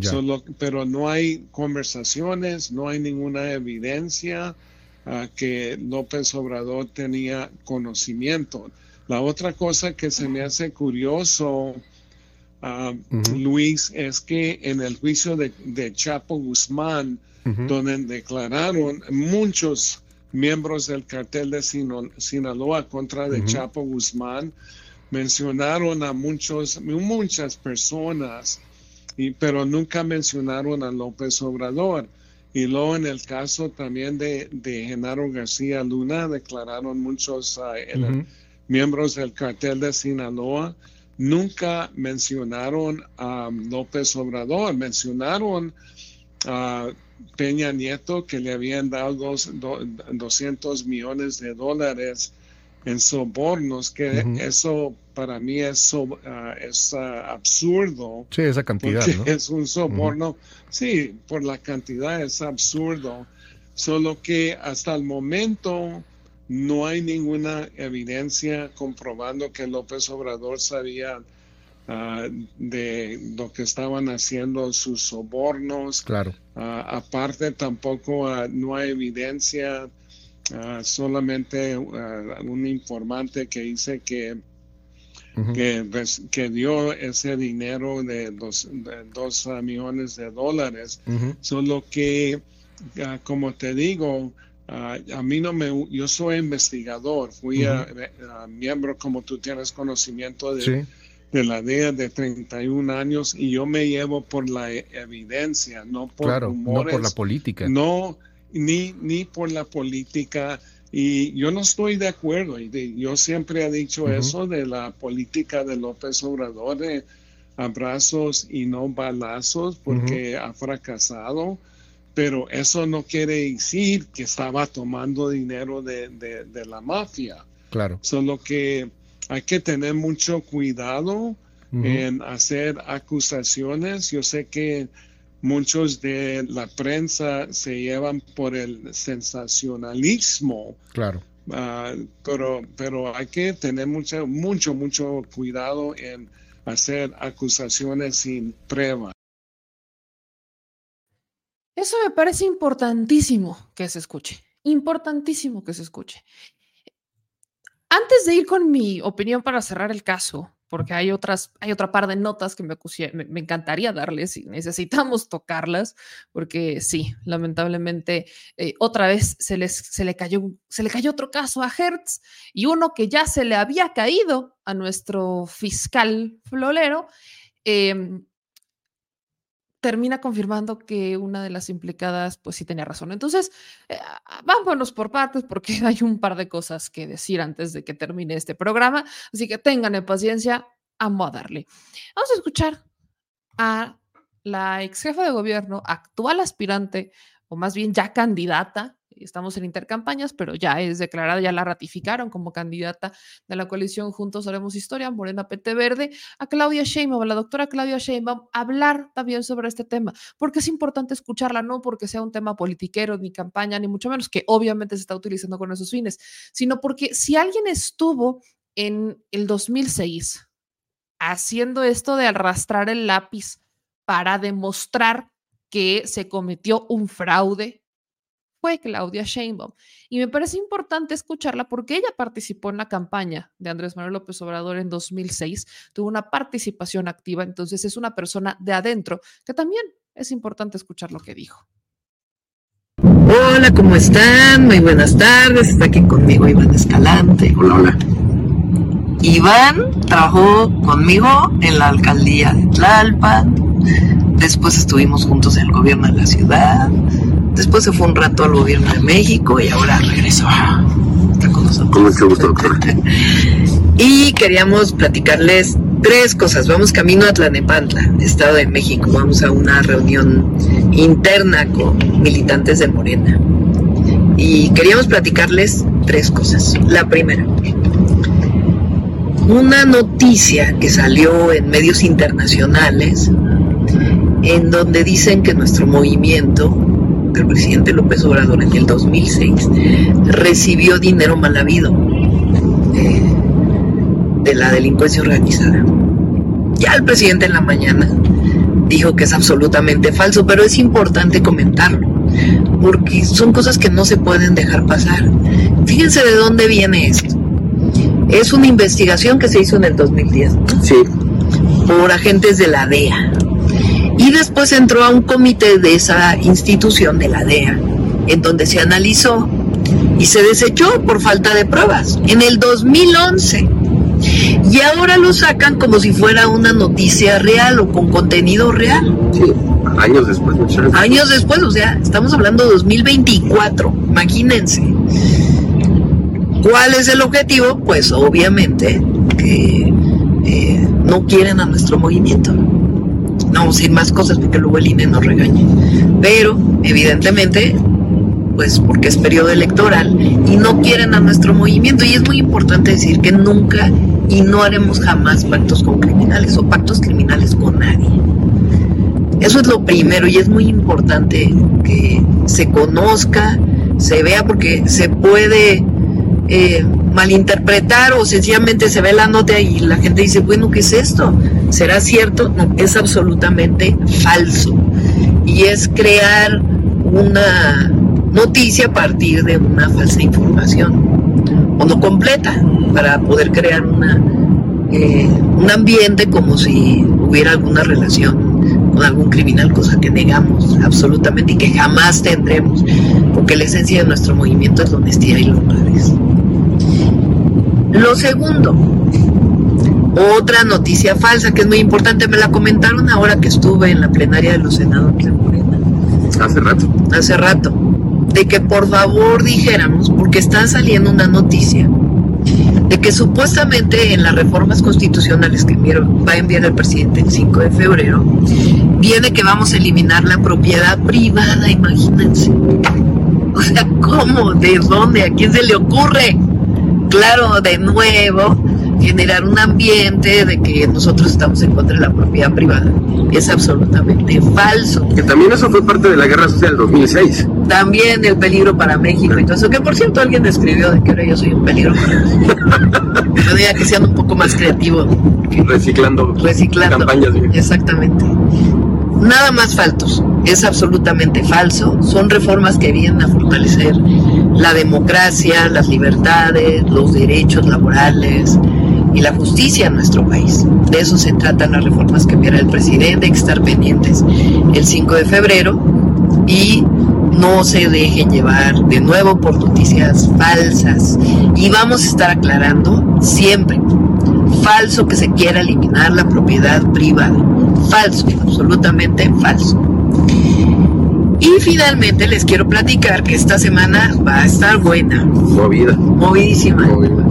Yeah. So lo, pero no hay conversaciones, no hay ninguna evidencia uh, que López Obrador tenía conocimiento. La otra cosa que se me hace curioso, Uh, uh-huh. Luis, es que en el juicio de, de Chapo Guzmán, uh-huh. donde declararon muchos miembros del cartel de Sino- Sinaloa contra de uh-huh. Chapo Guzmán, mencionaron a muchos, muchas personas, y, pero nunca mencionaron a López Obrador. Y luego en el caso también de, de Genaro García Luna, declararon muchos uh, el, uh-huh. miembros del cartel de Sinaloa. Nunca mencionaron a López Obrador, mencionaron a Peña Nieto, que le habían dado dos, do, doscientos millones de dólares en sobornos, que uh-huh. eso para mí es, so, uh, es uh, absurdo. Sí, esa cantidad, ¿no? Es un soborno, uh-huh. sí, por la cantidad es absurdo, solo que hasta el momento no hay ninguna evidencia comprobando que López Obrador sabía uh, de lo que estaban haciendo sus sobornos. Claro. Uh, aparte, tampoco uh, no hay evidencia, uh, solamente uh, un informante que dice que, uh-huh. que, que dio ese dinero de dos, de dos millones de dólares. Uh-huh. Solo que, uh, como te digo, Uh, a mí no me, yo soy investigador, fui uh-huh. a, a miembro, como tú tienes conocimiento de, sí. de la D E A de treinta y un años, y yo me llevo por la e- evidencia, no por claro, rumores, no por la política, no ni ni por la política, y yo no estoy de acuerdo. Y de, yo siempre he dicho uh-huh. eso de la política de López Obrador, de abrazos y no balazos, porque uh-huh. ha fracasado. Pero eso no quiere decir que estaba tomando dinero de, de, de la mafia. Claro. Solo que hay que tener mucho cuidado uh-huh. en hacer acusaciones. Yo sé que muchos de la prensa se llevan por el sensacionalismo. Claro. Uh, pero, pero hay que tener mucho, mucho, mucho cuidado en hacer acusaciones sin prueba. Eso me parece importantísimo que se escuche, importantísimo que se escuche. Antes de ir con mi opinión para cerrar el caso, porque hay otras, hay otra par de notas que me, me, me encantaría darles y necesitamos tocarlas, porque sí, lamentablemente eh, otra vez se les, se le cayó, se le cayó otro caso a Hertz, y uno que ya se le había caído a nuestro fiscal Florero, eh, termina confirmando que una de las implicadas pues sí tenía razón. Entonces, eh, vámonos por partes, porque hay un par de cosas que decir antes de que termine este programa, así que tengan paciencia, amo a darle. Vamos a escuchar a la ex jefa de gobierno, actual aspirante, o más bien ya candidata, estamos en intercampañas, pero ya es declarada, ya la ratificaron como candidata de la coalición Juntos Haremos Historia, Morena, P T, Verde, a Claudia Sheinbaum, a la doctora Claudia Sheinbaum, hablar también sobre este tema, porque es importante escucharla, no porque sea un tema politiquero, ni campaña, ni mucho menos, que obviamente se está utilizando con esos fines, sino porque si alguien estuvo en el dos mil seis haciendo esto de arrastrar el lápiz para demostrar que se cometió un fraude, fue Claudia Sheinbaum. Y me parece importante escucharla porque ella participó en la campaña de Andrés Manuel López Obrador en dos mil seis, tuvo una participación activa, entonces es una persona de adentro que también es importante escuchar lo que dijo. Hola, ¿cómo están? Muy buenas tardes, está aquí conmigo Iván Escalante. Hola, hola. Iván trabajó conmigo en la alcaldía de Tlalpan, después estuvimos juntos en el gobierno de la ciudad, después se fue un rato al gobierno de México y ahora regresó. Está con nosotros. Con mucho gusto, doctora. Y queríamos platicarles tres cosas. Vamos camino a Tlalnepantla, Estado de México. Vamos a una reunión interna con militantes de Morena. Y queríamos platicarles tres cosas. La primera, una noticia que salió en medios internacionales en donde dicen que nuestro movimiento, que el presidente López Obrador en el dos mil seis recibió dinero mal habido eh, de la delincuencia organizada. Ya el presidente en la mañana dijo que es absolutamente falso, pero es importante comentarlo, porque son cosas que no se pueden dejar pasar. Fíjense de dónde viene esto. Es una investigación que se hizo en el dos mil diez, ¿no? Sí. Por agentes de la D E A. Y después entró a un comité de esa institución de la D E A, en donde se analizó y se desechó por falta de pruebas en el dos mil once. Y ahora lo sacan como si fuera una noticia real o con contenido real. Sí, años después. Muchas veces. Años después, o sea, estamos hablando de dos mil veinticuatro, imagínense. ¿Cuál es el objetivo? Pues obviamente que eh, no quieren a nuestro movimiento. No vamos a ir más cosas porque luego el I N E nos regaña. Pero, evidentemente, pues porque es periodo electoral y no quieren a nuestro movimiento. Y es muy importante decir que nunca y no haremos jamás pactos con criminales o pactos criminales con nadie. Eso es lo primero y es muy importante que se conozca, se vea, porque se puede eh, malinterpretar o sencillamente se ve la nota y la gente dice, bueno, ¿qué es esto? ¿Será cierto? No, es absolutamente falso. Y es crear una noticia a partir de una falsa información, o no completa, para poder crear una, eh, un ambiente como si hubiera alguna relación con algún criminal, cosa que negamos absolutamente y que jamás tendremos, porque la esencia de nuestro movimiento es la honestidad y la honradez. Lo segundo, otra noticia falsa que es muy importante, me la comentaron ahora que estuve en la plenaria de los senadores de Morena. Hace rato. Hace rato. De que por favor dijéramos, porque está saliendo una noticia, de que supuestamente en las reformas constitucionales que va a enviar el presidente el cinco de febrero, viene que vamos a eliminar la propiedad privada, imagínense. O sea, ¿cómo? ¿De dónde? ¿A quién se le ocurre? Claro, de nuevo generar un ambiente de que nosotros estamos en contra de la propiedad privada. Es absolutamente falso. Que también eso fue parte de la guerra social del dos mil seis. También el peligro para México y todo eso. Que por cierto alguien escribió de que ahora yo soy un peligro para México. Yo diría que sean un poco más creativos. Reciclando, Reciclando. campañas. ¿Sí? Exactamente. Nada más faltos. Es absolutamente falso. Son reformas que vienen a fortalecer la democracia, las libertades, los derechos laborales y la justicia en nuestro país. De eso se tratan las reformas que enviará el presidente. Hay que estar pendientes el cinco de febrero y no se dejen llevar de nuevo por noticias falsas. Y vamos a estar aclarando siempre. Falso que se quiera eliminar la propiedad privada. Falso, absolutamente falso. Y finalmente les quiero platicar que esta semana va a estar buena. Movida. Movidísima. Movida.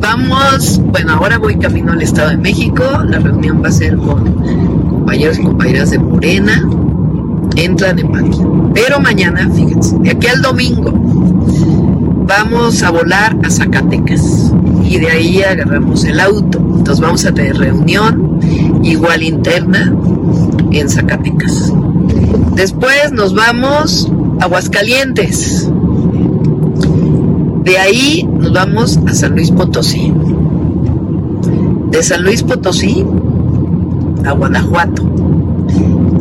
Vamos, bueno, ahora voy camino al Estado de México. La reunión va a ser con compañeros y compañeras de Morena. Entran en página. Pero mañana, fíjense, de aquí al domingo, vamos a volar a Zacatecas. Y de ahí agarramos el auto. Entonces vamos a tener reunión, igual interna, en Zacatecas. Después nos vamos a Aguascalientes. De ahí nos vamos a San Luis Potosí. De San Luis Potosí a Guanajuato.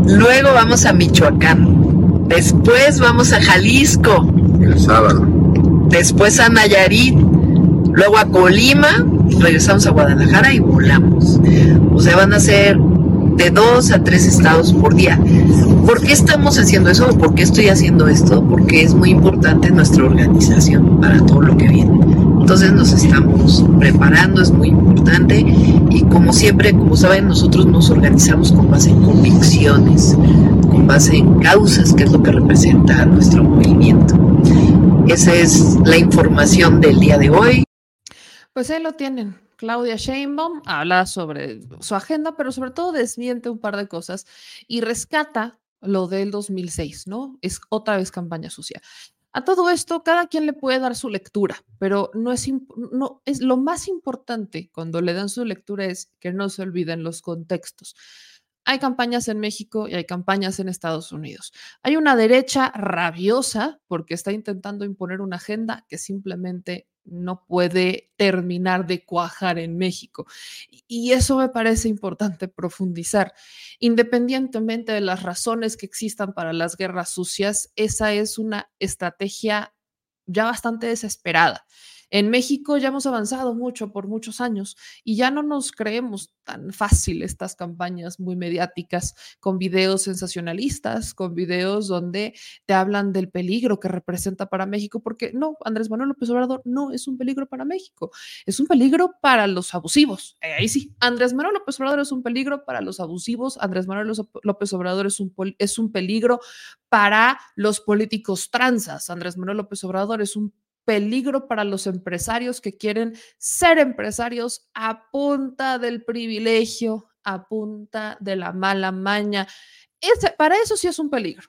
Luego vamos a Michoacán. Después vamos a Jalisco. El sábado. Después a Nayarit. Luego a Colima, regresamos a Guadalajara y volamos. O sea, van a ser de dos a tres estados por día. ¿Por qué estamos haciendo eso? ¿Por qué estoy haciendo esto? Porque es muy importante nuestra organización para todo lo que viene. Entonces nos estamos preparando, es muy importante. Y como siempre, como saben, nosotros nos organizamos con base en convicciones, con base en causas, que es lo que representa nuestro movimiento. Esa es la información del día de hoy. Pues ahí lo tienen. Claudia Sheinbaum habla sobre su agenda, pero sobre todo desmiente un par de cosas y rescata lo del dos mil seis, ¿no? Es otra vez campaña sucia. A todo esto, cada quien le puede dar su lectura, pero no es, imp- no, es lo más importante cuando le dan su lectura es que no se olviden los contextos. Hay campañas en México y hay campañas en Estados Unidos. Hay una derecha rabiosa porque está intentando imponer una agenda que simplemente no puede terminar de cuajar en México. Y eso me parece importante profundizar. Independientemente de las razones que existan para las guerras sucias, esa es una estrategia ya bastante desesperada. En México ya hemos avanzado mucho por muchos años y ya no nos creemos tan fácil estas campañas muy mediáticas con videos sensacionalistas, con videos donde te hablan del peligro que representa para México, porque no, Andrés Manuel López Obrador no es un peligro para México, es un peligro para los abusivos. Eh, ahí sí, Andrés Manuel López Obrador es un peligro para los abusivos, Andrés Manuel López Obrador es un, pol- es un peligro para los políticos transas, Andrés Manuel López Obrador es un peligro para los empresarios que quieren ser empresarios a punta del privilegio, a punta de la mala maña. Ese, para eso sí es un peligro.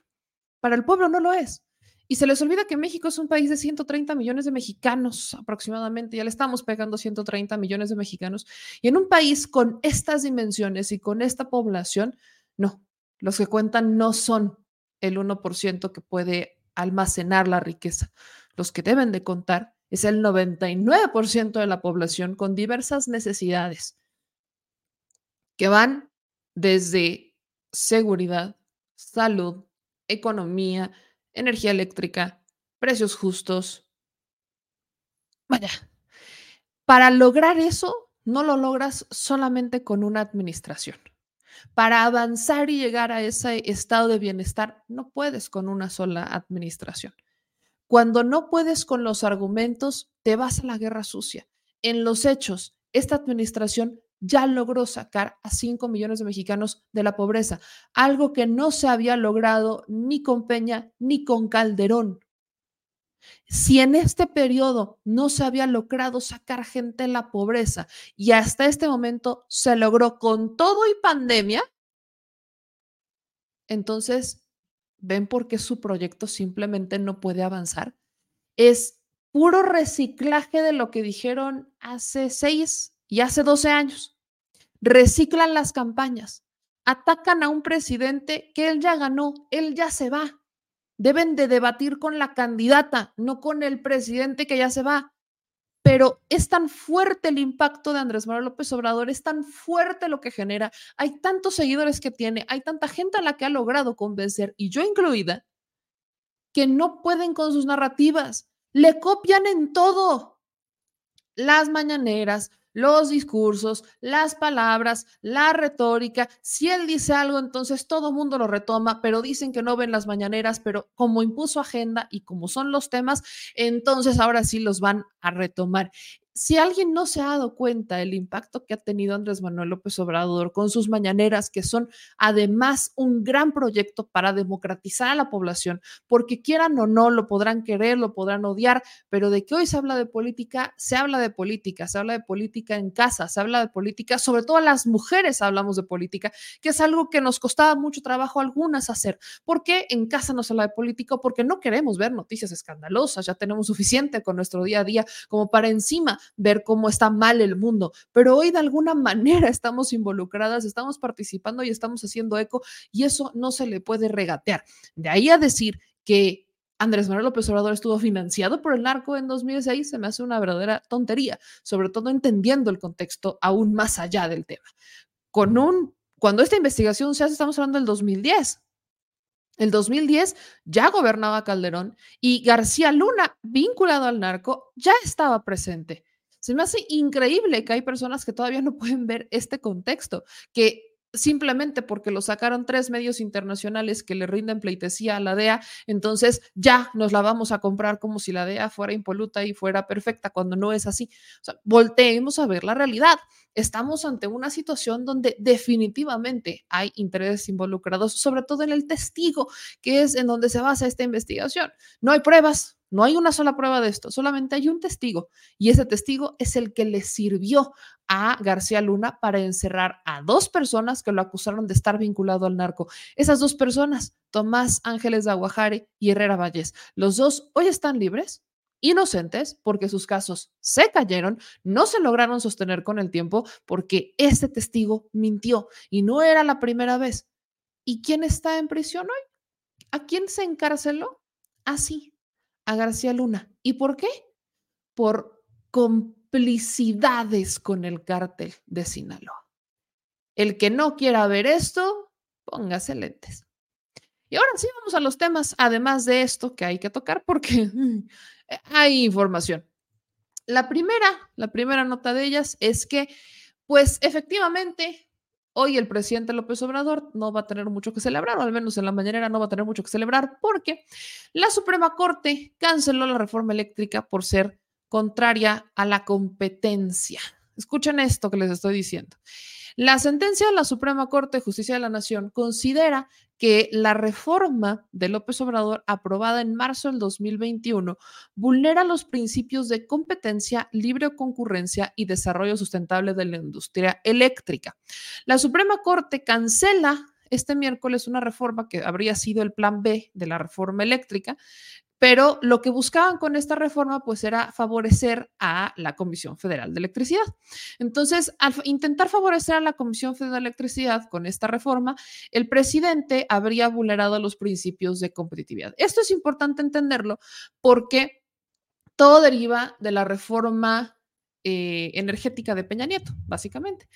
Para el pueblo no lo es. Y se les olvida que México es un país de ciento treinta millones de mexicanos aproximadamente. Ya le estamos pegando ciento treinta millones de mexicanos. Y en un país con estas dimensiones y con esta población, no. Los que cuentan no son el uno por ciento que puede almacenar la riqueza. Los que deben de contar es el noventa y nueve por ciento de la población con diversas necesidades que van desde seguridad, salud, economía, energía eléctrica, precios justos. Vaya, para lograr eso no lo logras solamente con una administración. Para avanzar y llegar a ese estado de bienestar no puedes con una sola administración. Cuando no puedes con los argumentos, te vas a la guerra sucia. En los hechos, esta administración ya logró sacar a cinco millones de mexicanos de la pobreza, algo que no se había logrado ni con Peña ni con Calderón. Si en este periodo no se había logrado sacar gente de la pobreza y hasta este momento se logró con todo y pandemia, entonces ¿ven por qué su proyecto simplemente no puede avanzar? Es puro reciclaje de lo que dijeron hace seis y hace doce años. Reciclan las campañas, atacan a un presidente que él ya ganó, él ya se va. Deben de debatir con la candidata, no con el presidente que ya se va. Pero es tan fuerte el impacto de Andrés Manuel López Obrador, es tan fuerte lo que genera, hay tantos seguidores que tiene, hay tanta gente a la que ha logrado convencer, y yo incluida, que no pueden con sus narrativas. Le copian en todo. Las mañaneras, los discursos, las palabras, la retórica. Si él dice algo, entonces todo mundo lo retoma, pero dicen que no ven las mañaneras, pero como impuso agenda y como son los temas, entonces ahora sí los van a retomar. Si alguien no se ha dado cuenta del impacto que ha tenido Andrés Manuel López Obrador con sus mañaneras, que son además un gran proyecto para democratizar a la población, porque quieran o no, lo podrán querer, lo podrán odiar, pero de que hoy se habla de política, se habla de política, se habla de política en casa, se habla de política, sobre todo las mujeres hablamos de política, que es algo que nos costaba mucho trabajo algunas hacer, porque en casa no se habla de política, porque no queremos ver noticias escandalosas, ya tenemos suficiente con nuestro día a día como para encima ver cómo está mal el mundo, pero hoy de alguna manera estamos involucradas, estamos participando y estamos haciendo eco, y eso no se le puede regatear. De ahí a decir que Andrés Manuel López Obrador estuvo financiado por el narco en dos mil seis, se me hace una verdadera tontería, sobre todo entendiendo el contexto aún más allá del tema. Con un, cuando esta investigación se hace, estamos hablando del dos mil diez. El dos mil diez ya gobernaba Calderón y García Luna, vinculado al narco, ya estaba presente. Se me hace increíble que hay personas que todavía no pueden ver este contexto, que simplemente porque lo sacaron tres medios internacionales que le rinden pleitesía a la D E A, entonces ya nos la vamos a comprar como si la D E A fuera impoluta y fuera perfecta, cuando no es así. O sea, volteemos a ver la realidad. Estamos ante una situación donde definitivamente hay intereses involucrados, sobre todo en el testigo, que es en donde se basa esta investigación. No hay pruebas. No hay una sola prueba de esto, solamente hay un testigo, y ese testigo es el que le sirvió a García Luna para encerrar a dos personas que lo acusaron de estar vinculado al narco. Esas dos personas, Tomás Ángeles de Aguajare y Herrera Valles, los dos hoy están libres, inocentes, porque sus casos se cayeron, no se lograron sostener con el tiempo, porque este testigo mintió, y no era la primera vez. ¿Y quién está en prisión hoy? ¿A quién se encarceló? Así. A García Luna. ¿Y por qué? Por complicidades con el cártel de Sinaloa. El que no quiera ver esto, póngase lentes. Y ahora sí vamos a los temas, además de esto que hay que tocar, porque hay información. La primera, la primera nota de ellas es que, pues efectivamente, hoy el presidente López Obrador no va a tener mucho que celebrar, o al menos en la mañanera no va a tener mucho que celebrar, porque la Suprema Corte canceló la reforma eléctrica por ser contraria a la competencia. Escuchen esto que les estoy diciendo. La sentencia de la Suprema Corte de Justicia de la Nación considera que la reforma de López Obrador, aprobada en marzo del dos mil veintiuno, vulnera los principios de competencia, libre concurrencia y desarrollo sustentable de la industria eléctrica. La Suprema Corte cancela este miércoles una reforma que habría sido el plan B de la reforma eléctrica, pero lo que buscaban con esta reforma pues era favorecer a la Comisión Federal de Electricidad. Entonces, al intentar favorecer a la Comisión Federal de Electricidad con esta reforma, el presidente habría vulnerado los principios de competitividad. Esto es importante entenderlo porque todo deriva de la reforma eh, energética de Peña Nieto, básicamente.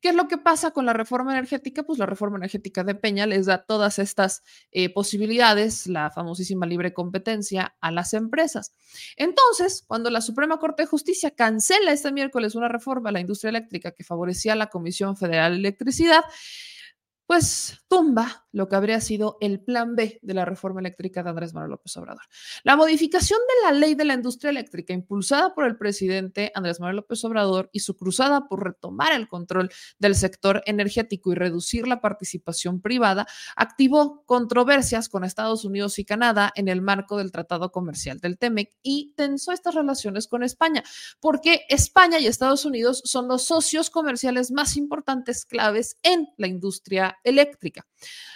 ¿Qué es lo que pasa con la reforma energética? Pues la reforma energética de Peña les da todas estas eh, posibilidades, la famosísima libre competencia, a las empresas. Entonces, cuando la Suprema Corte de Justicia cancela este miércoles una reforma a la industria eléctrica que favorecía a la Comisión Federal de Electricidad, pues tumba lo que habría sido el plan B de la reforma eléctrica de Andrés Manuel López Obrador. La modificación de la ley de la industria eléctrica impulsada por el presidente Andrés Manuel López Obrador y su cruzada por retomar el control del sector energético y reducir la participación privada activó controversias con Estados Unidos y Canadá en el marco del Tratado Comercial del T M E C y tensó estas relaciones con España, porque España y Estados Unidos son los socios comerciales más importantes, claves en la industria eléctrica.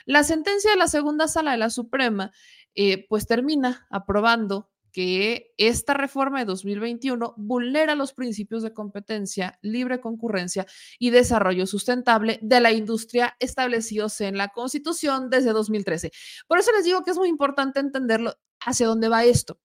La sentencia de la segunda sala de la Suprema eh, pues termina aprobando que esta reforma de dos mil veintiuno vulnera los principios de competencia, libre concurrencia y desarrollo sustentable de la industria establecidos en la Constitución desde dos mil trece. Por eso les digo que es muy importante entenderlo hacia dónde va esto.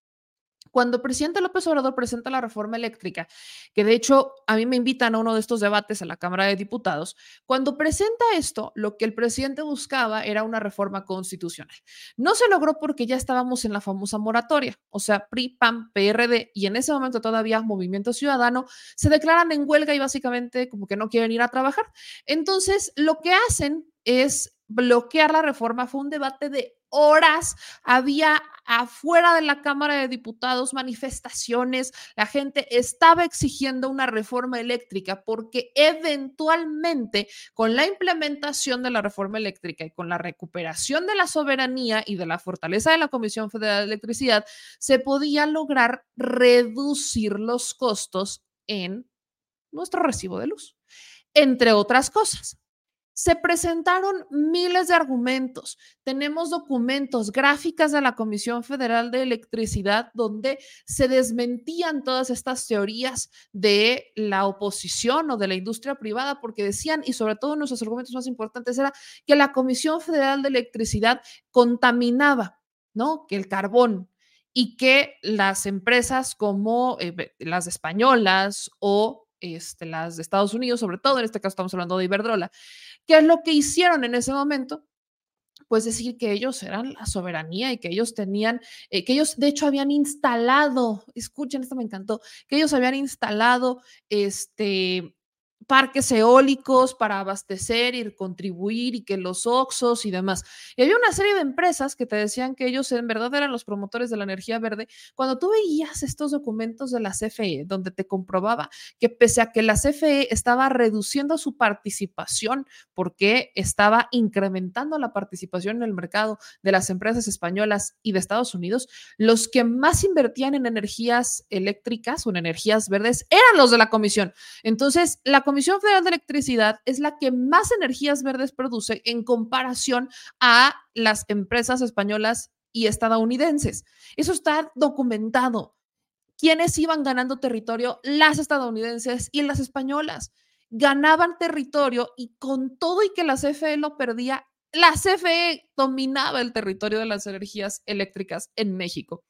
Cuando el presidente López Obrador presenta la reforma eléctrica, que de hecho a mí me invitan a uno de estos debates a la Cámara de Diputados, cuando presenta esto, lo que el presidente buscaba era una reforma constitucional. No se logró porque ya estábamos en la famosa moratoria, o sea, P R I, P A N, P R D, y en ese momento todavía Movimiento Ciudadano se declaran en huelga y básicamente como que no quieren ir a trabajar. Entonces, lo que hacen es bloquear la reforma. Fue un debate de horas, había afuera de la Cámara de Diputados manifestaciones, la gente estaba exigiendo una reforma eléctrica porque eventualmente con la implementación de la reforma eléctrica y con la recuperación de la soberanía y de la fortaleza de la Comisión Federal de Electricidad se podía lograr reducir los costos en nuestro recibo de luz, entre otras cosas. Se presentaron miles de argumentos. Tenemos documentos, gráficas de la Comisión Federal de Electricidad donde se desmentían todas estas teorías de la oposición o de la industria privada porque decían, y sobre todo nuestros argumentos más importantes era que la Comisión Federal de Electricidad contaminaba, ¿no? Que el carbón y que las empresas como eh, las españolas o Este, las de Estados Unidos, sobre todo en este caso estamos hablando de Iberdrola, ¿qué es lo que hicieron en ese momento? Pues decir que ellos eran la soberanía y que ellos tenían, eh, que ellos de hecho habían instalado, escuchen, esto me encantó, que ellos habían instalado este, parques eólicos para abastecer y contribuir y que los Oxxos y demás. Y había una serie de empresas que te decían que ellos en verdad eran los promotores de la energía verde. Cuando tú veías estos documentos de la C F E, donde te comprobaba que pese a que la C F E estaba reduciendo su participación porque estaba incrementando la participación en el mercado de las empresas españolas y de Estados Unidos, los que más invertían en energías eléctricas o en energías verdes eran los de la Comisión. Entonces, la Comisión La Comisión Federal de Electricidad es la que más energías verdes produce en comparación a las empresas españolas y estadounidenses. Eso está documentado. ¿Quiénes iban ganando territorio? Las estadounidenses y las españolas. Ganaban territorio y con todo y que la C F E lo perdía, la C F E dominaba el territorio de las energías eléctricas en México.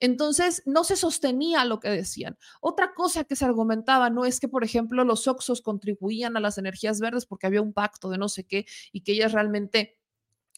Entonces, no se sostenía lo que decían. Otra cosa que se argumentaba no es que, por ejemplo, los Oxxos contribuían a las energías verdes porque había un pacto de no sé qué y que ellas realmente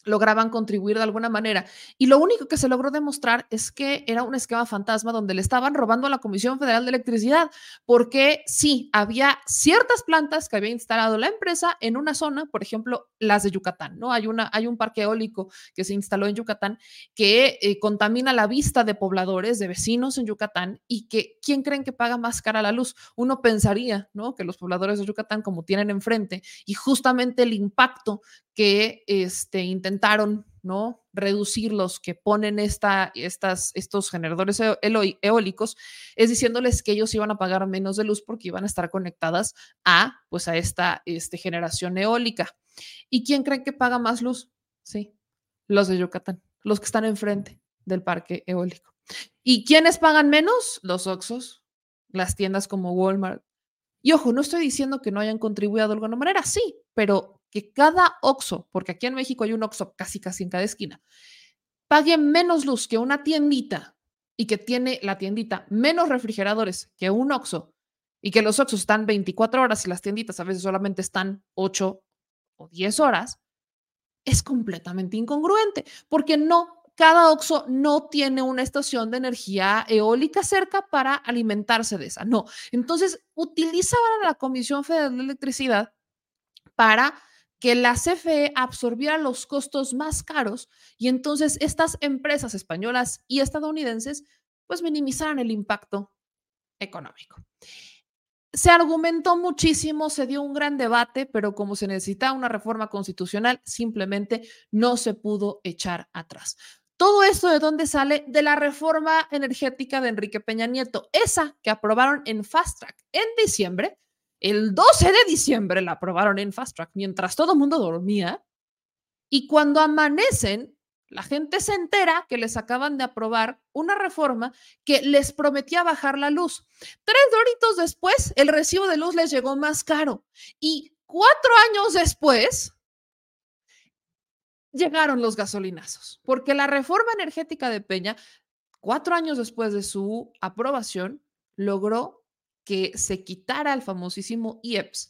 lograban contribuir de alguna manera. Y lo único que se logró demostrar es que era un esquema fantasma donde le estaban robando a la Comisión Federal de Electricidad, porque sí, había ciertas plantas que había instalado la empresa en una zona, por ejemplo, las de Yucatán, ¿no? Hay una, hay un parque eólico que se instaló en Yucatán que eh, contamina la vista de pobladores, de vecinos en Yucatán, y que ¿quién creen que paga más cara la luz? Uno pensaría, ¿no?, que los pobladores de Yucatán, como tienen enfrente, y justamente el impacto que este, intentaron, ¿no?, reducir los que ponen esta, estas, estos generadores eol- eólicos, es diciéndoles que ellos iban a pagar menos de luz porque iban a estar conectadas a, pues, a esta este, generación eólica. ¿Y quién cree que paga más luz? Sí, los de Yucatán, los que están enfrente del parque eólico. ¿Y quiénes pagan menos? Los Oxxos, las tiendas como Walmart. Y ojo, no estoy diciendo que no hayan contribuido de alguna manera, sí, pero que cada Oxxo, porque aquí en México hay un Oxxo casi casi en cada esquina, pague menos luz que una tiendita y que tiene la tiendita menos refrigeradores que un Oxxo y que los Oxxos están veinticuatro horas y las tienditas a veces solamente están ocho o diez horas, es completamente incongruente, porque no, cada Oxxo no tiene una estación de energía eólica cerca para alimentarse de esa, no. Entonces utilizaban a la Comisión Federal de Electricidad para que la C F E absorbiera los costos más caros y entonces estas empresas españolas y estadounidenses pues minimizaran el impacto económico. Se argumentó muchísimo, se dio un gran debate, pero como se necesitaba una reforma constitucional, simplemente no se pudo echar atrás. Todo esto, ¿de dónde sale? De la reforma energética de Enrique Peña Nieto, esa que aprobaron en Fast Track en diciembre. El doce de diciembre la aprobaron en Fast Track mientras todo el mundo dormía, y cuando amanecen la gente se entera que les acaban de aprobar una reforma que les prometía bajar la luz. Tres doritos después, el recibo de luz les llegó más caro. Y cuatro años después, llegaron los gasolinazos. Porque la reforma energética de Peña, cuatro años después de su aprobación, logró que se quitara el famosísimo I E P S.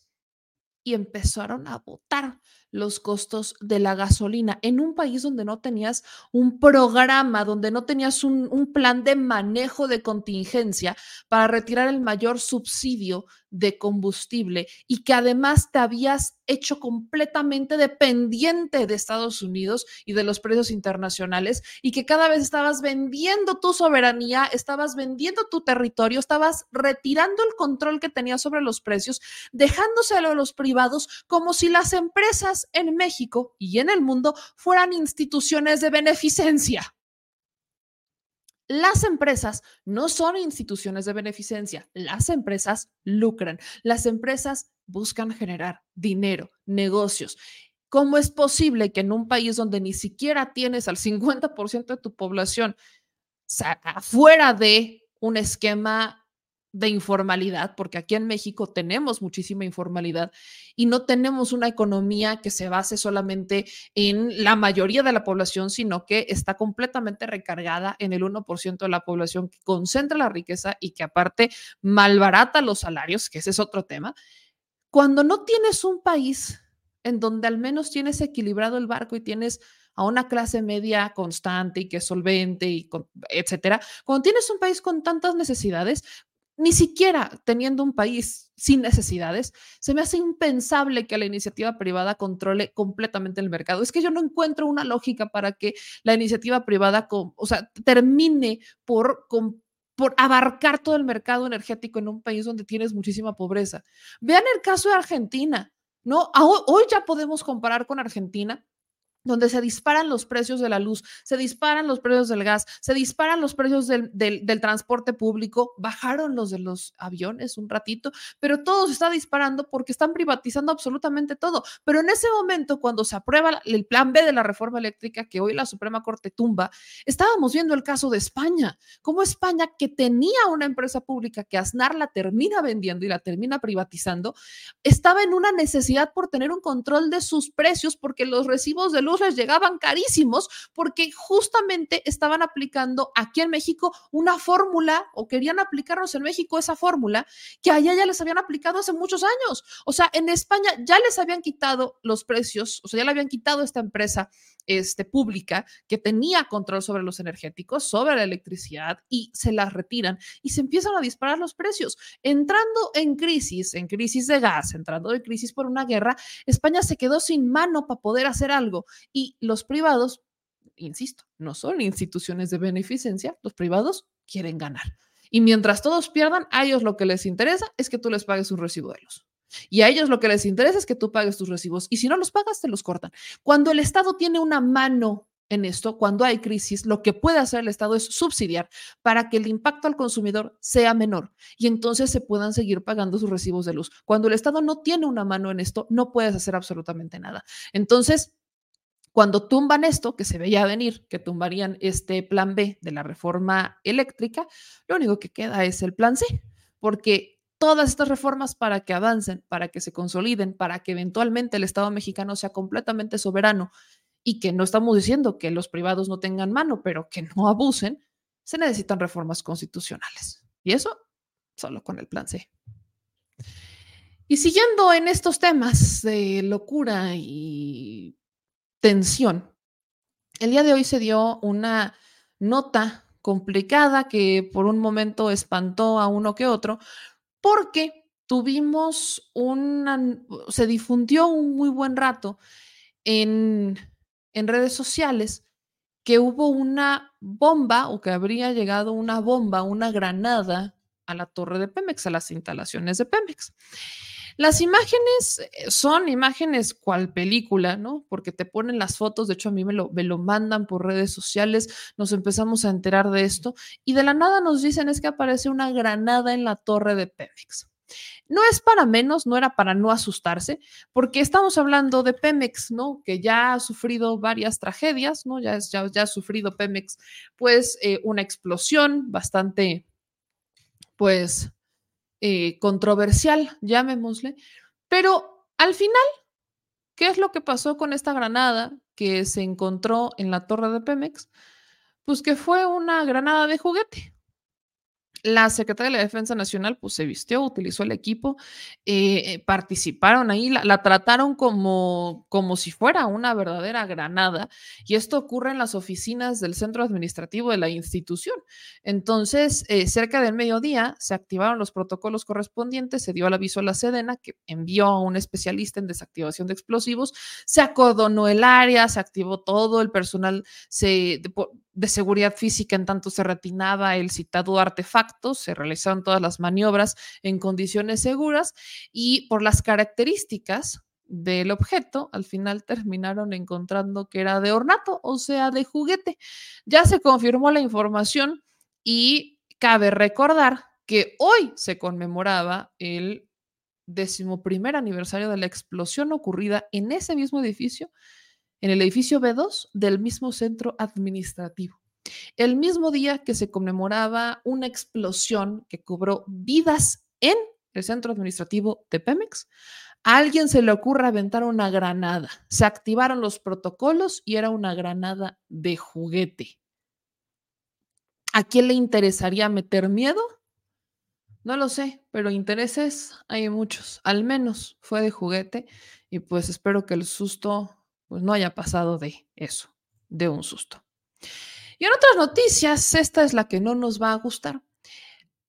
Y empezaron a botar los costos de la gasolina en un país donde no tenías un programa, donde no tenías un, un plan de manejo de contingencia para retirar el mayor subsidio de combustible y que además te habías hecho completamente dependiente de Estados Unidos y de los precios internacionales y que cada vez estabas vendiendo tu soberanía, estabas vendiendo tu territorio, estabas retirando el control que tenías sobre los precios, dejándoselo a los privados como si las empresas en México y en el mundo fueran instituciones de beneficencia. Las empresas no son instituciones de beneficencia, las empresas lucran, las empresas buscan generar dinero, negocios. ¿Cómo es posible que en un país donde ni siquiera tienes al cincuenta por ciento de tu población fuera de un esquema de informalidad? Porque aquí en México tenemos muchísima informalidad y no tenemos una economía que se base solamente en la mayoría de la población, sino que está completamente recargada en el uno por ciento de la población que concentra la riqueza y que aparte malbarata los salarios, que ese es otro tema. Cuando no tienes un país en donde al menos tienes equilibrado el barco y tienes a una clase media constante y que es solvente, y con, etcétera, cuando tienes un país con tantas necesidades, ni siquiera teniendo un país sin necesidades, se me hace impensable que la iniciativa privada controle completamente el mercado. Es que yo no encuentro una lógica para que la iniciativa privada con, o sea, termine por, con, por abarcar todo el mercado energético en un país donde tienes muchísima pobreza. Vean el caso de Argentina, ¿no? Hoy, hoy ya podemos comparar con Argentina, donde se disparan los precios de la luz, se disparan los precios del gas, se disparan los precios del, del, del transporte público, bajaron los de los aviones un ratito, pero todo se está disparando porque están privatizando absolutamente todo. Pero en ese momento, cuando se aprueba el plan B de la reforma eléctrica que hoy la Suprema Corte tumba, estábamos viendo el caso de España, como España, que tenía una empresa pública que Aznar la termina vendiendo y la termina privatizando, estaba en una necesidad por tener un control de sus precios porque los recibos de luz les llegaban carísimos porque justamente estaban aplicando aquí en México una fórmula, o querían aplicarnos en México esa fórmula que allá ya les habían aplicado hace muchos años. O sea, en España ya les habían quitado los precios, o sea, ya le habían quitado esta empresa este, pública que tenía control sobre los energéticos, sobre la electricidad, y se las retiran y se empiezan a disparar los precios. Entrando en crisis, en crisis de gas, entrando en crisis por una guerra, España se quedó sin mano para poder hacer algo. Y los privados, insisto, no son instituciones de beneficencia, los privados quieren ganar. Y mientras todos pierdan, a ellos lo que les interesa es que tú les pagues un recibo de luz. Y a ellos lo que les interesa es que tú pagues tus recibos. Y si no los pagas, te los cortan. Cuando el Estado tiene una mano en esto, cuando hay crisis, lo que puede hacer el Estado es subsidiar para que el impacto al consumidor sea menor y entonces se puedan seguir pagando sus recibos de luz. Cuando el Estado no tiene una mano en esto, no puedes hacer absolutamente nada. Entonces, cuando tumban esto, que se veía venir, que tumbarían este plan B de la reforma eléctrica, lo único que queda es el plan C, porque todas estas reformas, para que avancen, para que se consoliden, para que eventualmente el Estado mexicano sea completamente soberano y que no estamos diciendo que los privados no tengan mano, pero que no abusen, se necesitan reformas constitucionales. Y eso solo con el plan C. Y siguiendo en estos temas de locura y tensión, el día de hoy se dio una nota complicada que por un momento espantó a uno que otro, porque tuvimos una, se difundió un muy buen rato en, en redes sociales que hubo una bomba, o que habría llegado una bomba, una granada a la torre de Pemex, a las instalaciones de Pemex. Las imágenes son imágenes cual película, ¿no? Porque te ponen las fotos, de hecho a mí me lo, me lo mandan por redes sociales, nos empezamos a enterar de esto y de la nada nos dicen es que aparece una granada en la torre de Pemex. No es para menos, no era para no asustarse, porque estamos hablando de Pemex, ¿no? Que ya ha sufrido varias tragedias, ¿no? Ya, ya, ya ha sufrido Pemex, pues, eh, una explosión bastante, pues, eh, controversial, llamémosle. Pero al final, ¿qué es lo que pasó con esta granada que se encontró en la torre de Pemex? Pues que fue una granada de juguete. La Secretaría de la Defensa Nacional pues se vistió, utilizó el equipo, eh, participaron ahí, la, la trataron como, como si fuera una verdadera granada, y esto ocurre en las oficinas del centro administrativo de la institución. Entonces, eh, cerca del mediodía se activaron los protocolos correspondientes, se dio el aviso a la Sedena, que envió a un especialista en desactivación de explosivos, se acordonó el área, se activó todo el personal se... De, de seguridad física en tanto se retinaba el citado artefacto, se realizaron todas las maniobras en condiciones seguras y por las características del objeto, al final terminaron encontrando que era de ornato, o sea, de juguete. Ya se confirmó la información y cabe recordar que hoy se conmemoraba el decimoprimer aniversario de la explosión ocurrida en ese mismo edificio, en el edificio B dos del mismo centro administrativo. El mismo día que se conmemoraba una explosión que cobró vidas en el centro administrativo de Pemex, a alguien se le ocurre aventar una granada. Se activaron los protocolos y era una granada de juguete. ¿A quién le interesaría meter miedo? No lo sé, pero intereses hay muchos. Al menos fue de juguete y pues espero que el susto pues no haya pasado de eso, de un susto. Y en otras noticias, esta es la que no nos va a gustar.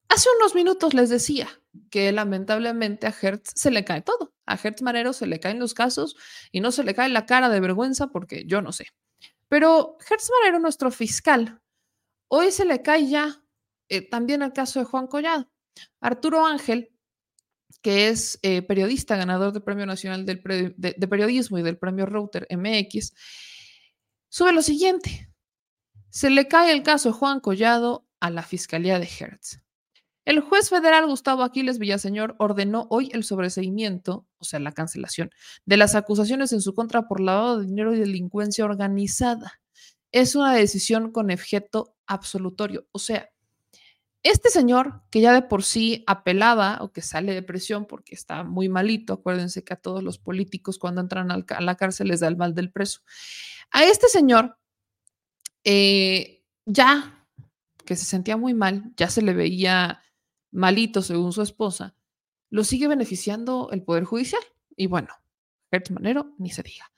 Hace unos minutos les decía que lamentablemente a Hertz se le cae todo. A Hertz Manero se le caen los casos y no se le cae la cara de vergüenza porque yo no sé. Pero Hertz Manero, nuestro fiscal, hoy se le cae ya eh, también el caso de Juan Collado. Arturo Ángel, que es eh, periodista, ganador del Premio Nacional del Pre- de, de Periodismo y del Premio Reuters M X, sube lo siguiente. Se le cae el caso Juan Collado a la Fiscalía de Hertz. El juez federal Gustavo Aquiles Villaseñor ordenó hoy el sobreseimiento, o sea, la cancelación, de las acusaciones en su contra por lavado de dinero y delincuencia organizada. Es una decisión con objeto absolutorio, o sea, este señor, que ya de por sí apelaba o que sale de prisión porque está muy malito, acuérdense que a todos los políticos cuando entran a la cárcel les da el mal del preso. A este señor, eh, ya que se sentía muy mal, ya se le veía malito según su esposa, lo sigue beneficiando el Poder Judicial. Y bueno, Hertz Manero ni se diga.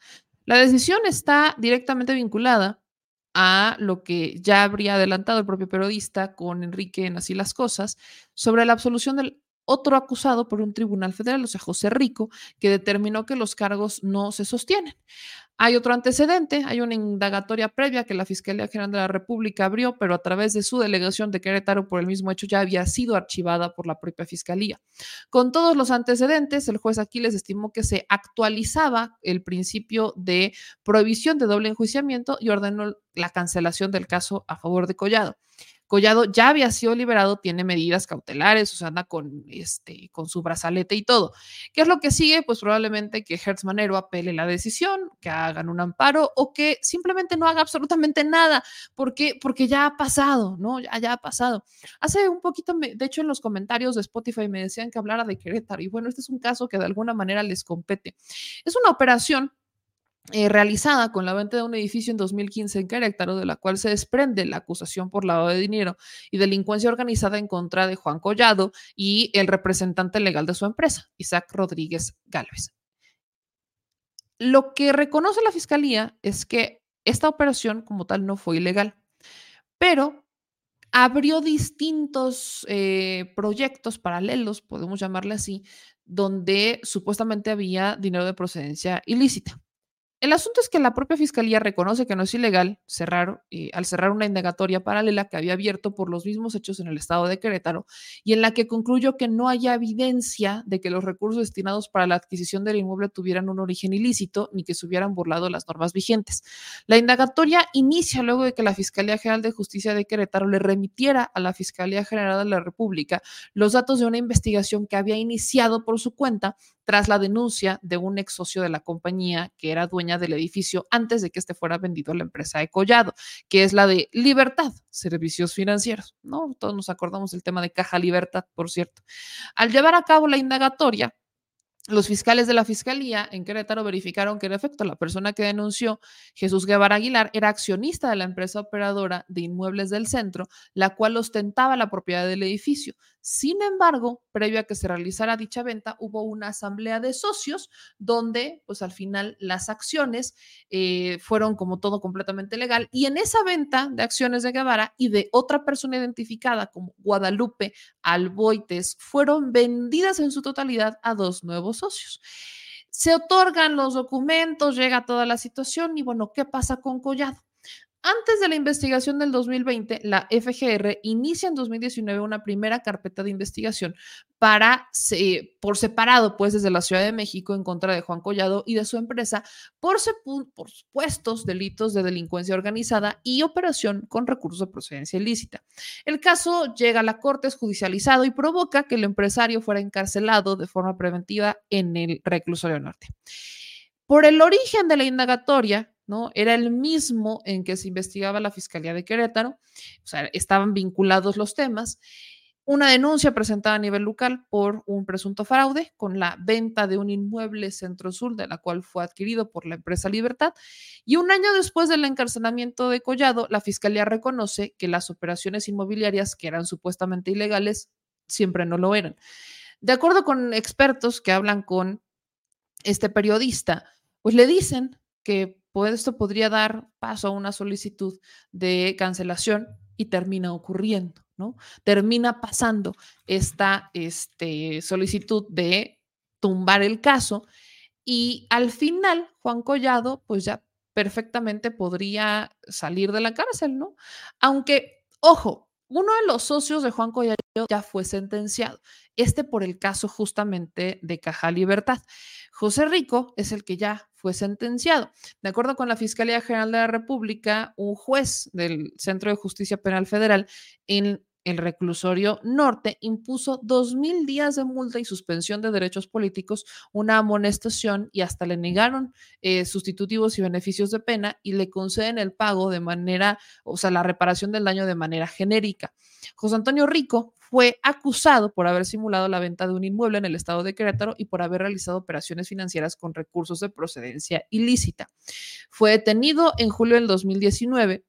La decisión está directamente vinculada a lo que ya habría adelantado el propio periodista con Enrique en Así las Cosas sobre la absolución del otro acusado por un tribunal federal, o sea, José Rico, que determinó que los cargos no se sostienen. Hay otro antecedente, hay una indagatoria previa que la Fiscalía General de la República abrió, pero a través de su delegación de Querétaro por el mismo hecho ya había sido archivada por la propia Fiscalía. Con todos los antecedentes, el juez Aquiles estimó que se actualizaba el principio de prohibición de doble enjuiciamiento y ordenó la cancelación del caso a favor de Collado. Collado ya había sido liberado, tiene medidas cautelares, o sea, anda con, este, con su brazalete y todo. ¿Qué es lo que sigue? Pues probablemente que Hertz Manero apele la decisión, que hagan un amparo o que simplemente no haga absolutamente nada. ¿Por qué? Porque ya ha pasado, ¿no? Ya, ya ha pasado. Hace un poquito, me, de hecho, en los comentarios de Spotify me decían que hablara de Querétaro y bueno, este es un caso que de alguna manera les compete. Es una operación Eh, realizada con la venta de un edificio en dos mil quince en Querétaro, de la cual se desprende la acusación por lavado de dinero y delincuencia organizada en contra de Juan Collado y el representante legal de su empresa, Isaac Rodríguez Gálvez. Lo que reconoce la Fiscalía es que esta operación como tal no fue ilegal, pero abrió distintos eh, proyectos paralelos, podemos llamarle así, donde supuestamente había dinero de procedencia ilícita. El asunto es que la propia fiscalía reconoce que no es ilegal cerrar, eh, al cerrar una indagatoria paralela que había abierto por los mismos hechos en el estado de Querétaro y en la que concluyó que no haya evidencia de que los recursos destinados para la adquisición del inmueble tuvieran un origen ilícito ni que se hubieran burlado las normas vigentes. La indagatoria inicia luego de que la Fiscalía General de Justicia de Querétaro le remitiera a la Fiscalía General de la República los datos de una investigación que había iniciado por su cuenta tras la denuncia de un ex socio de la compañía que era dueña del edificio antes de que este fuera vendido a la empresa de Collado, que es la de Libertad Servicios Financieros, ¿no? Todos nos acordamos del tema de Caja Libertad, por cierto. Al llevar a cabo la indagatoria, los fiscales de la Fiscalía en Querétaro verificaron que, en efecto, la persona que denunció, Jesús Guevara Aguilar, era accionista de la empresa operadora de inmuebles del centro, la cual ostentaba la propiedad del edificio. Sin embargo, previo a que se realizara dicha venta, hubo una asamblea de socios donde, pues, al final las acciones eh, fueron como todo completamente legal. Y en esa venta de acciones de Guevara y de otra persona identificada como Guadalupe Alboites, fueron vendidas en su totalidad a dos nuevos socios. Se otorgan los documentos, llega toda la situación y bueno, ¿qué pasa con Collado? Antes de la investigación del dos mil veinte, la F G R inicia en dos mil diecinueve una primera carpeta de investigación para, eh, por separado, pues, desde la Ciudad de México en contra de Juan Collado y de su empresa por, sepu- por supuestos delitos de delincuencia organizada y operación con recursos de procedencia ilícita. El caso llega a la corte, es judicializado y provoca que el empresario fuera encarcelado de forma preventiva en el reclusorio norte. Por el origen de la indagatoria, ¿no? Era el mismo en que se investigaba la Fiscalía de Querétaro, o sea, estaban vinculados los temas. Una denuncia presentada a nivel local por un presunto fraude con la venta de un inmueble Centro Sur, de la cual fue adquirido por la empresa Libertad. Y un año después del encarcelamiento de Collado, la Fiscalía reconoce que las operaciones inmobiliarias que eran supuestamente ilegales siempre no lo eran. De acuerdo con expertos que hablan con este periodista, pues le dicen que pues esto podría dar paso a una solicitud de cancelación y termina ocurriendo, ¿no? Termina pasando esta este, solicitud de tumbar el caso y al final Juan Collado pues ya perfectamente podría salir de la cárcel, ¿no? Aunque, ojo, uno de los socios de Juan Collado ya fue sentenciado, este por el caso justamente de Caja Libertad. José Rico es el que ya fue sentenciado. De acuerdo con la Fiscalía General de la República, un juez del Centro de Justicia Penal Federal en el reclusorio norte impuso dos mil días de multa y suspensión de derechos políticos, una amonestación y hasta le negaron eh, sustitutivos y beneficios de pena y le conceden el pago de manera, o sea, la reparación del daño de manera genérica. José Antonio Rico fue acusado por haber simulado la venta de un inmueble en el estado de Querétaro y por haber realizado operaciones financieras con recursos de procedencia ilícita. Fue detenido en julio del dos mil diecinueve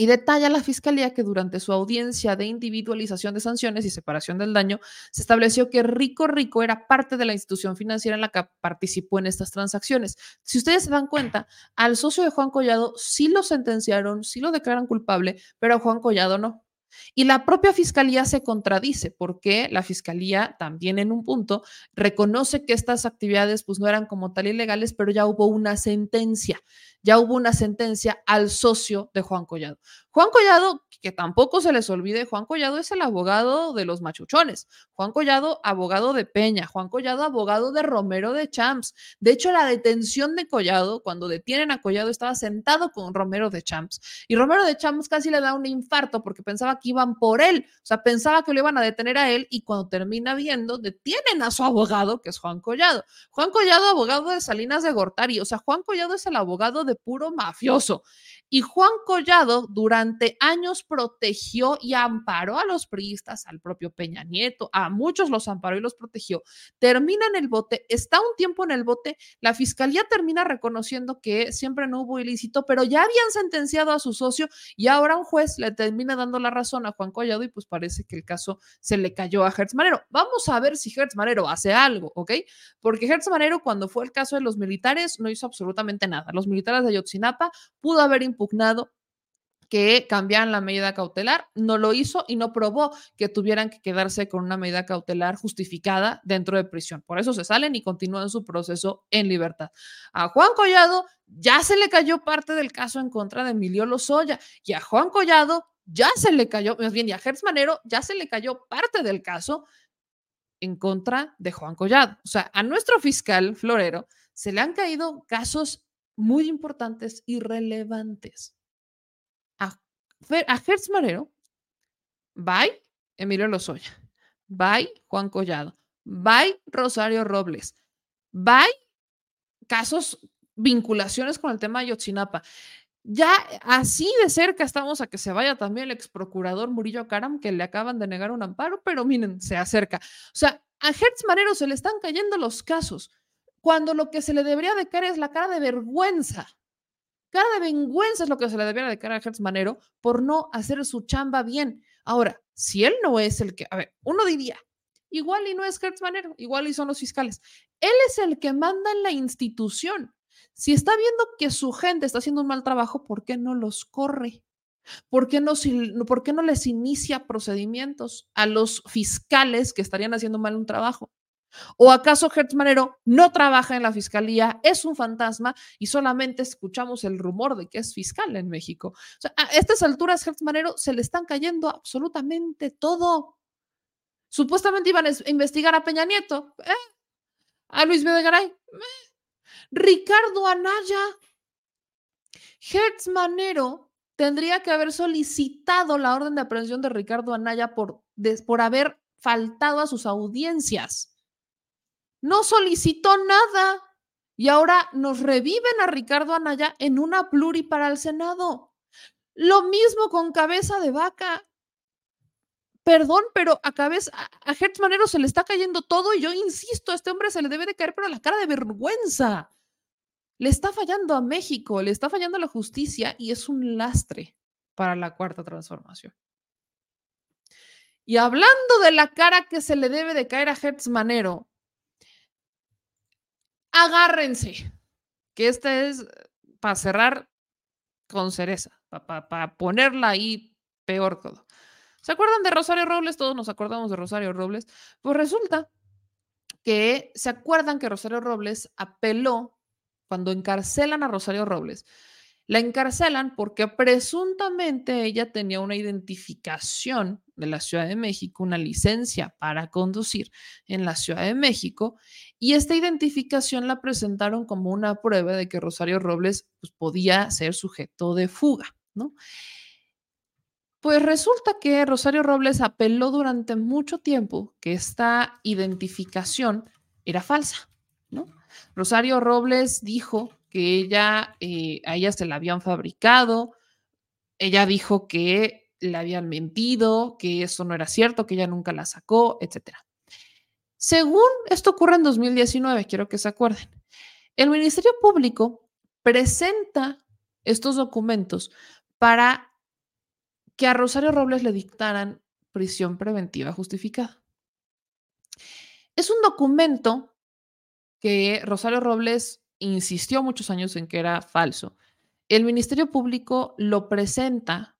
y detalla la Fiscalía que durante su audiencia de individualización de sanciones y separación del daño, se estableció que Rico Rico era parte de la institución financiera en la que participó en estas transacciones. Si ustedes se dan cuenta, al socio de Juan Collado sí lo sentenciaron, sí lo declaran culpable, pero a Juan Collado no. Y la propia fiscalía se contradice porque la fiscalía también en un punto reconoce que estas actividades pues no eran como tal ilegales, pero ya hubo una sentencia, ya hubo una sentencia al socio de Juan Collado. Juan Collado, que tampoco se les olvide, Juan Collado es el abogado de los machuchones, Juan Collado abogado de Peña, Juan Collado abogado de Romero de Champs. De hecho, la detención de Collado, cuando detienen a Collado, estaba sentado con Romero de Champs y Romero de Champs casi le da un infarto porque pensaba que iban por él, o sea, pensaba que lo iban a detener a él y cuando termina viendo, detienen a su abogado, que es Juan Collado. Juan Collado abogado de Salinas de Gortari, o sea, Juan Collado es el abogado de puro mafioso. Y Juan Collado durante años protegió y amparó a los priistas, al propio Peña Nieto, a muchos los amparó y los protegió. Termina en el bote, está un tiempo en el bote, la fiscalía termina reconociendo que siempre no hubo ilícito, pero ya habían sentenciado a su socio y ahora un juez le termina dando la razón a Juan Collado y pues parece que el caso se le cayó a Hertz Manero. Vamos a ver si Hertz Manero hace algo, ¿ok? Porque Hertz Manero, cuando fue el caso de los militares, no hizo absolutamente nada. Los militares de Ayotzinapa pudo haber impugnado que cambiaran la medida cautelar, no lo hizo y no probó que tuvieran que quedarse con una medida cautelar justificada dentro de prisión. Por eso se salen y continúan su proceso en libertad. A Juan Collado ya se le cayó parte del caso en contra de Emilio Lozoya y a Juan Collado ya se le cayó, más bien, y a Gertz Manero ya se le cayó parte del caso en contra de Juan Collado. O sea, a nuestro fiscal Florero se le han caído casos muy importantes y relevantes. A Gertz Manero, bye Emilio Lozoya, bye Juan Collado, bye Rosario Robles, bye casos, vinculaciones con el tema de Ayotzinapa. Ya así de cerca estamos a que se vaya también el ex procurador Murillo Karam, que le acaban de negar un amparo, pero miren, se acerca. O sea, a Gertz Manero se le están cayendo los casos, cuando lo que se le debería de caer es la cara de vergüenza. Cara de vergüenza es lo que se le debiera de cara a Gertz Manero por no hacer su chamba bien. Ahora, si él no es el que, a ver, uno diría, igual y no es Gertz Manero, igual y son los fiscales. Él es el que manda en la institución. Si está viendo que su gente está haciendo un mal trabajo, ¿por qué no los corre? ¿Por qué no, por qué no les inicia procedimientos a los fiscales que estarían haciendo mal un trabajo? ¿O acaso Gertz Manero no trabaja en la fiscalía, es un fantasma y solamente escuchamos el rumor de que es fiscal en México? O sea, a estas alturas Gertz Manero se le están cayendo absolutamente todo. Supuestamente iban a investigar a Peña Nieto, ¿eh? a Luis Videgaray, ¿eh? Ricardo Anaya. Gertz Manero tendría que haber solicitado la orden de aprehensión de Ricardo Anaya por, de, por haber faltado a sus audiencias. No solicitó nada y ahora nos reviven a Ricardo Anaya en una pluri para el Senado. Lo mismo con Cabeza de Vaca. Perdón, pero a cabeza a Gertz Manero se le está cayendo todo y yo insisto, a este hombre se le debe de caer, pero a la cara de vergüenza. Le está fallando a México, le está fallando a la justicia y es un lastre para la Cuarta Transformación. Y hablando de la cara que se le debe de caer a Gertz Manero, agárrense, que esta es para cerrar con cereza, para pa, pa ponerla ahí peor todo. ¿Se acuerdan de Rosario Robles? Todos nos acordamos de Rosario Robles. Pues resulta que se acuerdan que Rosario Robles apeló cuando encarcelan a Rosario Robles. La encarcelan porque presuntamente ella tenía una identificación de la Ciudad de México, una licencia para conducir en la Ciudad de México, y esta identificación la presentaron como una prueba de que Rosario Robles, pues, podía ser sujeto de fuga, ¿no? Pues resulta que Rosario Robles apeló durante mucho tiempo que esta identificación era falsa, ¿no? Rosario Robles dijo que ella, eh, a ella se la habían fabricado, ella dijo que le habían mentido, que eso no era cierto, que ella nunca la sacó, etcétera. Según esto ocurre en dos mil diecinueve, quiero que se acuerden, el Ministerio Público presenta estos documentos para que a Rosario Robles le dictaran prisión preventiva justificada. Es un documento que Rosario Robles insistió muchos años en que era falso. El Ministerio Público lo presenta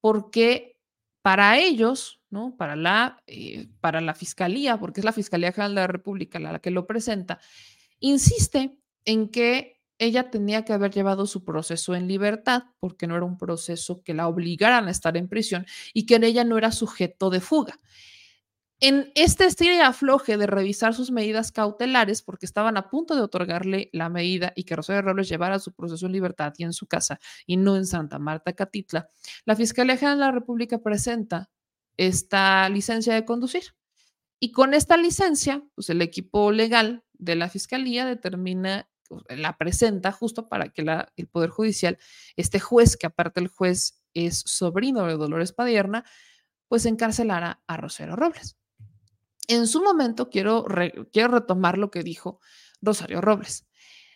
porque para ellos, ¿no? para, la, eh, para la Fiscalía, porque es la Fiscalía General de la República la, la que lo presenta, insiste en que ella tenía que haber llevado su proceso en libertad porque no era un proceso que la obligaran a estar en prisión y que en ella no era sujeto de fuga. En este estira y afloje de revisar sus medidas cautelares, porque estaban a punto de otorgarle la medida y que Rosario Robles llevara su proceso en libertad y en su casa y no en Santa Marta, Catitla, la Fiscalía General de la República presenta esta licencia de conducir. Y con esta licencia, pues el equipo legal de la Fiscalía determina, la presenta justo para que la, el Poder Judicial, este juez, que aparte el juez es sobrino de Dolores Padierna, pues encarcelara a Rosario Robles. En su momento, quiero, re, quiero retomar lo que dijo Rosario Robles.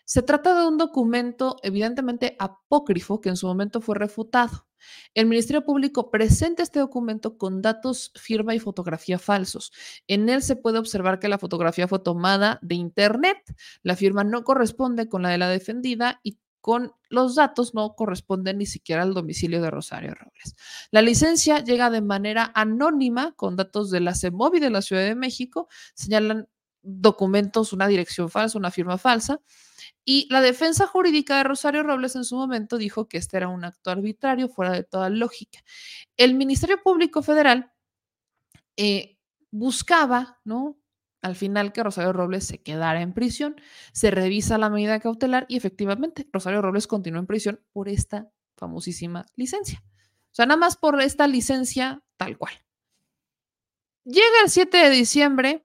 Se trata de un documento evidentemente apócrifo que en su momento fue refutado. El Ministerio Público presenta este documento con datos, firma y fotografía falsos. En él se puede observar que la fotografía fue tomada de internet, la firma no corresponde con la de la defendida y con los datos no corresponden ni siquiera al domicilio de Rosario Robles. La licencia llega de manera anónima con datos de la CEMOVI de la Ciudad de México, señalan documentos, una dirección falsa, una firma falsa, y la defensa jurídica de Rosario Robles en su momento dijo que este era un acto arbitrario fuera de toda lógica. El Ministerio Público Federal eh, buscaba, ¿no?, al final que Rosario Robles se quedara en prisión, se revisa la medida cautelar y efectivamente Rosario Robles continuó en prisión por esta famosísima licencia. O sea, nada más por esta licencia tal cual. Llega el siete de diciembre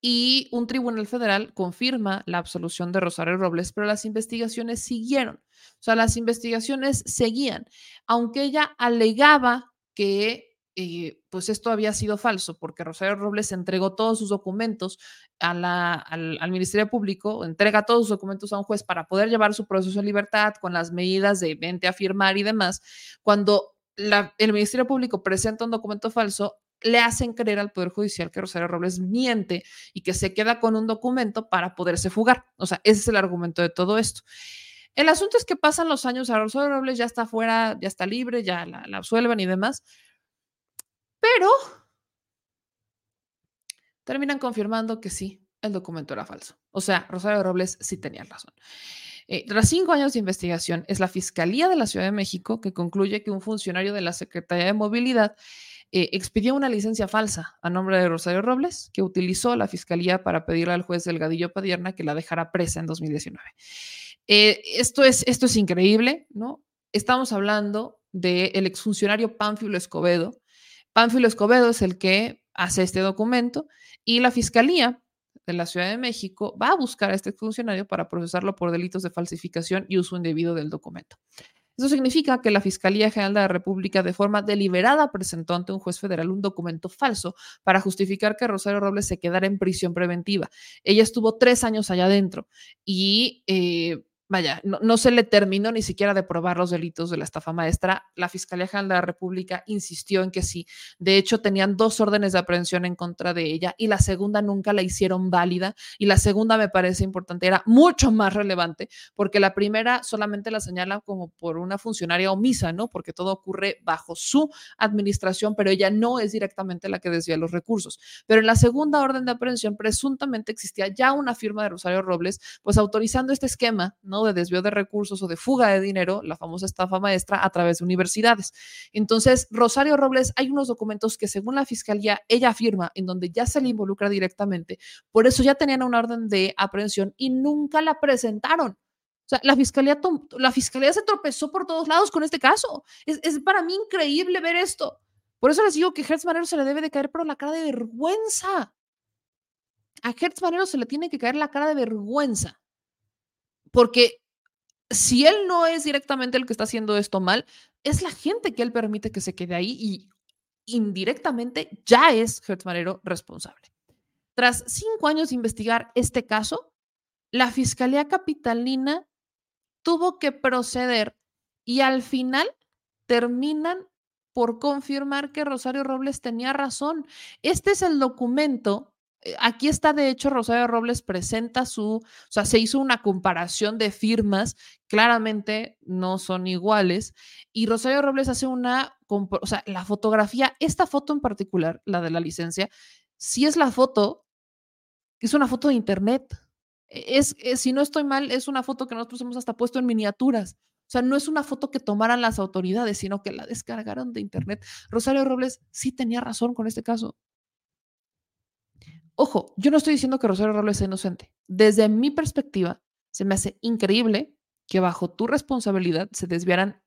y un tribunal federal confirma la absolución de Rosario Robles, pero las investigaciones siguieron. O sea, las investigaciones seguían. Aunque ella alegaba que Eh, pues esto había sido falso porque Rosario Robles entregó todos sus documentos a la, al, al Ministerio Público, entrega todos sus documentos a un juez para poder llevar su proceso en libertad con las medidas de vente a firmar y demás. Cuando la, el Ministerio Público presenta un documento falso, le hacen creer al Poder Judicial que Rosario Robles miente y que se queda con un documento para poderse fugar. O sea, ese es el argumento de todo esto. El asunto es que pasan los años, a Rosario Robles ya está fuera, ya está libre, ya la, la absuelven y demás. Pero terminan confirmando que sí, el documento era falso. O sea, Rosario Robles sí tenía razón. Eh, tras cinco años de investigación, es la Fiscalía de la Ciudad de México que concluye que un funcionario de la Secretaría de Movilidad eh, expidió una licencia falsa a nombre de Rosario Robles, que utilizó la Fiscalía para pedirle al juez Delgadillo Padierna que la dejara presa en dos mil diecinueve. Eh, esto es, esto es increíble, ¿no? Estamos hablando del exfuncionario Pánfilo Escobedo. Pánfilo Escobedo es el que hace este documento y la Fiscalía de la Ciudad de México va a buscar a este funcionario para procesarlo por delitos de falsificación y uso indebido del documento. Eso significa que la Fiscalía General de la República de forma deliberada presentó ante un juez federal un documento falso para justificar que Rosario Robles se quedara en prisión preventiva. Ella estuvo tres años allá adentro y eh, vaya, no, no se le terminó ni siquiera de probar los delitos de la estafa maestra. La Fiscalía General de la República insistió en que sí. De hecho, tenían dos órdenes de aprehensión en contra de ella y la segunda nunca la hicieron válida. Y la segunda, me parece importante, era mucho más relevante porque la primera solamente la señala como por una funcionaria omisa, ¿no? Porque todo ocurre bajo su administración, pero ella no es directamente la que desvía los recursos. Pero en la segunda orden de aprehensión presuntamente existía ya una firma de Rosario Robles, pues autorizando este esquema, ¿no?, de desvío de recursos o de fuga de dinero, la famosa estafa maestra a través de universidades. Entonces, Rosario Robles, hay unos documentos que según la Fiscalía, ella afirma, en donde ya se le involucra directamente. Por eso ya tenían una orden de aprehensión y nunca la presentaron. O sea, la Fiscalía, la fiscalía se tropezó por todos lados con este caso. Es, es para mí increíble ver esto. Por eso les digo que Gertz Manero se le debe de caer por la cara de vergüenza. A Gertz Manero se le tiene que caer la cara de vergüenza. Porque si él no es directamente el que está haciendo esto mal, es la gente que él permite que se quede ahí y indirectamente ya es Gertz Manero responsable. Tras cinco años de investigar este caso, la Fiscalía Capitalina tuvo que proceder y al final terminan por confirmar que Rosario Robles tenía razón. Este es el documento. Aquí está, de hecho, Rosario Robles presenta su, o sea, se hizo una comparación de firmas, claramente no son iguales, y Rosario Robles hace una, o sea, la fotografía, esta foto en particular, la de la licencia, sí es la foto, es una foto de internet, es, es, si no estoy mal, es una foto que nosotros hemos hasta puesto en miniaturas. O sea, no es una foto que tomaran las autoridades, sino que la descargaron de internet. Rosario Robles sí tenía razón con este caso. Ojo, yo no estoy diciendo que Rosario Robles sea inocente. Desde mi perspectiva, se me hace increíble que bajo tu responsabilidad se desviaran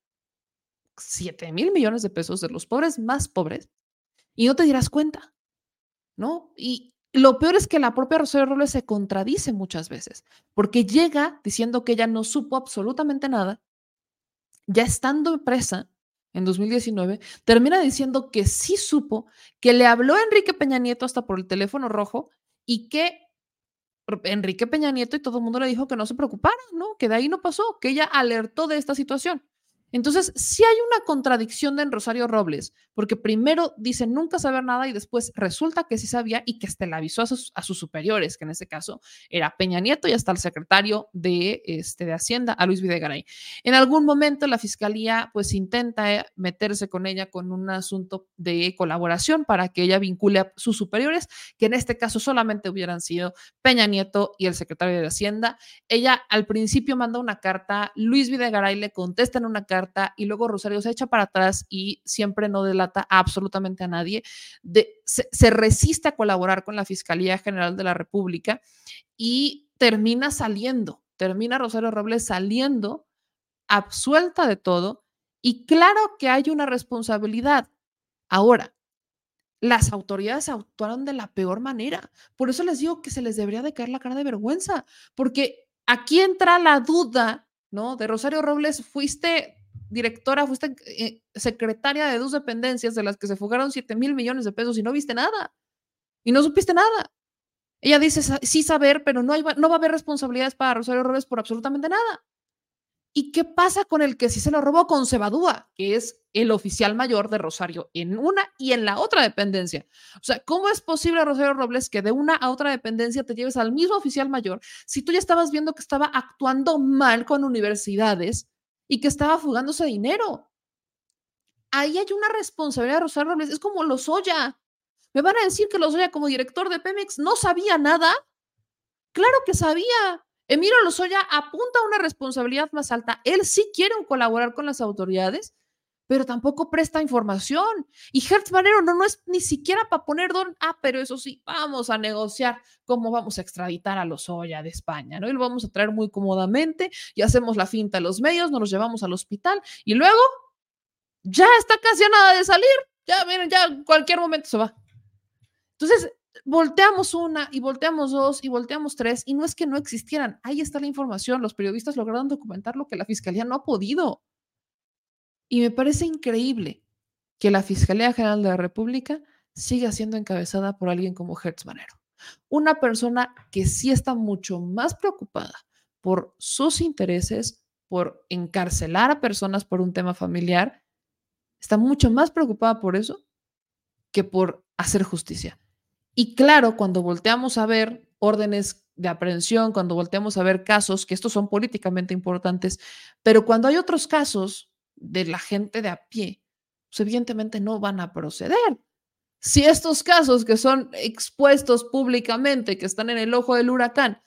siete mil millones de pesos de los pobres más pobres y no te dieras cuenta, ¿no? Y lo peor es que la propia Rosario Robles se contradice muchas veces porque llega diciendo que ella no supo absolutamente nada, ya estando presa. En dos mil diecinueve, termina diciendo que sí supo, que le habló a Enrique Peña Nieto hasta por el teléfono rojo y que Enrique Peña Nieto y todo el mundo le dijo que no se preocupara, ¿no? Que de ahí no pasó, que ella alertó de esta situación. Entonces, sí hay una contradicción en Rosario Robles, porque primero dice nunca saber nada y después resulta que sí sabía y que hasta le avisó a sus, a sus superiores, que en este caso era Peña Nieto y hasta el secretario de, este, de Hacienda, a Luis Videgaray. En algún momento la fiscalía pues intenta meterse con ella con un asunto de colaboración para que ella vincule a sus superiores, que en este caso solamente hubieran sido Peña Nieto y el secretario de Hacienda. Ella al principio manda una carta, Luis Videgaray le contesta en una carta y luego Rosario se echa para atrás y siempre no delata absolutamente a nadie, de, se, se resiste a colaborar con la Fiscalía General de la República y termina saliendo, termina Rosario Robles saliendo absuelta de todo y claro que hay una responsabilidad. Ahora, las autoridades actuaron de la peor manera, por eso les digo que se les debería de caer la cara de vergüenza, porque aquí entra la duda, ¿no? De Rosario Robles, fuiste directora, fuiste eh, secretaria de dos dependencias de las que se fugaron siete mil millones de pesos y no viste nada y no supiste nada. Ella dice sí saber, pero no, hay, no va a haber responsabilidades para Rosario Robles por absolutamente nada. ¿Y qué pasa con el que sí se lo robó? Con Cebadúa, que es el oficial mayor de Rosario en una y en la otra dependencia. O sea, ¿cómo es posible, Rosario Robles, que de una a otra dependencia te lleves al mismo oficial mayor si tú ya estabas viendo que estaba actuando mal con universidades y que estaba fugándose dinero? Ahí hay una responsabilidad de Rosario Robles. Es como Lozoya. ¿Me van a decir que Lozoya como director de Pemex no sabía nada? Claro que sabía. Emilio Lozoya apunta a una responsabilidad más alta. Él sí quiere colaborar con las autoridades, pero tampoco presta información. Y Gertz Manero no, no es ni siquiera para poner don, ah, pero eso sí, vamos a negociar cómo vamos a extraditar a Lozoya de España, ¿no? Y lo vamos a traer muy cómodamente y hacemos la finta a los medios, nos los llevamos al hospital y luego ya está casi a nada de salir. Ya, miren, ya en cualquier momento se va. Entonces, volteamos una y volteamos dos y volteamos tres y no es que no existieran. Ahí está la información. Los periodistas lograron documentar lo que la fiscalía no ha podido. Y me parece increíble que la Fiscalía General de la República siga siendo encabezada por alguien como Gertz Manero, una persona que sí está mucho más preocupada por sus intereses, por encarcelar a personas por un tema familiar, está mucho más preocupada por eso que por hacer justicia. Y claro, cuando volteamos a ver órdenes de aprehensión, cuando volteamos a ver casos, que estos son políticamente importantes, pero cuando hay otros casos de la gente de a pie, pues evidentemente no van a proceder. Si estos casos que son expuestos públicamente, que están en el ojo del huracán,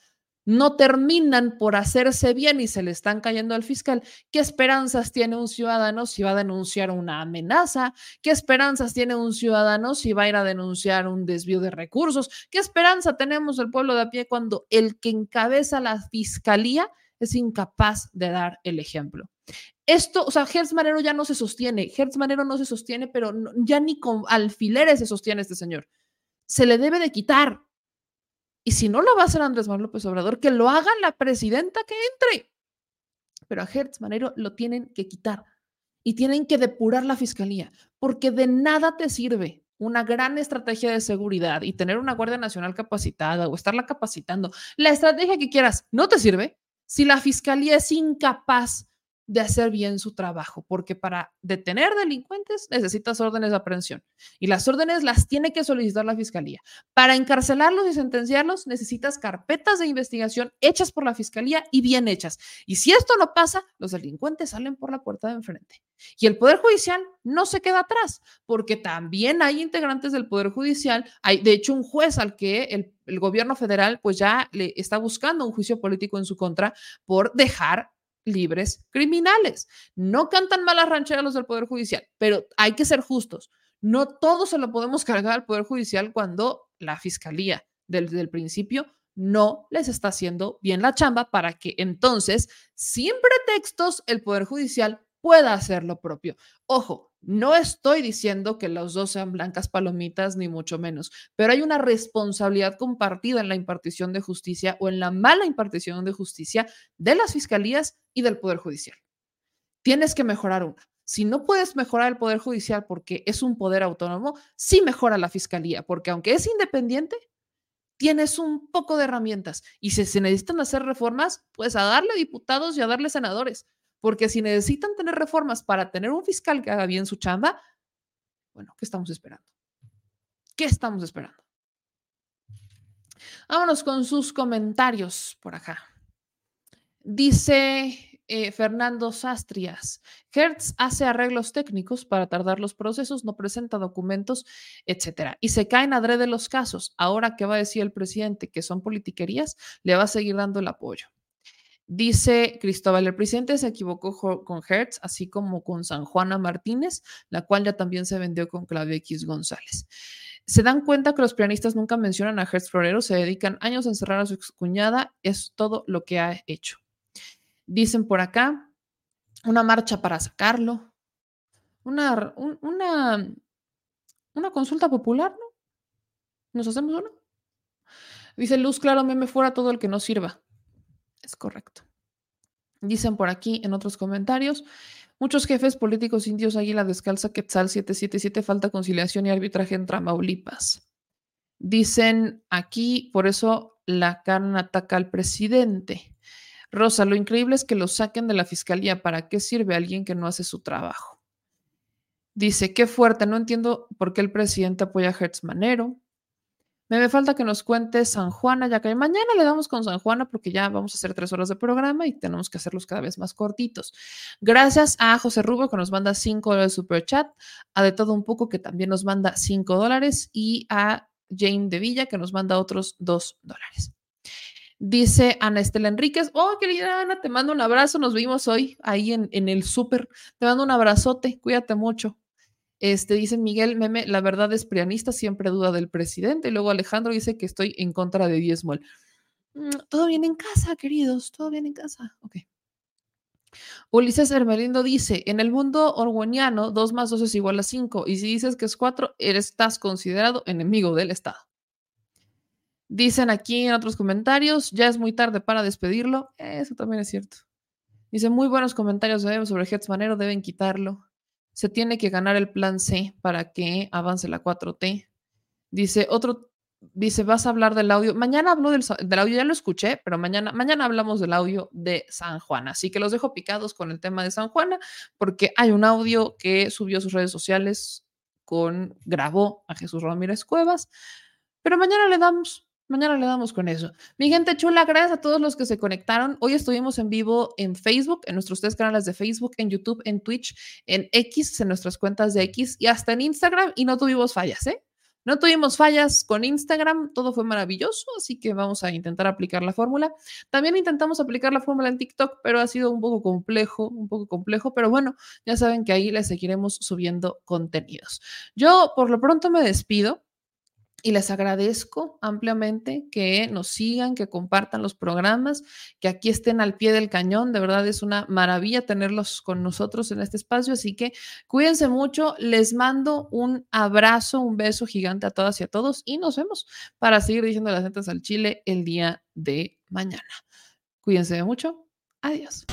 no terminan por hacerse bien y se le están cayendo al fiscal, ¿qué esperanzas tiene un ciudadano si va a denunciar una amenaza? ¿Qué esperanzas tiene un ciudadano si va a ir a denunciar un desvío de recursos? ¿Qué esperanza tenemos del pueblo de a pie cuando el que encabeza la fiscalía es incapaz de dar el ejemplo? Esto, o sea, Gertz Manero ya no se sostiene, Gertz Manero no se sostiene, pero no, ya ni con alfileres se sostiene este señor. Se le debe de quitar. Y si no lo va a hacer Andrés Manuel López Obrador, que lo haga la presidenta que entre. Pero a Gertz Manero lo tienen que quitar y tienen que depurar la fiscalía, porque de nada te sirve una gran estrategia de seguridad y tener una Guardia Nacional capacitada o estarla capacitando. La estrategia que quieras no te sirve si la fiscalía es incapaz de hacer bien su trabajo, porque para detener delincuentes necesitas órdenes de aprehensión y las órdenes las tiene que solicitar la fiscalía. Para encarcelarlos y sentenciarlos necesitas carpetas de investigación hechas por la fiscalía y bien hechas. Y si esto no pasa, los delincuentes salen por la puerta de enfrente. Y el Poder Judicial no se queda atrás, porque también hay integrantes del Poder Judicial, hay de hecho un juez al que el, el gobierno federal pues ya le está buscando un juicio político en su contra por dejar libres criminales. No cantan malas rancheras los del Poder Judicial, pero hay que ser justos. No todo se lo podemos cargar al Poder Judicial cuando la Fiscalía desde el principio no les está haciendo bien la chamba para que entonces, sin pretextos, el Poder Judicial pueda hacer lo propio. Ojo, no estoy diciendo que los dos sean blancas palomitas, ni mucho menos, pero hay una responsabilidad compartida en la impartición de justicia o en la mala impartición de justicia de las fiscalías y del Poder Judicial. Tienes que mejorar una. Si no puedes mejorar el Poder Judicial porque es un poder autónomo, sí mejora la fiscalía, porque aunque es independiente, tienes un poco de herramientas y si se necesitan hacer reformas, pues a darle diputados y a darle senadores, porque si necesitan tener reformas para tener un fiscal que haga bien su chamba, bueno, ¿qué estamos esperando? ¿Qué estamos esperando? Vámonos con sus comentarios por acá. Dice eh, Fernando Sastrias, Hertz hace arreglos técnicos para tardar los procesos, no presenta documentos, etcétera. Y se caen adrede los casos. Ahora que va a decir el presidente que son politiquerías, le va a seguir dando el apoyo. Dice Cristóbal, el presidente se equivocó con Hertz, así como con San Juana Martínez, la cual ya también se vendió con Claudia X González. ¿Se dan cuenta que los pianistas nunca mencionan a Hertz Florero? Se dedican años a encerrar a su excuñada. Es todo lo que ha hecho. Dicen por acá, una marcha para sacarlo, una, un, una, una consulta popular, ¿no? ¿Nos hacemos una? Dice Luz Claro, meme fuera todo el que no sirva. Es correcto. Dicen por aquí en otros comentarios, muchos jefes políticos indios, Águila Descalza, Quetzal siete siete siete, falta conciliación y arbitraje en Tamaulipas. Dicen aquí, por eso la carne ataca al presidente. Rosa, lo increíble es que lo saquen de la fiscalía. ¿Para qué sirve alguien que no hace su trabajo? Dice, qué fuerte, no entiendo por qué el presidente apoya a Hertz Manero. Me, me falta que nos cuente San Juana, ya que mañana le damos con San Juana porque ya vamos a hacer tres horas de programa y tenemos que hacerlos cada vez más cortitos. Gracias a José Rubio que nos manda cinco dólares super chat, a De Todo Un Poco que también nos manda cinco dólares y a Jane de Villa que nos manda otros dos dólares. Dice Ana Estela Enríquez, oh querida Ana, te mando un abrazo, nos vimos hoy ahí en, en el súper, te mando un abrazote, cuídate mucho. Este, dice Miguel Meme, la verdad es prianista, siempre duda del presidente. Y luego Alejandro dice que estoy en contra de Edy Smol. Todo bien en casa, queridos, todo bien en casa. Ok. Ulises Hermelindo dice, en el mundo orwelliano, dos más dos es igual a cinco. Y si dices que es cuatro, estás considerado enemigo del Estado. Dicen aquí en otros comentarios, ya es muy tarde para despedirlo. Eso también es cierto. Dice, muy buenos comentarios sobre Hertz Manero, deben quitarlo. Se tiene que ganar el plan C para que avance la cuatro T. Dice otro, dice, vas a hablar del audio. Mañana hablo del, del audio, ya lo escuché, pero mañana, mañana hablamos del audio de San Juana. Así que los dejo picados con el tema de San Juana, porque hay un audio que subió a sus redes sociales con, grabó a Jesús Ramírez Cuevas. Pero mañana le damos. Mañana le damos con eso. Mi gente chula, gracias a todos los que se conectaron. Hoy estuvimos en vivo en Facebook, en nuestros tres canales de Facebook, en YouTube, en Twitch, en X, en nuestras cuentas de X y hasta en Instagram. Y no tuvimos fallas, ¿eh? No tuvimos fallas con Instagram. Todo fue maravilloso, así que vamos a intentar aplicar la fórmula. También intentamos aplicar la fórmula en TikTok, pero ha sido un poco complejo, un poco complejo. Pero bueno, ya saben que ahí les seguiremos subiendo contenidos. Yo por lo pronto me despido. Y les agradezco ampliamente que nos sigan, que compartan los programas, que aquí estén al pie del cañón. De verdad es una maravilla tenerlos con nosotros en este espacio. Así que cuídense mucho. Les mando un abrazo, un beso gigante a todas y a todos. Y nos vemos para seguir diciendo las netas al Chile el día de mañana. Cuídense mucho. Adiós.